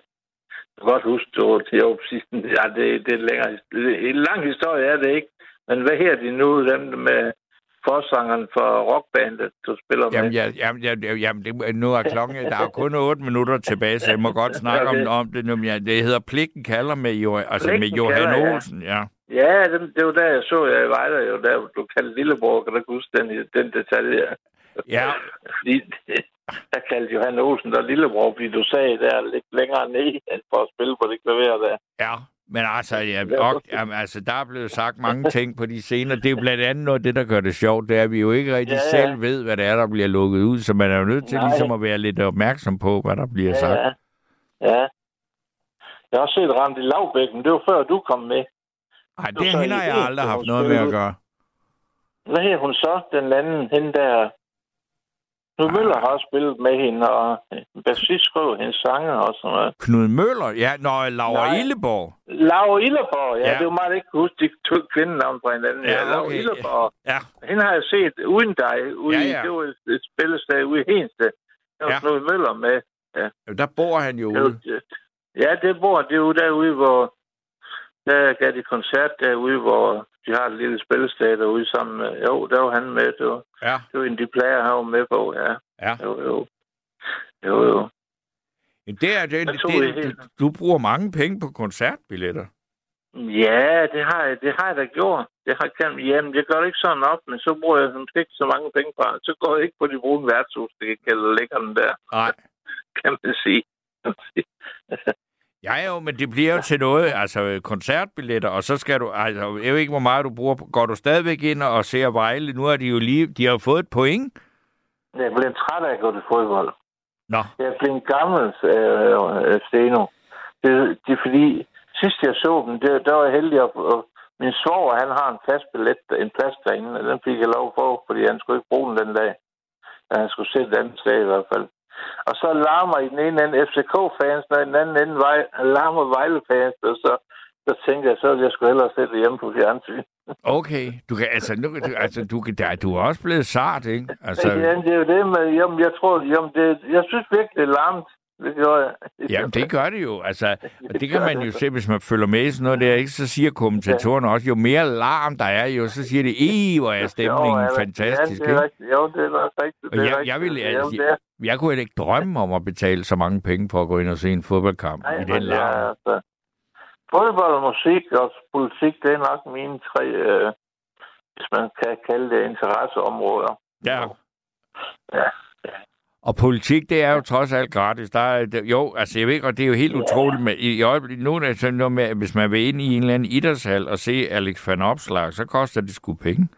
Jeg kan godt huske, du til jo præcis. Ja, det, det er en længere historie. En lang historie er det ikke. Men hvad her de nu, dem med... forsangeren for rockbandet, du spiller med. Jamen, ja, jamen, ja, jamen det, nu er klokken... Der er kun otte minutter tilbage, så jeg må godt snakke okay. om, om det nu. Ja, det hedder Pligten kalder med, jo, altså Pligten med Johan kalder, Olsen, ja. Ja, det, det var der, jeg så jeg i Vejle, jo, der du kaldte Lilleborg, kan du huske den, den detalje? Ja. Fordi, der kaldte Johan Olsen der Lilleborg, fordi du sagde, der er lidt længere ned, end for at spille på det klaver der. Ja. Men altså, ja, og, jamen, altså, der er blevet sagt mange ting på de scener. Det er jo blandt andet noget af det, der gør det sjovt. Det er, at vi jo ikke rigtig ja, ja. selv ved, hvad det er, der bliver lukket ud. Så man er jo nødt til Nej. ligesom at være lidt opmærksom på, hvad der bliver ja, sagt. Ja. ja. Jeg har også set ramt i Lavbæk, men det var før, du kom med. Nej, det er hende, jeg aldrig haft noget med at gøre. Hvad hedder hun så? Den anden, hende der... Knud Møller har også spillet med hende, og bassist skrev hendes sange og sådan noget. Knud Møller? Ja, når Laura Nej. Illeborg. Laura Illeborg, ja. ja. Det var meget ikke huske, de tog kvindenavn fra hinanden. Ja, ja, Laura okay. Illeborg. Ja. Hende har jeg set uden dig. Ude ja, ja. I, det var et, et spillested ude i Hensted. Der var ja. Knud Møller med. Ja. Ja, der bor han jo ude. Ja, det bor det er jo derude, hvor... Der gav de koncert derude, hvor... De har et lille spillested derude sammen med... Jo, der var han med. Det var, ja. det var en, de plejer at have med på, ja. ja. Jo, jo. Jo, jo. Det er, det, det, det, du bruger mange penge på koncertbilletter. Ja, det har jeg, det har jeg da gjort. Jeg har kendt, jamen, jeg gør det ikke sådan op, men så bruger jeg som ikke så mange penge fra. Så går jeg ikke på de brune værtshus, det kan kalde lækkerne der. Nej. Kan man sige. Ja, jo, men det bliver jo til noget, altså koncertbilletter, og så skal du, altså, jeg ved ikke, hvor meget du bruger, går du stadigvæk ind og ser Vejle? Nu har de jo lige, de har fået et point. Jeg blev træt af at gå til fodbold. Nå. Jeg blev en gammel øh, Steno. Det, det er fordi, sidst jeg så dem, det, der var jeg heldig, og min svoger, han har en fast billet, en plads derinde, og den fik jeg lov for, fordi han skulle ikke bruge den den dag. Ja, han skulle se den anden dag i hvert fald. Og så larmer i den ene ende F C K-fans, og i den anden ende vej, larmer Vejle-fans, og så, så tænkte jeg, så ville jeg skulle hellere sætte det hjemme på fjernsyn. Okay, du kan, altså, nu, du, altså du, der, du er også blevet sart, ikke? Altså... Ja, det er jo det med, jamen, jeg tror, jamen, det, jeg synes virkelig, det er larmt. Det gør jeg. Jamen, det gør det jo. Altså, det kan man jo se, hvis man følger med i sådan noget der, ikke? Så siger kommentatorerne også, jo mere larm der er, jo, så siger det, ej, hvor er stemningen fantastisk, ikke? Jo, det er rigtigt. Jeg, jeg kunne ikke drømme om at betale så mange penge for at gå ind og se en fodboldkamp. Nej, i den larm. Ja, altså. Fodbold og musik og politik, det er nok mine tre, øh, hvis man kan kalde det, interesseområder. Ja. Ja. Og politik, det er jo trods alt gratis. Der er, jo, altså jeg ved ikke, og det er jo helt utroligt. Med, i øjeblikket, nu er det sådan noget med, hvis man vil ind i en eller anden idrætshal og se Alex van Opslark, så koster det sgu penge.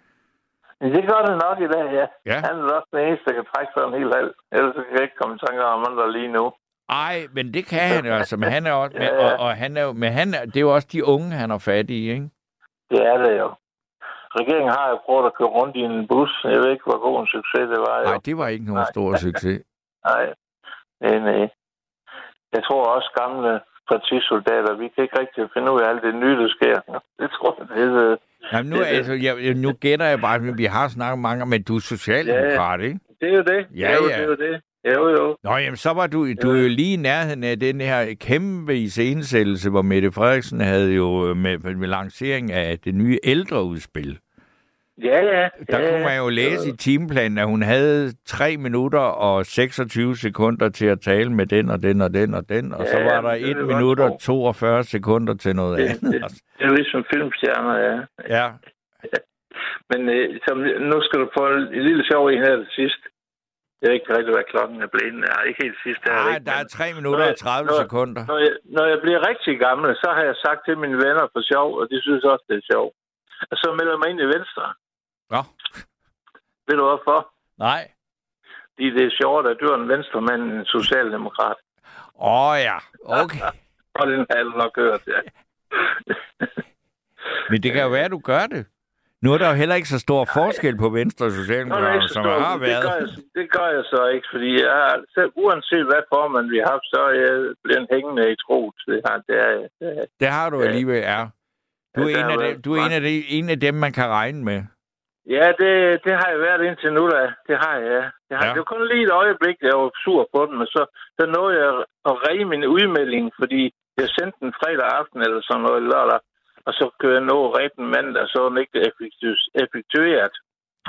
Det gør det nok i dag, ja. ja. Han er også den eneste, der kan trække sig en hel halv. Ellers kan jeg ikke komme i tanker om andre lige nu. Ej, men det kan han jo altså. Men han er også, ja, ja. Og, og han er jo, men han er, det er jo også de unge, han er fat i, ikke? Det er det jo. Regeringen har jo prøvet at køre rundt i en bus. Jeg ved ikke, hvor god en succes det var. Nej, det var ikke nogen nej. stor succes. Nej. nej, nej. Jeg tror også, gamle partisoldater, vi kan ikke rigtig finde ud af alt det nye, der sker. Det tror jeg, det er... Jamen, nu, altså, jeg, nu gætter jeg bare, at vi har snakket mange om, at du er socialdemokrat, ikke? Det er jo det. Ja, jo, ja. Det er jo det. Jo, jo. Nå, jamen, så var du, du jo lige i nærheden af den her kæmpe iscenesættelse, hvor Mette Frederiksen havde jo med, med lancering af det nye ældreudspil. Ja, ja. Der ja, kunne man jo læse jo. i timeplanen, at hun havde tre minutter og seksogtyve sekunder til at tale med den og den og den og den, og ja, så var der et minut og toogfyrre sekunder til noget det, andet. Det, det er ligesom filmstjerner, ja. Ja. Men øh, som, nu skal du få en, en lille sjov en her til sidst. Jeg ved ikke rigtig, hvad klokken er blevet. Jeg er ikke helt sidst. Nej, der, der er tre minutter og tredive sekunder. Når jeg, når jeg bliver rigtig gammel, så har jeg sagt til mine venner for sjov, og de synes også, det er sjov. Og så melder jeg mig ind i Venstre. Nå. Ved du hvorfor? Nej. De, det er sjovere, at dør en venstremand end en socialdemokrat. Åh oh, ja, okay. Og den har jeg nok hørt, ja. Men det kan jo være, at du gør det. Nu er der jo heller ikke så stor forskel på Venstre og Socialdemokraterne, som der har været. Det gør, jeg, det gør jeg så ikke, fordi jeg har, selv, uanset hvad formand vi har haft, så er jeg blevet hængende i tro. Det, det, det, det har du alligevel, ja. Du er, ja, en, af de, du er en, af de, en af dem, man kan regne med. Ja, det, det har jeg været indtil nu, da. Det har jeg, ja. Det, har, ja. det var kun lige et øjeblik, jeg var sur på den, og så der nåede jeg at ræge min udmelding, fordi jeg sendte den fredag aften eller sådan noget lørdag. Og så kunne jeg nå ret en mand, og så var den ikke effektueret.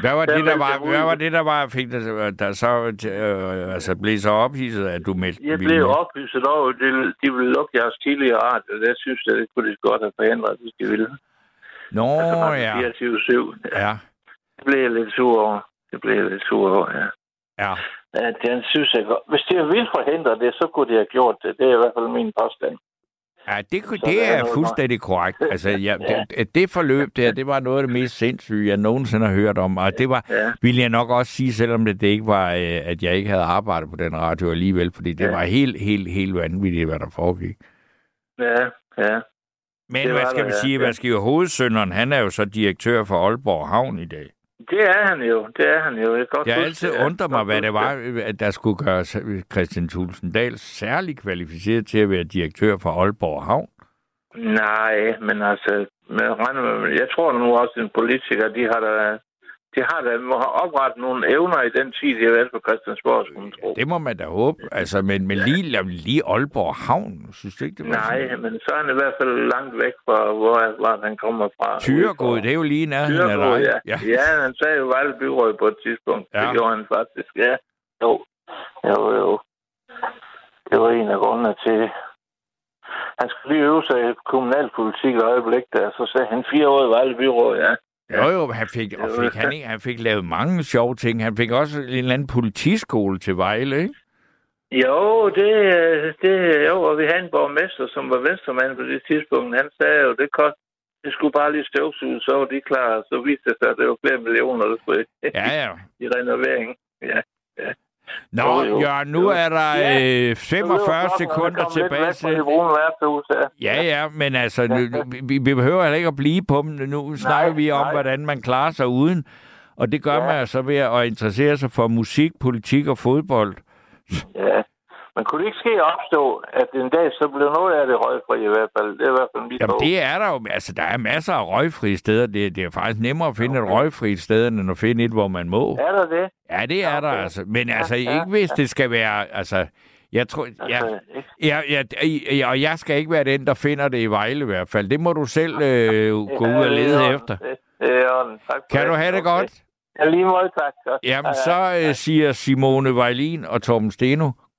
Hvad var, det, der var, hvad var det, der var, der så øh, altså blev så ophidset, at du meldte? Jeg blev ophidset over, at de, de ville lukke jeres tidligere art, og det synes jeg, det kunne de godt have forhindret, hvis de ville. Nå, altså, ja. fireogtyve syv. Ja. Det blev jeg lidt sur over. Det blev jeg lidt sur over, ja. Ja. ja den synes jeg godt. Hvis de ville forhindre det, så kunne de have gjort det. Det er i hvert fald min påstand. Ja, det, kunne, det er fuldstændig korrekt. Altså, ja, det, det forløb der, det var noget af det mest sindssyge, jeg nogensinde har hørt om. Og det var, vil jeg nok også sige, selvom det, det ikke var, at jeg ikke havde arbejdet på den radio alligevel, fordi det ja. var helt, helt, helt vanvittigt, hvad der foregik. Ja, ja. Men det hvad skal vi sige? Ja. Hvad skal jo hovedsynderen? Han er jo så direktør for Aalborg Havn i dag. Det er han jo, det er han jo. Jeg, godt jeg har altid undret mig, hvad det var, at der skulle gøre Christian Thulesen Dahl særlig kvalificeret til at være direktør for Aalborg Havn. Nej, men altså, jeg tror nu også, at politikere, de har da, de har da oprettet nogle evner i den tid, de har været på Christiansborg, skulle man tro. Ja, det må man da håbe, altså, men, men lige, lige Aalborg Havn, synes du ikke, det var Nej, sådan? Men så er han i hvert fald langt væk fra, hvor, hvor han kommer fra. Thyregod, det er jo lige nærheden af dig. Ja. Ja. ja, han sagde jo Vejle Byråd på et tidspunkt. Ja. Det gjorde han faktisk, ja. Jo, jo, jo. Det var en af grundene til det. Han skulle lige øve sig i kommunalpolitik et øjeblik der, så sagde han fire år i Vejle Byråd, ja. Ja. Jo, jo, han fik, og fik, han, han fik lavet mange sjove ting. Han fik også en eller anden politiskole til Vejle, ikke? Jo, det, det, jo, og vi havde en borgmester, som var venstremand på det tidspunkt. Han sagde jo, det kost, det skulle bare lige støvsuge, så var de klar. Så viste det sig, at det var flere millioner, der skulle ja, ja. i renovering. Ja, ja. Nå, jo, Jørn, nu jo. er der ja. øh, femogfyrre sekunder tilbage til... Ja, ja, ja, men altså, ja. Nu, vi, vi behøver heller ikke at blive på dem. Nu snakker nej, vi om, nej. hvordan man klarer sig uden. Og det gør ja. man altså ved at interessere sig for musik, politik og fodbold. Ja, men kunne det ikke ske opstå, at en dag så blev noget af det røgfri i hvert fald? Det er i hvert fald mit Jamen, år. det er der jo. Altså, der er masser af røgfri steder. Det, det er faktisk nemmere at finde okay. et røgfri sted, end at finde et, hvor man må. Er der det? Ja, det er okay. der altså. Men altså, ja, ikke hvis ja. det skal være... Altså, jeg tror... Jeg, jeg, jeg, jeg, og jeg skal ikke være den, der finder det i Vejle i hvert fald. Det må du selv øh, gå ud og lede ja, efter. Tak kan det. du have det okay. godt? Ja, lige måde, tak. Godt. Jamen, så øh, siger Simone Wallin og Torben Steno,